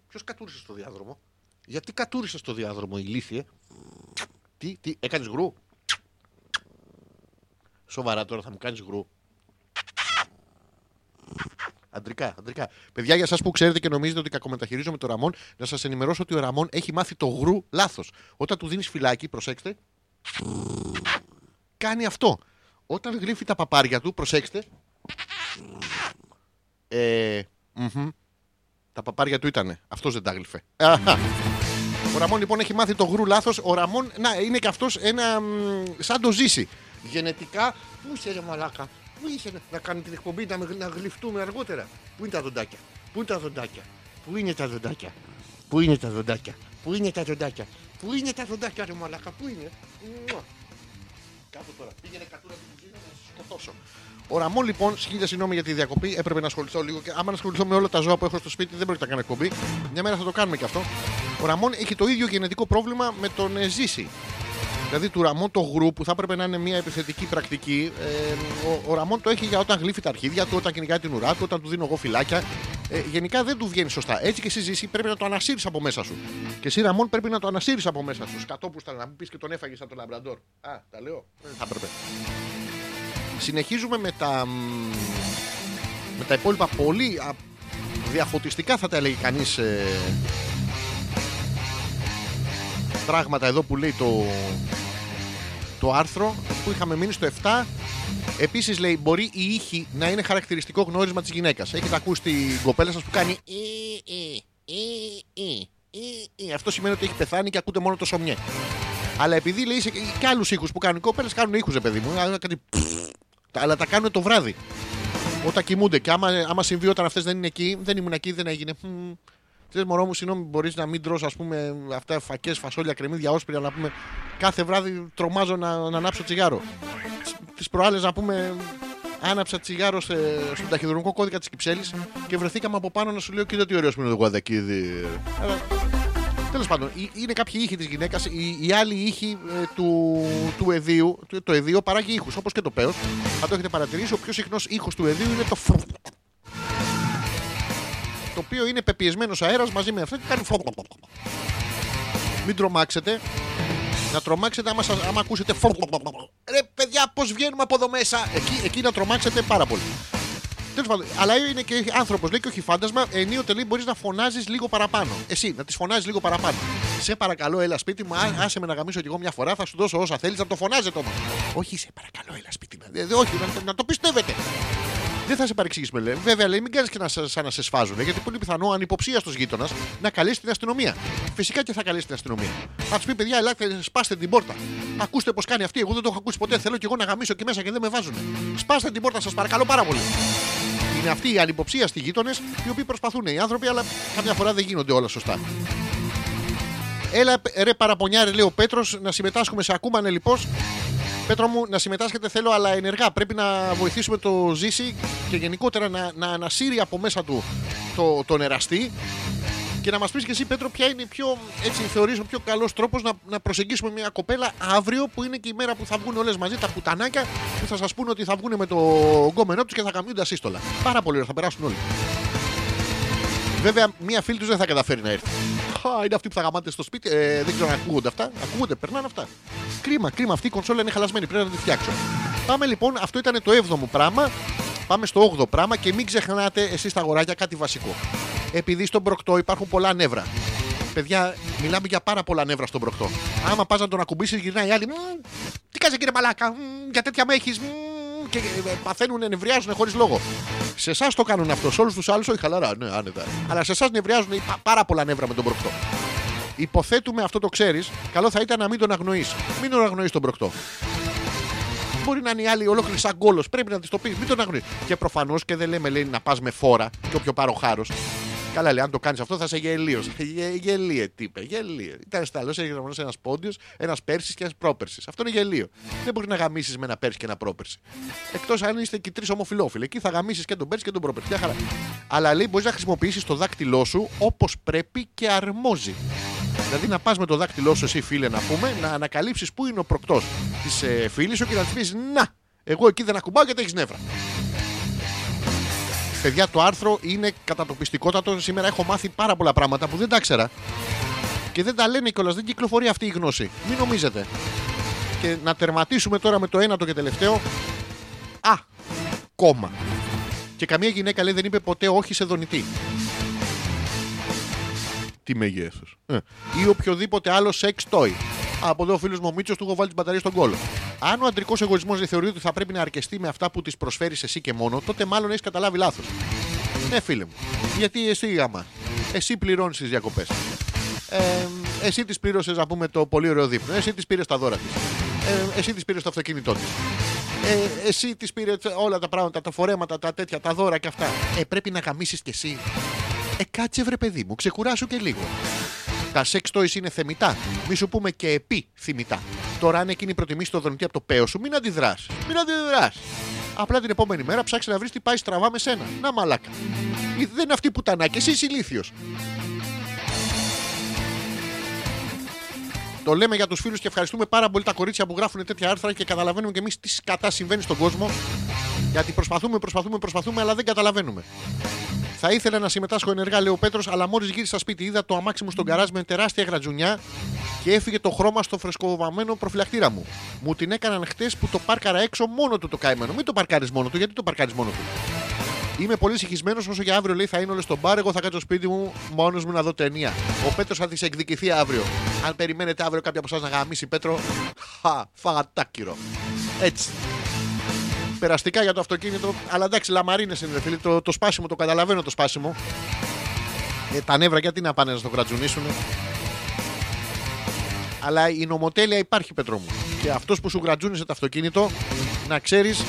στο διάδρομο. Γιατί κατούρισε στο διάδρομο ηλίθιε. Τι έκανες γκρου. Σοβαρά τώρα θα μου κάνεις γκρου. Αντρικά. Παιδιά, για εσάς που ξέρετε και νομίζετε ότι κακομεταχειρίζομαι τον Ραμόν, να σας ενημερώσω ότι ο Ραμόν έχει μάθει το γκρου λάθος. Όταν του δίνεις φυλάκι, προσέξτε, κάνει αυτό. Όταν γλύφει τα παπάρια του, προσέξτε. Τα παπάρια του ήτανε. Αυτός δεν τα γλυφέ. Ο Ραμόν λοιπόν έχει μάθει το γρου λάθος. Ο Ραμόν, να, είναι και αυτός ένα σαν το Ζήσει. Γενετικά, πού είσαι ρε μαλάκα. Πού είσαι να κάνει την εκπομπή, να γλυφτούμε αργότερα. Πού είναι τα δοντάκια ρε μαλάκα, πού είναι. Κάτω τώρα, πήγαινε κατούρα την κουζίνα να σας σκοτώσω. Ο Ραμόν λοιπόν, χίλια συγγνώμη για τη διακοπή, έπρεπε να ασχοληθώ λίγο και άμα να ασχοληθώ με όλα τα ζώα που έχω στο σπίτι δεν πρόκειται να κάνω εκπομπή. Μια μέρα θα το κάνουμε και αυτό. Ο Ραμόν έχει το ίδιο γενετικό πρόβλημα με τον Ζήση. Δηλαδή του Ραμόν το γκρου που θα έπρεπε να είναι μια επιθετική πρακτική, ο Ραμόν το έχει για όταν γλύφει τα αρχίδια του, όταν κυνηγάει την ουρά του, όταν του δίνω εγώ φυλάκια. Γενικά δεν του βγαίνει σωστά. Έτσι και εσύ, Ζήση, πρέπει να το ανασύρεις από μέσα σου. Και εσύ, Ραμόν, πρέπει να το ανασύρεις από μέσα σου. Σκατόπουστα να μου πεις και τον έφαγες από τον Λαμπραντόρ. Α, τα λέω. Θα έπρεπε. Συνεχίζουμε με τα υπόλοιπα πολύ διαφωτιστικά, θα τα έλεγε κανείς, πράγματα εδώ που λέει το άρθρο που είχαμε μείνει στο 7. Επίσης λέει, μπορεί η ήχη να είναι χαρακτηριστικό γνώρισμα της γυναίκας. Έχετε ακούσει την κοπέλα σας που κάνει αυτό σημαίνει ότι έχει πεθάνει και ακούτε μόνο το σομιέ. Αλλά επειδή λέει και άλλους ήχους που κάνουν οι κοπέλες, κάνουν ήχους, ρε παιδί μου, κάτι, αλλά τα κάνουν το βράδυ όταν κοιμούνται. Και άμα συμβεί όταν αυτές δεν είναι εκεί, δεν ήμουν εκεί, δεν έγινε. Τι μωρό μου, συγγνώμη, μπορείς να μην τρως, ας πούμε, αυτά φακές, φασόλια, κρεμμύδια, όσπρια, να πούμε. Κάθε βράδυ τρομάζω να ανάψω τσιγάρο. Τις προάλλες, να πούμε, άναψα τσιγάρο στον ταχυδρομικό κώδικα της Κυψέλης και βρεθήκαμε από πάνω να σου λέω, κοίτα τι ωραίος που είναι το γουαδακίδι. Τέλος πάντων, είναι κάποιοι ήχοι της γυναίκας, οι άλλοι ήχοι του εδίου. Το εδίο παράγει ήχους, όπως και το πέος. Αν το έχετε παρατηρήσει, ο πιο συχνός ήχος του εδίου είναι το το οποίο είναι πεπιεσμένος αέρας μαζί με αυτό και κάνει φόβο. Μην τρομάξετε. Να τρομάξετε άμα ακούσετε φόβο. Ρε παιδιά, πώς βγαίνουμε από εδώ μέσα. Εκεί να τρομάξετε πάρα πολύ. Τέλος πάντων, αλλά είναι και άνθρωπος, λέει, και όχι φάντασμα. Ενίοτε λέει, μπορείς να φωνάζεις λίγο παραπάνω. Εσύ, να τις φωνάζεις λίγο παραπάνω. Σε παρακαλώ, έλα σπίτι μου, άσε με να γαμίσω κι εγώ μια φορά, θα σου δώσω όσα θέλεις, να το φωνάζετε όμως. Όχι, σε παρακαλώ, έλα σπίτι μου. Όχι, να το πιστεύετε. Δεν θα σε παρεξηγήσουμε, λέει. Βέβαια, λέει, μην κάνεις και σαν να σε σφάζουν. Γιατί πολύ πιθανό ανυποψίαστος γείτονας να καλέσει την αστυνομία. Φυσικά και θα καλέσει την αστυνομία. Θα του πει, παιδιά, ελάτε, σπάστε την πόρτα. Ακούστε πώς κάνει αυτή. Εγώ δεν το έχω ακούσει ποτέ. Θέλω κι εγώ να γαμίσω και μέσα και δεν με βάζουν. Σπάστε την πόρτα, σας παρακαλώ πάρα πολύ. Είναι αυτοί οι ανυποψίαστοι γείτονες οι οποίοι προσπαθούν οι άνθρωποι, αλλά καμιά φορά δεν γίνονται όλα σωστά. Έλα, ρε παραπονιάρε, λέει ο Πέτρος, να συμμετάσχουμε σε ακούμανε λοιπόν. Πέτρο μου, να συμμετάσχετε θέλω, αλλά ενεργά. Πρέπει να βοηθήσουμε το Ζήση και γενικότερα να ανασύρει από μέσα του τον εραστή και να μας πεις και εσύ, Πέτρο, ποια είναι η πιο, έτσι θεωρείς, ο πιο καλός τρόπος να προσεγγίσουμε μια κοπέλα αύριο, που είναι και η μέρα που θα βγουν όλες μαζί τα πουτανάκια που θα σας πούνε ότι θα βγουν με το γκόμενό τους και θα καμιούν τα σύστολα. Πάρα πολύ ωραία, θα περάσουν όλοι. Βέβαια, μία φίλη τους δεν θα καταφέρει να έρθει. Είναι αυτοί που θα γαμάτε στο σπίτι. Δεν ξέρω αν ακούγονται αυτά. Ακούγονται, περνάνε αυτά. Κρίμα, κρίμα. Αυτή η κονσόλα είναι χαλασμένη. Πρέπει να τη φτιάξω. Πάμε λοιπόν, αυτό ήταν το 7ο πράγμα. Πάμε στο 8ο πράγμα και μην ξεχνάτε εσείς τα αγοράκια κάτι βασικό. Επειδή στον προκτό υπάρχουν πολλά νεύρα. Παιδιά, μιλάμε για πάρα πολλά νεύρα στον προκτό. Άμα πας να τον ακουμπήσεις, γυρνάει η άλλη. Τι κάνεις κύριε μαλάκα, για τέτοια με έχεις. Και παθαίνουν, νευριάζουν χωρίς λόγο. Σε εσάς το κάνουν αυτό, σε όλους τους άλλους όχι χαλαρά, ναι, άνετα. Αλλά σε εσάς νευριάζουν πάρα πολλά νεύρα με τον προκτό. Υποθέτουμε αυτό το ξέρεις, καλό θα ήταν να μην τον αγνοείς. Μην τον αγνοείς τον προκτό. Μπορεί να είναι οι άλλοι ολόκληροι σαν γκόλος, πρέπει να της το πεις, μην τον αγνοείς. Και προφανώς και δεν λέμε, λέει, να πας με φόρα και όποιο πάρω χάρος. Καλά, λέει, αν το κάνεις αυτό θα είσαι γελίος. Γελίε, τι είπε, γελίε. Ήταν Ιταλός, έγινε ένας Πόντιος, ένας Πέρσης και ένας Πρόπερσης. Αυτό είναι γελίο. Δεν μπορεί να γαμίσεις με ένα Πέρση και ένα Πρόπερση. Εκτός αν είστε και τρεις ομοφυλόφιλοι. Εκεί θα γαμίσεις και τον Πέρση και τον Πρόπερση. Μια χαρά. Αλλά λέει, μπορείς να χρησιμοποιήσεις το δάκτυλό σου όπως πρέπει και αρμόζει. Δηλαδή να πας με το δάκτυλό σου, εσύ φίλε, να πούμε, να ανακαλύψεις πού είναι ο προκτός της φίλης σου και να της πεις, να, εγώ εκεί δεν ακουμπάω γιατί έχεις νεύρα. Παιδιά, το άρθρο είναι κατατοπιστικότατο. Σήμερα έχω μάθει πάρα πολλά πράγματα που δεν τα ξέρα. Και δεν τα λένε κιόλας, δεν κυκλοφορεί αυτή η γνώση. Μην νομίζετε. Και να τερματίσουμε τώρα με το ένατο και τελευταίο. Α, κόμμα. Και καμία γυναίκα, λέει, δεν είπε ποτέ όχι σε δονητή. Τι μεγέθος. Ή οποιοδήποτε άλλο σεξ toy. Από εδώ ο φίλος μου ο Μίτσος, του έχω βάλει τις μπαταρίες στον κόλο. Αν ο αντρικός εγωισμός δεν θεωρεί ότι θα πρέπει να αρκεστεί με αυτά που της προσφέρεις εσύ και μόνο, τότε μάλλον έχεις καταλάβει λάθος. Ναι, φίλε μου. Γιατί εσύ γάμα. Εσύ πληρώνεις τις διακοπές. Εσύ της πλήρωσες, να πούμε, το πολύ ωραίο δείπνο. Εσύ της πήρες τα δώρα της. Εσύ της πήρες το αυτοκίνητό της. Εσύ της πήρες όλα τα πράγματα, τα φορέματα, τα τέτοια, τα δώρα και αυτά. Πρέπει να γαμίσεις κι εσύ. Κάτσε βρε παιδί μου, ξεκουράσου και λίγο. Τα σεξ toys είναι θεμητά. Μη σου πούμε και επί θεμητά. Τώρα, αν εκείνη προτιμήσει το δονητή από το παίο σου, μην αντιδράσεις. Μην αντιδράσεις. Απλά την επόμενη μέρα ψάξει να βρεις τι πάει στραβά με σένα. Να μαλάκα. Δεν είναι αυτή που τανά και εσύ είσαι ηλίθιος. Το λέμε για τους φίλους και ευχαριστούμε πάρα πολύ τα κορίτσια που γράφουν τέτοια άρθρα και καταλαβαίνουμε και εμείς τι σκατά συμβαίνει στον κόσμο. Γιατί προσπαθούμε, αλλά δεν καταλαβαίνουμε. Θα ήθελα να συμμετάσχω ενεργά, λέει ο Πέτρος, αλλά μόλις γύρισα σπίτι είδα το αμάξι μου στον γκαράζ με τεράστια γρατζουνιά και έφυγε το χρώμα στο φρεσκοβαμμένο προφυλακτήρα μου. Μου την έκαναν χτες που το πάρκαρα έξω μόνο του το καημένο. Μην το παρκάρεις μόνο του, γιατί το παρκάρεις μόνο του. Είμαι πολύ συγχυσμένος, όσο για αύριο λέει θα είναι όλες στο μπαρ. Εγώ θα κάτσω σπίτι μου μόνος μου να δω ταινία. Ο Πέτρος θα της εκδικηθεί αύριο. Αν περιμένετε αύριο κάποια από εσάς να γαμίσει Πέτρο, φαγατάκυρο. Έτσι. Περαστικά για το αυτοκίνητο, αλλά εντάξει, λαμαρίνες είναι, φίλοι. Το σπάσιμο, το καταλαβαίνω το σπάσιμο. Τα νεύρα γιατί να πάνε να το γρατζουνίσουνε. Αλλά η νομοτέλεια υπάρχει, Πέτρο μου. Και αυτός που σου γρατζούνισε το αυτοκίνητο, να ξέρεις,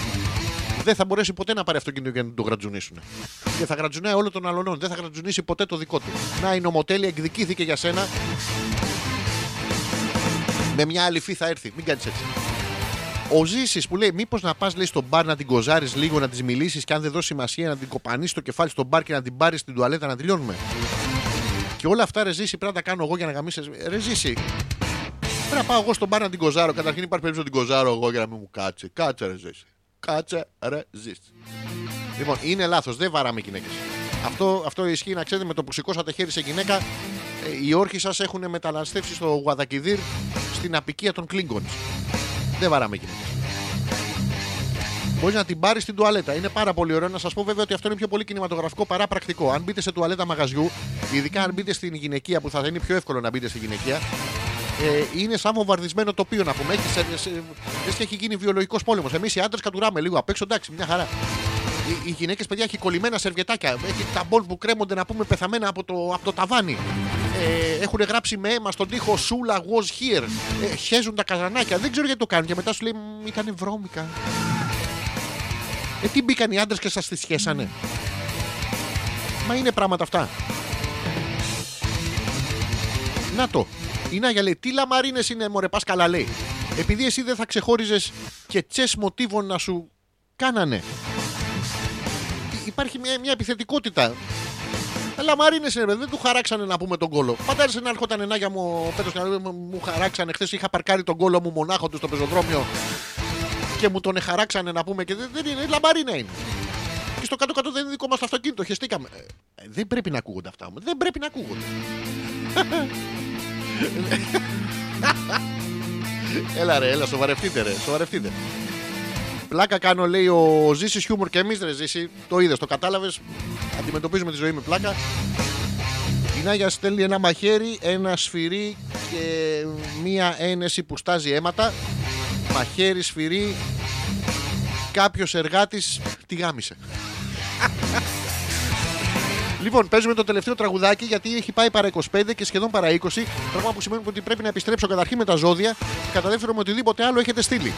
δεν θα μπορέσει ποτέ να πάρει αυτοκίνητο για να το γρατζουνίσουνε. Και θα γρατζουνάει όλο των αλλωνών. Δεν θα γρατζουνίσει ποτέ το δικό του. Να, η νομοτέλεια εκδικήθηκε για σένα. Με μια άλλη φύ θα έρθει. Μην κάνεις έτσι. Ο Ζήσης που λέει: μήπως να πας στον μπαρ να την κοζάρεις λίγο, να της μιλήσεις και αν δεν δώσει σημασία να την κοπανίσεις το κεφάλι στον μπαρ και να την πάρεις στην τουαλέτα να τελειώνουμε. Και όλα αυτά, ρε Ζήση, πρέπει να τα κάνω εγώ για να γαμίσεις. Ρε Ζήση, πρέπει να πάω εγώ στον μπαρ να την κοζάρω. Καταρχήν υπάρχει περίπτωση να την κοζάρω εγώ για να μην μου κάτσει. Κάτσε, ρε Ζήση. Λοιπόν, είναι λάθος, δεν βαράμε γυναίκες. Αυτό ισχύει, να ξέρετε, με το που σηκώσατε χέρι σε γυναίκα, οι όρχοι σας έχουν μεταναστεύσει στο Γουαδακιδίρ, στην απικία των Κλίνγκονς. Δεν βαράμε γυναίκες. Μπορείς να την πάρεις στην τουαλέτα. Είναι πάρα πολύ ωραίο. Να σας πω βέβαια ότι αυτό είναι πιο πολύ κινηματογραφικό παρά πρακτικό. Αν μπείτε σε τουαλέτα μαγαζιού, ειδικά αν μπείτε στην γυναικεία, που θα είναι πιο εύκολο να μπείτε στη γυναικεία, είναι σαν βομβαρδισμένο τοπίο, να πούμε. Λες και έχει γίνει βιολογικός πόλεμος. Εμείς οι άντρες κατουράμε λίγο απ' έξω, εντάξει, μια χαρά. Οι γυναίκες, παιδιά, έχει κολλημένα σερβιετάκια. Έχει ταμπόν που κρέμονται, να πούμε, πεθαμένα από το ταβάνι. Έχουν γράψει με αίμα στον τοίχο Σούλα was here. Χέζουν τα καζανάκια. Δεν ξέρω γιατί το κάνουν. Και μετά σου λέει ήταν βρώμικα. Τι μπήκαν οι άντρες και σας τις σχέσανε. Μα είναι πράγματα αυτά. Να το. Η Νάγια λέει: τι λαμαρίνες είναι, μωρέ, πας καλά, λέει. Επειδή εσύ δεν θα ξεχώριζες και τσες μοτίβων να σου κάνανε. Υπάρχει μια επιθετικότητα. Λαμαρίνες είναι, δεν του χαράξανε, να πούμε, τον κόλο. Φαντάζεσαι να έρχονταν Νάγια μου ο Πέτρος και να λέει: μου χαράξανε. Χθες είχα παρκάρει τον κόλο μου μονάχο του στο πεζοδρόμιο και μου τον χαράξανε, να πούμε. Και δεν είναι, λαμαρίνα είναι. Και στο κάτω-κάτω δεν είναι δικό μας το αυτοκίνητο. Χεστήκαμε. Δεν πρέπει να ακούγονται αυτά. Δεν πρέπει να ακούγονται. Έλα, ρε, σοβαρευτείτε, ρε, σοβαρευτείτε. Πλάκα κάνω, λέει ο Ζήσης, χιούμορ και εμείς, ρε Ζήση. Το είδες, το κατάλαβες. Αντιμετωπίζουμε τη ζωή με πλάκα. Η Νάγια στέλνει ένα μαχαίρι, ένα σφυρί και μία ένεση που στάζει αίματα. Μαχαίρι, σφυρί. Κάποιος εργάτης τη γάμισε. Λοιπόν, παίζουμε το τελευταίο τραγουδάκι, γιατί έχει πάει παρά 25 και σχεδόν παρά 20. Πράγμα που σημαίνει ότι πρέπει να επιστρέψω καταρχήν με τα ζώδια. Κατά δεύτερον, με οτιδήποτε άλλο έχετε στείλει.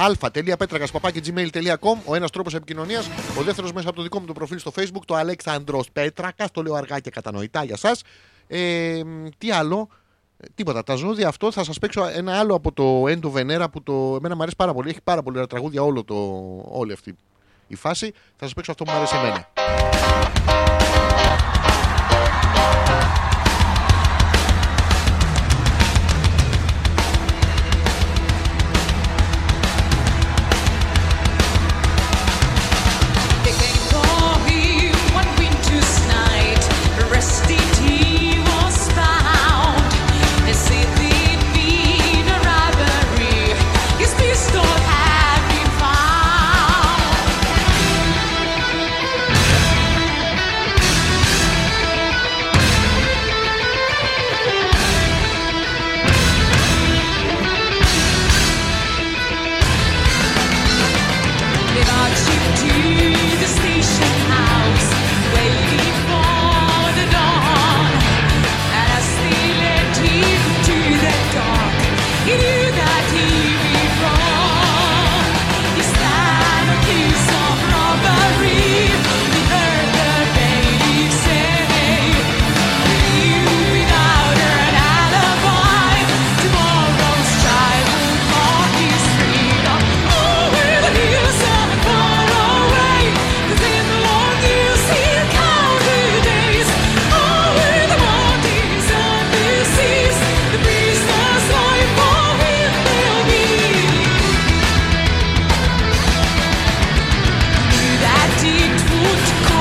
alpha.petrakas.gmail.com, ο ένας τρόπος επικοινωνίας. Ο δεύτερος μέσα από το δικό μου το προφίλ στο Facebook, το Aleksandros Petrakas. Το λέω αργά και κατανοητά για σας. Τι άλλο. Τίποτα. Τα ζώδια αυτό. Θα σας παίξω ένα άλλο από το End of Venera που εμένα μου αρέσει πάρα πολύ. Έχει πάρα πολύ τραγούδια όλη αυτή η φάση. Θα σας παίξω αυτό που μου αρέσει εμένα.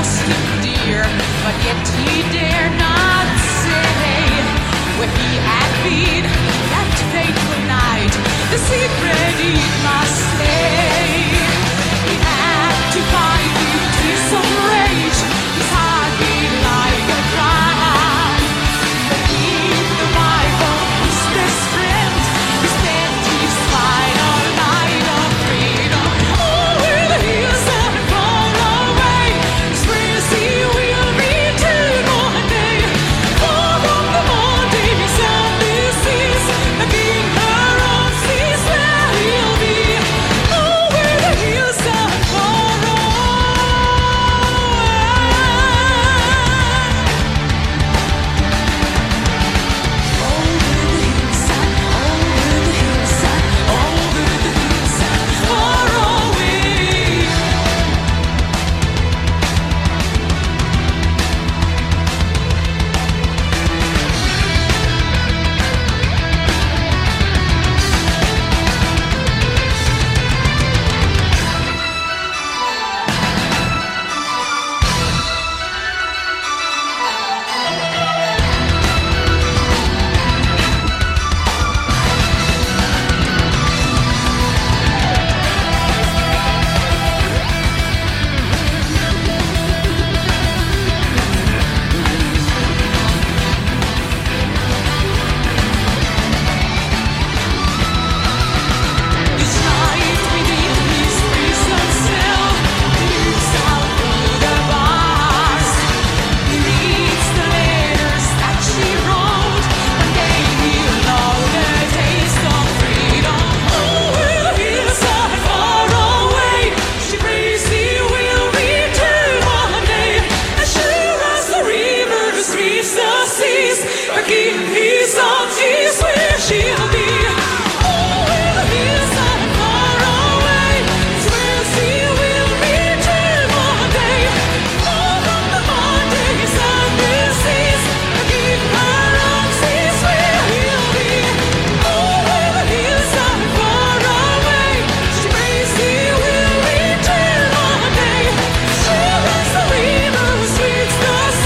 trusted dear, but yet he dared not say where he had been that fateful night. The secret it must stay. He had to find new tears of rage. His heart beat like a drum. But he, the wife of his best friend, is dead to spite all night of freedom. Over the hills and far away, swears he will return one day. For from the mountains of the seas, a king of seas where he'll be. Over the hills and far away. Over the hillside, over the hillside, far away. Each night within his prison cell, he looks out through the bars. He reads the letters that she wrote. One day he'll know the taste of freedom. Over the hills and far away, she prays he will return one day. As sure as the rivers reach the seas, a king his arms is where she'll be. Over the hills and far away, swears he will return one day. All of the mountains and the seas, a king her arms is where he'll be. Over the hills and far away, she prays he will return one day. Sure as the rivers reach the seas, a king his arms is where she'll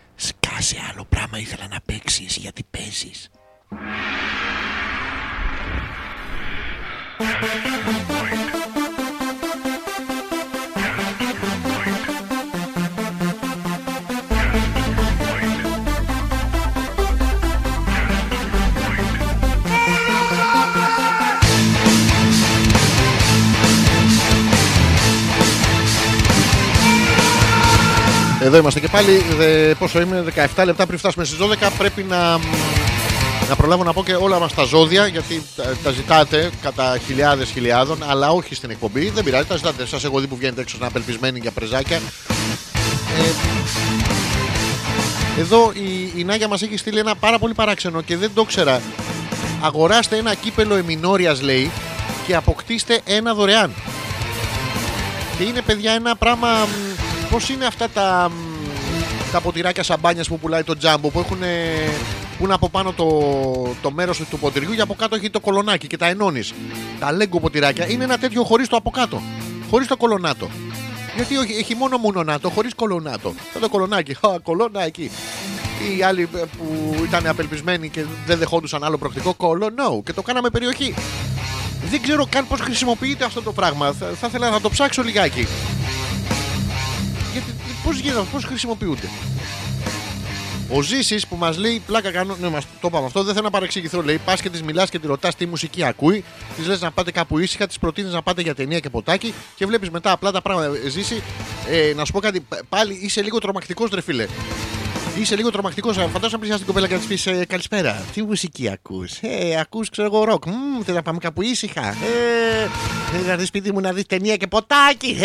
be. Σκάσε άλλο πράγμα ήθελα να παίξεις γιατί παίζεις. Εδώ είμαστε και πάλι, πόσο είμαι, 17 λεπτά πριν φτάσουμε στις 12. Πρέπει να προλάβω να πω και όλα μας τα ζώδια, γιατί τα ζητάτε κατά χιλιάδες χιλιάδων, αλλά όχι στην εκπομπή. Δεν πειράζει, τα ζητάτε σας. Εγώ δει που βγαίνετε έξω να απελπισμένοι για πρεζάκια. Εδώ η Νάγια μας έχει στείλει ένα πάρα πολύ παράξενο και δεν το ξέρα. Αγοράστε ένα κύπελο εμινόριας, λέει, και αποκτήστε ένα δωρεάν. Και είναι, παιδιά, ένα πράγμα. Πώς είναι αυτά τα ποτηράκια σαμπάνιας που πουλάει το τζάμπο, που έχουν από πάνω το μέρος του ποτηριού και από κάτω έχει το κολονάκι και τα ενώνεις. Τα λέγκο ποτηράκια είναι ένα τέτοιο χωρίς το από κάτω, χωρίς το κολονάτο. Γιατί όχι, έχει μόνο μουνονάτο, χωρίς κολονάτο. Το κολονάκι, κολονάκι. Οι άλλοι που ήταν απελπισμένοι και δεν δεχόντουσαν άλλο προκτικό, κολονό. Και το κάναμε περιοχή. Δεν ξέρω καν πώς χρησιμοποιείται αυτό το πράγμα. Θα ήθελα να το ψάξω λιγάκι. Γιατί πώς γίνεται, πώς χρησιμοποιούνται. Ο Ζήσης που μας λέει πλάκα κάνω. Ναι, μας το είπαμε αυτό, δεν θέλω να παρεξηγηθώ. Λέει πας και της μιλάς και τη ρωτάς τι μουσική ακούει, της λες να πάτε κάπου ήσυχα, της προτείνεις να πάτε για ταινία και ποτάκι και βλέπεις μετά απλά τα πράγματα. Ζήση, να σου πω κάτι πάλι, είσαι λίγο τρομακτικός, ρε φίλε. Είσαι λίγο τρομακτικός. Φαντάζομαι να πλησιάσεις την κοπέλα και να της πεις καλησπέρα. Τι μουσική ακούς? Ακούς, ξέρω εγώ, ροκ. Θέλω να πάμε κάπου ήσυχα. Θέλω να δεις σπίτι μου να δεις ταινία και ποτάκι.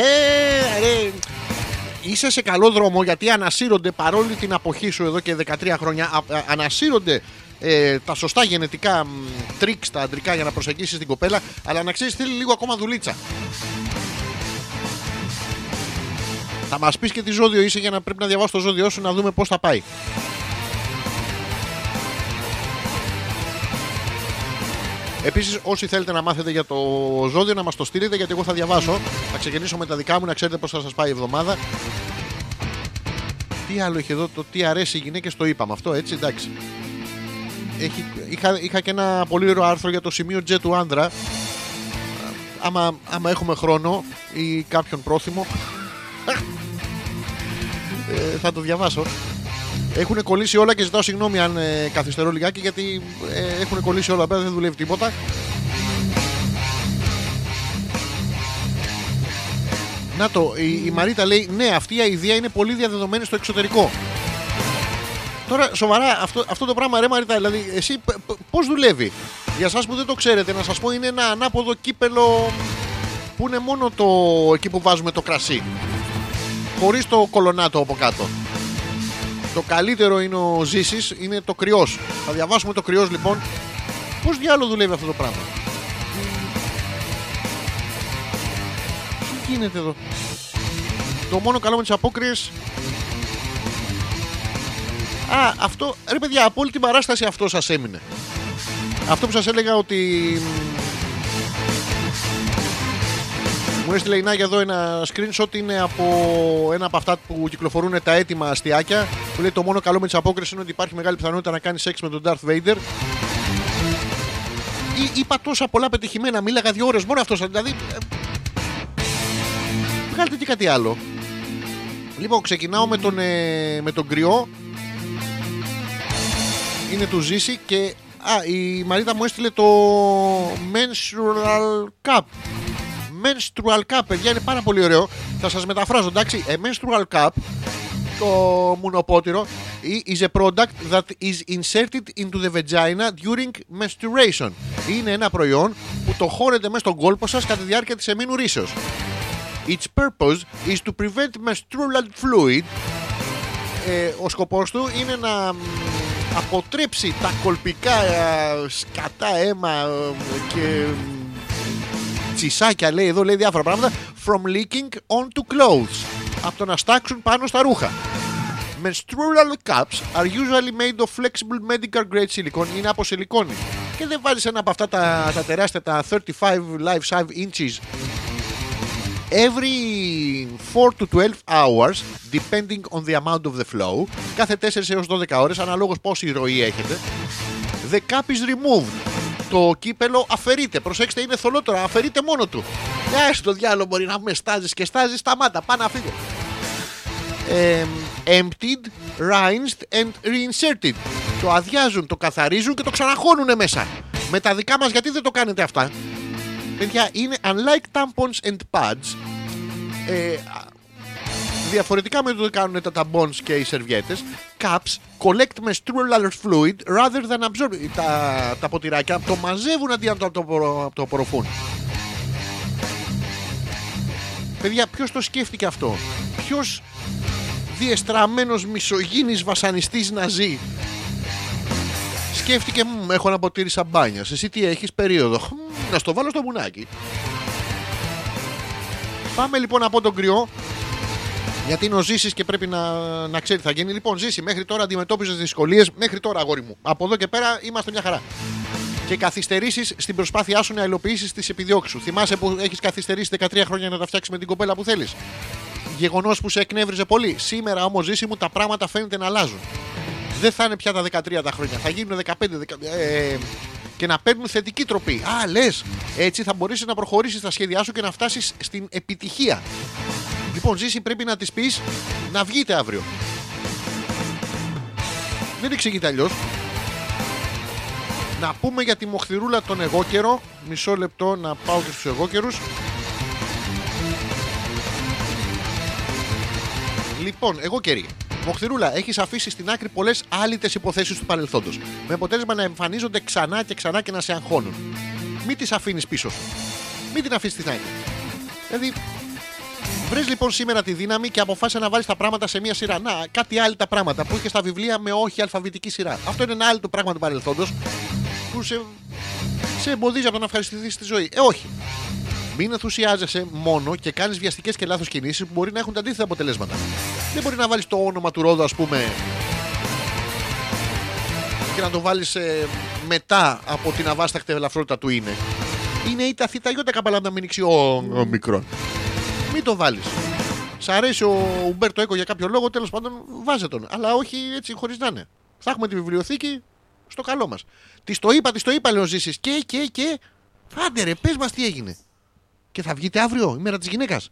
Είσαι σε καλό δρόμο, γιατί ανασύρονται παρόλη την αποχή σου εδώ και 13 χρόνια. Ανασύρονται τα σωστά γενετικά τρίξ, τα αντρικά, για να προσεγγίσεις την κοπέλα. Αλλά να ξέρεις, θέλει λίγο ακόμα δουλίτσα. Θα μας πεις και τι ζώδιο είσαι, για να πρέπει να διαβάσεις το ζώδιό σου, να δούμε πώς θα πάει. Επίσης, όσοι θέλετε να μάθετε για το ζώδιο, να μας το στείλετε, γιατί εγώ θα διαβάσω. Θα ξεκινήσω με τα δικά μου, να ξέρετε πώς θα σας πάει η εβδομάδα. Τι άλλο είχε εδώ, το τι αρέσει οι γυναίκες, το είπαμε αυτό, έτσι, εντάξει. Είχα και ένα πολύ ωραίο άρθρο για το σημείο J του άνδρα. Άμα έχουμε χρόνο ή κάποιον πρόθυμο, θα το διαβάσω. Έχουν κολλήσει όλα και ζητάω συγγνώμη αν καθυστερώ λιγάκι, γιατί έχουν κολλήσει όλα πέρα, δεν δουλεύει τίποτα. Να το, η Μαρίτα λέει ναι, αυτή η αηδία είναι πολύ διαδεδομένη στο εξωτερικό. Τώρα σοβαρά αυτό το πράγμα, ρε Μαρίτα, δηλαδή εσύ πώς δουλεύει? Για εσάς που δεν το ξέρετε, να σας πω, είναι ένα ανάποδο κύπελο που είναι μόνο το εκεί που βάζουμε το κρασί, χωρίς το κολονάτο από κάτω. Το καλύτερο είναι ο Ζήσης, είναι το κρυός. Θα διαβάσουμε το κρυός λοιπόν. Πώς διάλογο δουλεύει αυτό το πράγμα? Τι γίνεται εδώ? Το μόνο καλό με τις απόκριες. Α, αυτό, ρε παιδιά, από όλη την παράσταση αυτό σας έμεινε. Αυτό που σας έλεγα ότι... Μου έστειλε η Νάγια εδώ ένα screenshot, είναι από ένα από αυτά που κυκλοφορούν τα έτοιμα αστιάκια. Που λέει το μόνο καλό με τις απόκρισεις είναι ότι υπάρχει μεγάλη πιθανότητα να κάνει σεξ με τον Darth Vader. Είπα τόσα πολλά πετυχημένα, μίλαγα 2 ώρες μόνο αυτό. Δηλαδή. Βγάλετε και κάτι άλλο. Λοιπόν, ξεκινάω με τον κρυό. Είναι του Ζήση και. Η Μαρίτα μου έστειλε το Menstrual Cup. Menstrual Cup, παιδιά, είναι πάρα πολύ ωραίο. Θα σας μεταφράζω, εντάξει. A menstrual cup, το μουνοπότηρο, is a product that is inserted into the vagina during menstruation. Είναι ένα προϊόν που το χώρετε μέσα στον κόλπο σας κατά τη διάρκεια της εμήνου ρήσεως. Its purpose is to prevent menstrual fluid. Ο σκοπός του είναι να αποτρέψει τα κολπικά σκατά αίμα και τσισάκια, λέει εδώ, λέει διάφορα πράγματα, from leaking onto clothes, από το να στάξουν πάνω στα ρούχα. Menstrual cups are usually made of flexible medical grade silicone. Είναι από σιλικόνη και δεν βάζεις ένα από αυτά τα τεράστια, τα 35 life size inches. Every 4 to 12 hours depending on the amount of the flow. Κάθε 4 έως 12 ώρες αναλόγως πόση ροή έχετε. The cup is removed. Το κύπελο αφαιρείται. Προσέξτε, είναι θολό τώρα. Αφαιρείται μόνο του. Ναι, στο διάλογο μπορεί να με στάζεις και στάζεις. Σταμάτα, πάνε να φύγω. Emptied, rinsed and reinserted. Το αδειάζουν, το καθαρίζουν και το ξαναχώνουν μέσα. Με τα δικά μας, γιατί δεν το κάνετε αυτά? Παιδιά, είναι unlike tampons and pads. Διαφορετικά με το τι κάνουν τα tampons και οι σερβιέτες, cups collect menstrual fluid rather than absorb. Τα ποτηράκια το μαζεύουν αντί να το απορροφούν. Παιδιά, ποιος το σκέφτηκε αυτό? Ποιος διεστραμμένος μισογίνης βασανιστής ναζί σκέφτηκε έχω ένα ποτήρι σαμπάνιας, εσύ τι έχεις περίοδο, να στο βάλω στο μπουνάκι. Πάμε λοιπόν από τον κρυό, γιατί είναι ο Ζήσης και πρέπει να ξέρει τι θα γίνει. Λοιπόν, Ζήση, μέχρι τώρα αντιμετώπιζες δυσκολίες. Μέχρι τώρα, αγόρι μου. Από εδώ και πέρα είμαστε μια χαρά. Και καθυστερήσεις στην προσπάθειά σου να υλοποιήσεις τις επιδιώξεις σου. Θυμάσαι που έχεις καθυστερήσει 13 χρόνια να τα φτιάξεις με την κοπέλα που θέλεις. Γεγονός που σε εκνεύριζε πολύ. Σήμερα όμως, Ζήση μου, τα πράγματα φαίνεται να αλλάζουν. Δεν θα είναι πια τα 13 τα χρόνια. Θα γίνουν 15 και να παίρνουν θετική τροπή. Α, λες, έτσι θα μπορείς να προχωρήσεις τα σχέδιά σου και να φτάσεις στην επιτυχία. Λοιπόν, Ζήση, πρέπει να της πεις να βγείτε αύριο. Δεν εξηγείται αλλιώς. Να πούμε για τη Μοχθηρούλα τον εγώκερο. Μισό λεπτό να πάω και στους εγώκερους. Λοιπόν, εγώκεροι. Μοχθηρούλα, έχεις αφήσει στην άκρη πολλές άλυτες υποθέσεις του παρελθόντος. Με αποτέλεσμα να εμφανίζονται ξανά και ξανά και να σε αγχώνουν. Μην τις αφήνεις πίσω σου. Μην την αφήσεις στην άκρη. Δηλαδή, βρες λοιπόν σήμερα τη δύναμη και αποφάσισε να βάλεις τα πράγματα σε μια σειρά. Να, κάτι άλλο τα πράγματα που είχε στα βιβλία με όχι αλφαβητική σειρά. Αυτό είναι ένα άλλο το πράγμα του παρελθόντος που σε εμποδίζει από να ευχαριστηθείς τη ζωή. Όχι. Μην ενθουσιάζεσαι μόνο και κάνεις βιαστικές και λάθος κινήσεις που μπορεί να έχουν τα αντίθετα αποτελέσματα. Δεν μπορεί να βάλεις το όνομα του Ρόδου, ας πούμε, και να το βάλεις μετά από την αβάσταχτη ελαφρότητα του είναι. Είναι η ταθηταγιώτα καπαλάντα μηνυξή ο μικρόν. Μην το βάλεις. Σ' αρέσει ο Ουμπέρτο Έκο για κάποιο λόγο, τέλος πάντων βάζε τον. Αλλά όχι έτσι χωρίς να είναι. Θα έχουμε τη βιβλιοθήκη στο καλό μας. Της το είπα, λέω, Ζήσεις. Και. Άντε ρε, πες μας τι έγινε. Και θα βγείτε αύριο, η μέρα της γυναίκας.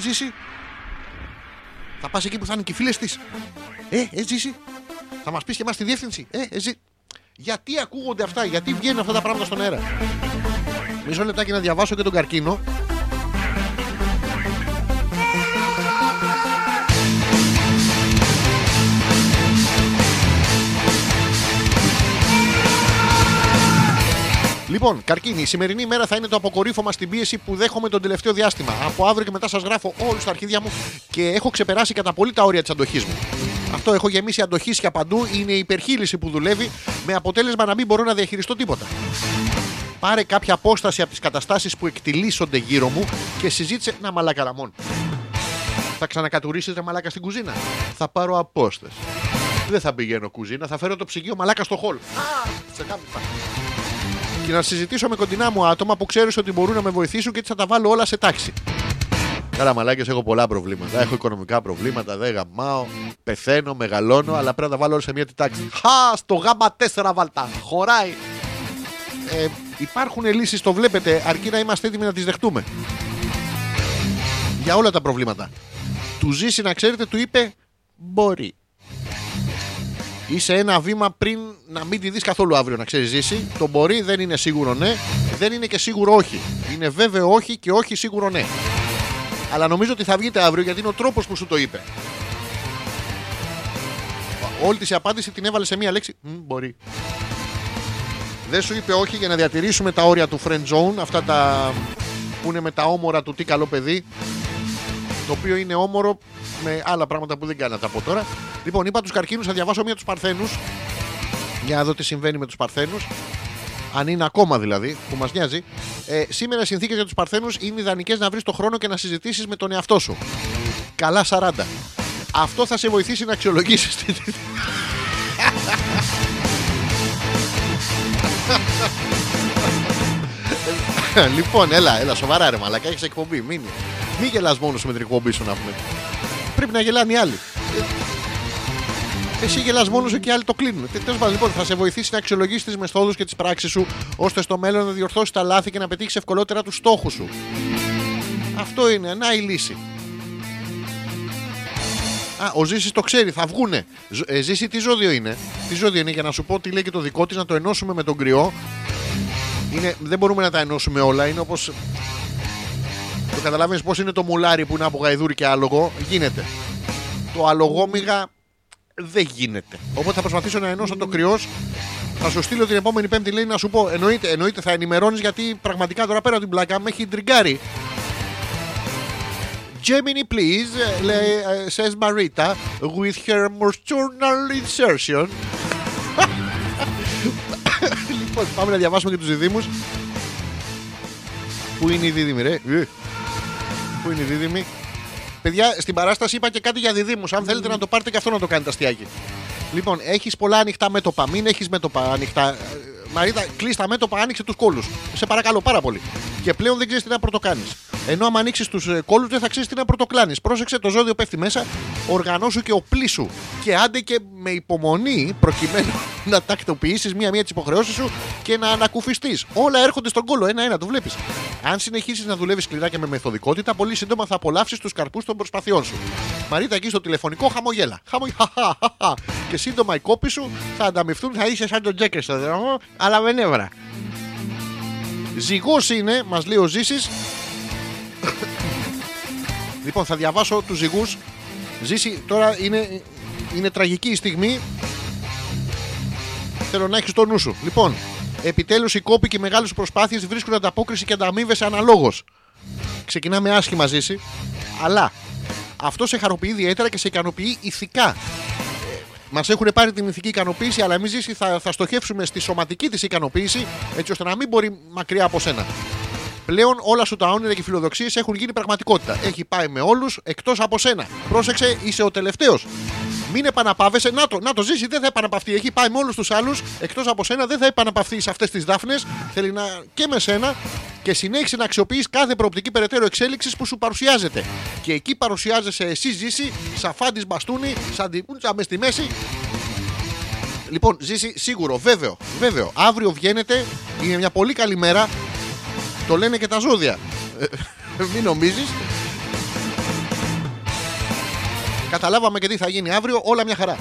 Ζήση. Θα πας εκεί που θα είναι και οι φίλες της. Ζήση. Θα μας πεις και εμάς τη διεύθυνση. Ζήση. Γιατί ακούγονται αυτά, γιατί βγαίνουν αυτά τα πράγματα στον αέρα. Μισό λεπτάκι να διαβάσω και τον καρκίνο. Λοιπόν, καρκίνη, η σημερινή ημέρα θα είναι το αποκορύφωμα στην πίεση που δέχομαι τον τελευταίο διάστημα. Από αύριο και μετά σας γράφω όλους τα αρχίδια μου και έχω ξεπεράσει κατά πολύ τα όρια της αντοχής μου. Αυτό, έχω γεμίσει αντοχίσια παντού, είναι η υπερχείληση που δουλεύει με αποτέλεσμα να μην μπορώ να διαχειριστώ τίποτα. Πάρε κάποια απόσταση από τις καταστάσεις που εκτυλίσσονται γύρω μου και συζήτησε. Να, μαλάκα, Ραμόν. Θα ξανακατουρίσεις, ρε μαλάκα, στην κουζίνα. Θα πάρω απόσταση. Δεν θα πηγαίνω κουζίνα, θα φέρω το ψυγείο μαλάκα στο χολ. Και να συζητήσω με κοντινά μου άτομα που ξέρεις ότι μπορούν να με βοηθήσουν και έτσι θα τα βάλω όλα σε τάξη. Καλά, μαλάκες, έχω πολλά προβλήματα. Έχω οικονομικά προβλήματα, δεν γαμάω, πεθαίνω, μεγαλώνω, αλλά πρέπει να τα βάλω όλα σε μια τάξη. Χα, στο γάμα 4 βαλτά. Χωράει. Υπάρχουν λύσεις, το βλέπετε, αρκεί να είμαστε έτοιμοι να τις δεχτούμε. Για όλα τα προβλήματα. Του Ζήσει, να ξέρετε, του είπε μπορεί. Είσαι ένα βήμα πριν να μην τη δεις καθόλου αύριο, να ξέρεις, Ζήση. Το μπορεί δεν είναι σίγουρο ναι, δεν είναι και σίγουρο όχι. Είναι βέβαιο όχι και όχι σίγουρο ναι. Αλλά νομίζω ότι θα βγείτε αύριο γιατί είναι ο τρόπος που σου το είπε. Όλη τη απάντηση την έβαλε σε μία λέξη. Μπορεί. Δεν σου είπε όχι για να διατηρήσουμε τα όρια του friend zone, αυτά τα που είναι με τα όμορα του τι καλό παιδί. Το οποίο είναι όμορο με άλλα πράγματα που δεν κάνατε από τώρα. Λοιπόν, είπα τους καρκίνους, θα διαβάσω μία τους Παρθένους. Για να δω τι συμβαίνει με τους Παρθένους. Αν είναι ακόμα δηλαδή, που μας νοιάζει. Σήμερα οι συνθήκες για τους Παρθένους είναι ιδανικές να βρεις το χρόνο και να συζητήσεις με τον εαυτό σου. Καλά 40. Αυτό θα σε βοηθήσει να αξιολογήσεις. Λοιπόν, έλα, σοβαρά ρε μαλακά, έχεις εκπομπή, μείνει. Μην γελάς μόνος με την εκπομπή σου, να πούμε. Πρέπει να γελάνε οι άλλοι. Εσύ γελάς μόνος σου και οι άλλοι το κλείνουν. Τέλος πάντων, λοιπόν, θα σε βοηθήσει να αξιολογήσεις τις μεθόδους και τις πράξεις σου, ώστε στο μέλλον να διορθώσεις τα λάθη και να πετύχεις ευκολότερα τους στόχους σου. Αυτό είναι, να η λύση. Α, ο Ζήσης το ξέρει, θα βγούνε. Ζήση, τι ζώδιο είναι. Τι ζώδιο είναι, για να σου πω τι λέει και το δικό της, να το ενώσουμε με τον Κρυό. Είναι, δεν μπορούμε να τα ενώσουμε όλα, είναι όπως. Το καταλαβαίνεις πως είναι το μουλάρι που είναι από γαϊδούρι και άλογο. Γίνεται. Το αλογόμυγα δεν γίνεται. Οπότε θα προσπαθήσω να ενώσω το Κρυός. Θα σου στείλω την επόμενη Πέμπτη, λέει, να σου πω. Εννοείται, θα ενημερώνεις, γιατί πραγματικά τώρα πέρα από την πλάκα με έχει τριγκάρει. Gemini, please, says Marita, with her nocturnal insertion. Λοιπόν, πάμε να διαβάσουμε και τους διδύμους. Πού είναι η δίδυμη, ρε. Πού είναι η δίδυμη. Παιδιά, στην παράσταση είπα και κάτι για διδύμους. Αν θέλετε να το πάρετε και αυτό να το κάνετε αστιάκι. Λοιπόν, έχεις πολλά ανοιχτά μέτωπα. Μην έχεις μέτωπα ανοιχτά. Μαρίτα, κλείς τα μέτωπα, άνοιξε τους κόλους. Σε παρακαλώ πάρα πολύ. Και πλέον δεν ξέρεις τι να πρωτοκάνεις. Ενώ άμα ανοίξεις τους κόλους δεν θα ξέρεις τι να πρωτοκλάνεις. Πρόσεξε, το ζώδιο πέφτει μέσα, οργανώσου και οπλίσου. Και άντε και με υπομονή, προκειμένου να τακτοποιήσεις μία-μία τις υποχρεώσεις σου και να ανακουφιστείς. Όλα έρχονται στον κόλο, ένα-ένα, το βλέπεις. Αν συνεχίσεις να δουλεύεις σκληρά και με μεθοδικότητα, πολύ σύντομα θα απολαύσεις τους καρπούς των προσπαθειών σου. Μαρίτα, εκεί στο τηλεφωνικό χαμογέλα. Και σύντομα οι κόποι σου θα ανταμυφθούν, θα είσαι σαν τον Τζέκερ στο δρόμο, αλλά με νεύρα. Ζυγός είναι, μας λέει ο Ζήσης. Λοιπόν, θα διαβάσω τους ζυγούς. Ζήση, τώρα είναι τραγική η στιγμή. Θέλω να έχεις το νου σου. Λοιπόν, επιτέλους οι κόποι και οι μεγάλες προσπάθειες βρίσκουν ανταπόκριση και ανταμείβεσαι αναλόγως. Ξεκινάμε άσχημα, Ζήση, αλλά αυτό σε χαροποιεί ιδιαίτερα και σε ικανοποιεί ηθικά. Μας έχουν πάρει την ηθική ικανοποίηση, αλλά εμείς, Ζήση, θα στοχεύσουμε στη σωματική της ικανοποίηση, έτσι ώστε να μην μπορεί μακριά από σένα. Πλέον όλα σου τα όνειρα και οι φιλοδοξίες έχουν γίνει πραγματικότητα. Έχει πάει με όλους εκτός από σένα. Πρόσεξε, είσαι ο τελευταίος. Μην επαναπαύεσαι. Να το Ζήσει, δεν θα επαναπαυθεί. Έχει πάει με όλους τους άλλους εκτός από σένα, δεν θα επαναπαυθεί σε αυτές τις δάφνες. Θέλει να και με σένα και συνέχισε να αξιοποιείς κάθε προοπτική περαιτέρω εξέλιξης που σου παρουσιάζεται. Και εκεί παρουσιάζεσαι εσύ, Ζήσει, σαν φάντης μπαστούνι, σαν την κούτσα με στη μέση. Λοιπόν, Ζήσει, σίγουρο, βέβαιο. Αύριο βγαίνετε, είναι μια πολύ καλή μέρα. Το λένε και τα ζώδια. Μην νομίζεις. Καταλάβαμε και τι θα γίνει αύριο. Όλα μια χαρά.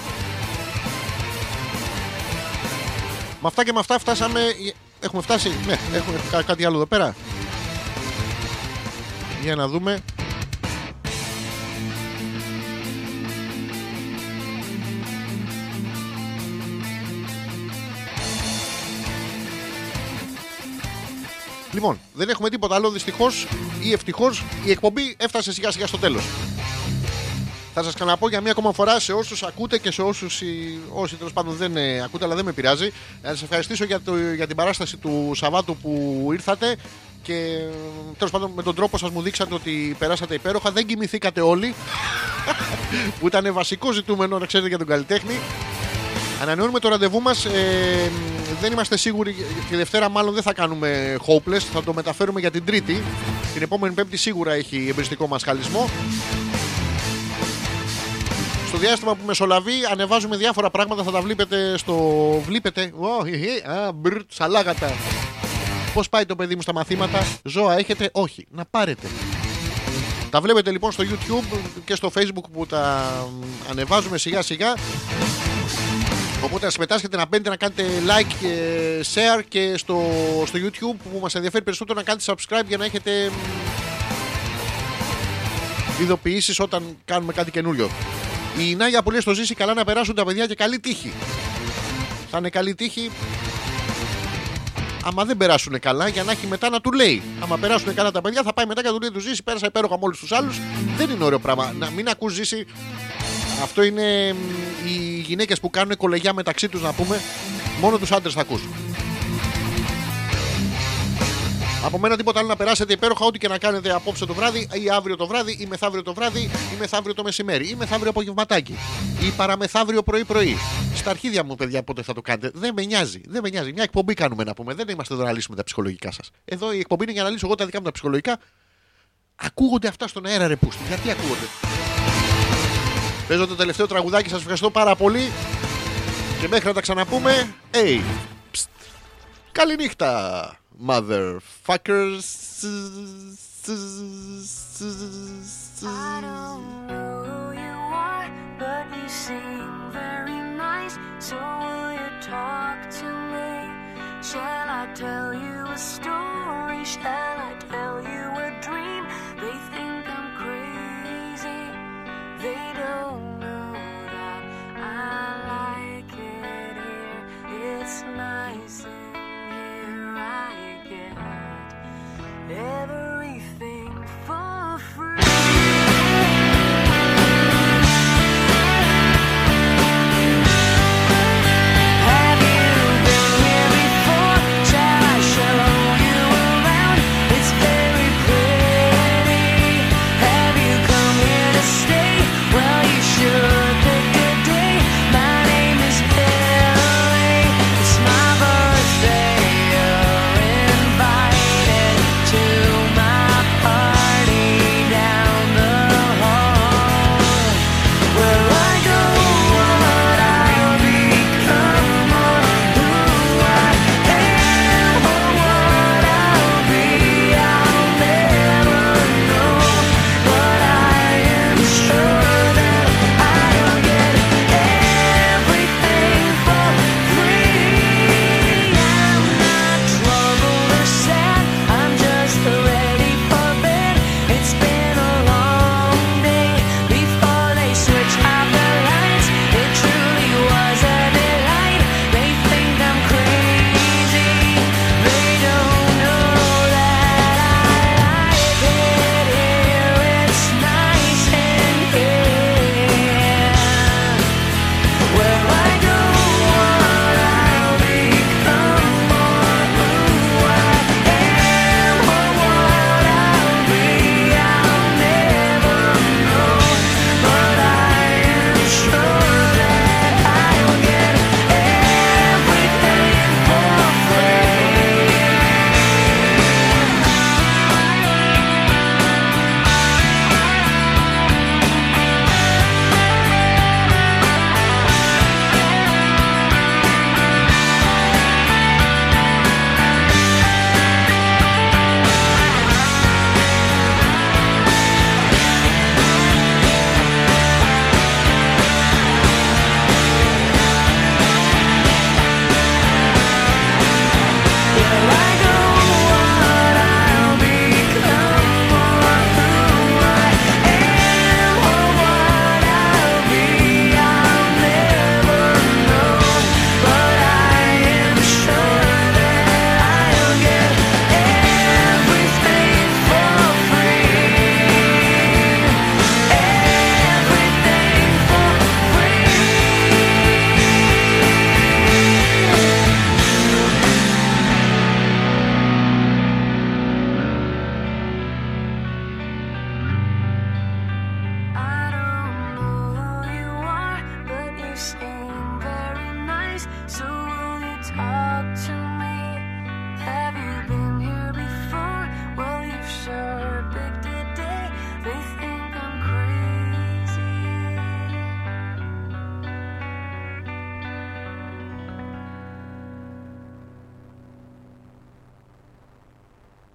Με αυτά και με αυτά φτάσαμε. Έχουμε φτάσει. Ναι, έχουμε κάτι άλλο εδώ πέρα. Για να δούμε. Λοιπόν, δεν έχουμε τίποτα άλλο, δυστυχώς ή ευτυχώς. Η εκπομπή έφτασε σιγά σιγά στο τέλος. Θα σας ξαναπώ για μία ακόμα φορά σε όσους ακούτε και σε όσοι τέλος πάντων δεν ακούτε, αλλά δεν με πειράζει. Να σας ευχαριστήσω για την παράσταση του Σαββάτου που ήρθατε και τέλος πάντων με τον τρόπο σας μου δείξατε ότι περάσατε υπέροχα. Δεν κοιμηθήκατε όλοι, που ήταν βασικό ζητούμενο, να ξέρετε, για τον καλλιτέχνη. Ανανεώνουμε το ραντεβού μας. Δεν είμαστε σίγουροι. Τη Δευτέρα μάλλον δεν θα κάνουμε Hopeless. Θα το μεταφέρουμε για την Τρίτη. Την επόμενη Πέμπτη σίγουρα έχει εμπρηστικό μασχαλισμό. Στο διάστημα που μεσολαβεί ανεβάζουμε διάφορα πράγματα. Θα τα βλέπετε στο... Βλέπετε. Σαλάγατα. Πώς πάει το παιδί μου στα μαθήματα? Ζώα έχετε? Όχι. Να πάρετε. Τα βλέπετε λοιπόν στο YouTube και στο Facebook που τα ανεβάζουμε σιγά σιγά. Οπότε να συμμετάσχετε, να μπαίνετε, να κάνετε like και share και στο YouTube που μας ενδιαφέρει περισσότερο, να κάνετε subscribe για να έχετε ειδοποιήσεις όταν κάνουμε κάτι καινούριο. Η Νάγια που λέει στο Ζήση, καλά να περάσουν τα παιδιά και καλή τύχη. Θα είναι καλή τύχη άμα δεν περάσουν καλά, για να έχει μετά να του λέει. Άμα περάσουν καλά τα παιδιά θα πάει μετά και να του λέει του Ζήση, πέρασα υπέροχα με όλους τους άλλους. Δεν είναι ωραίο πράγμα. Να μην ακούς, Ζήση. Αυτό είναι οι γυναίκες που κάνουν κολεγιά μεταξύ τους, να πούμε. Μόνο τους άντρες θα ακούς. Από μένα τίποτα άλλο, να περάσετε υπέροχα, ό,τι και να κάνετε απόψε το βράδυ ή αύριο το βράδυ ή μεθαύριο το βράδυ ή μεθαύριο το μεσημέρι ή μεθαύριο απογευματάκι ή παραμεθαύριο πρωί-πρωί. Στα αρχίδια μου, παιδιά, πότε θα το κάνετε. Δεν με νοιάζει. Μια εκπομπή κάνουμε, να πούμε. Δεν είμαστε εδώ να λύσουμε τα ψυχολογικά σας. Εδώ η εκπομπή είναι για να λύσω εγώ τα δικά μου τα ψυχολογικά. Ακούγονται αυτά στον αέρα, ρε πούστη. Γιατί ακούγονται? Παίζω το τελευταίο τραγουδάκι, σας ευχαριστώ πάρα πολύ και μέχρι να τα ξαναπούμε, hey, pst. Καληνύχτα, motherfuckers. I don't know who you are, but you seem very nice, so will you talk to me? Shall I tell you a story? Shall I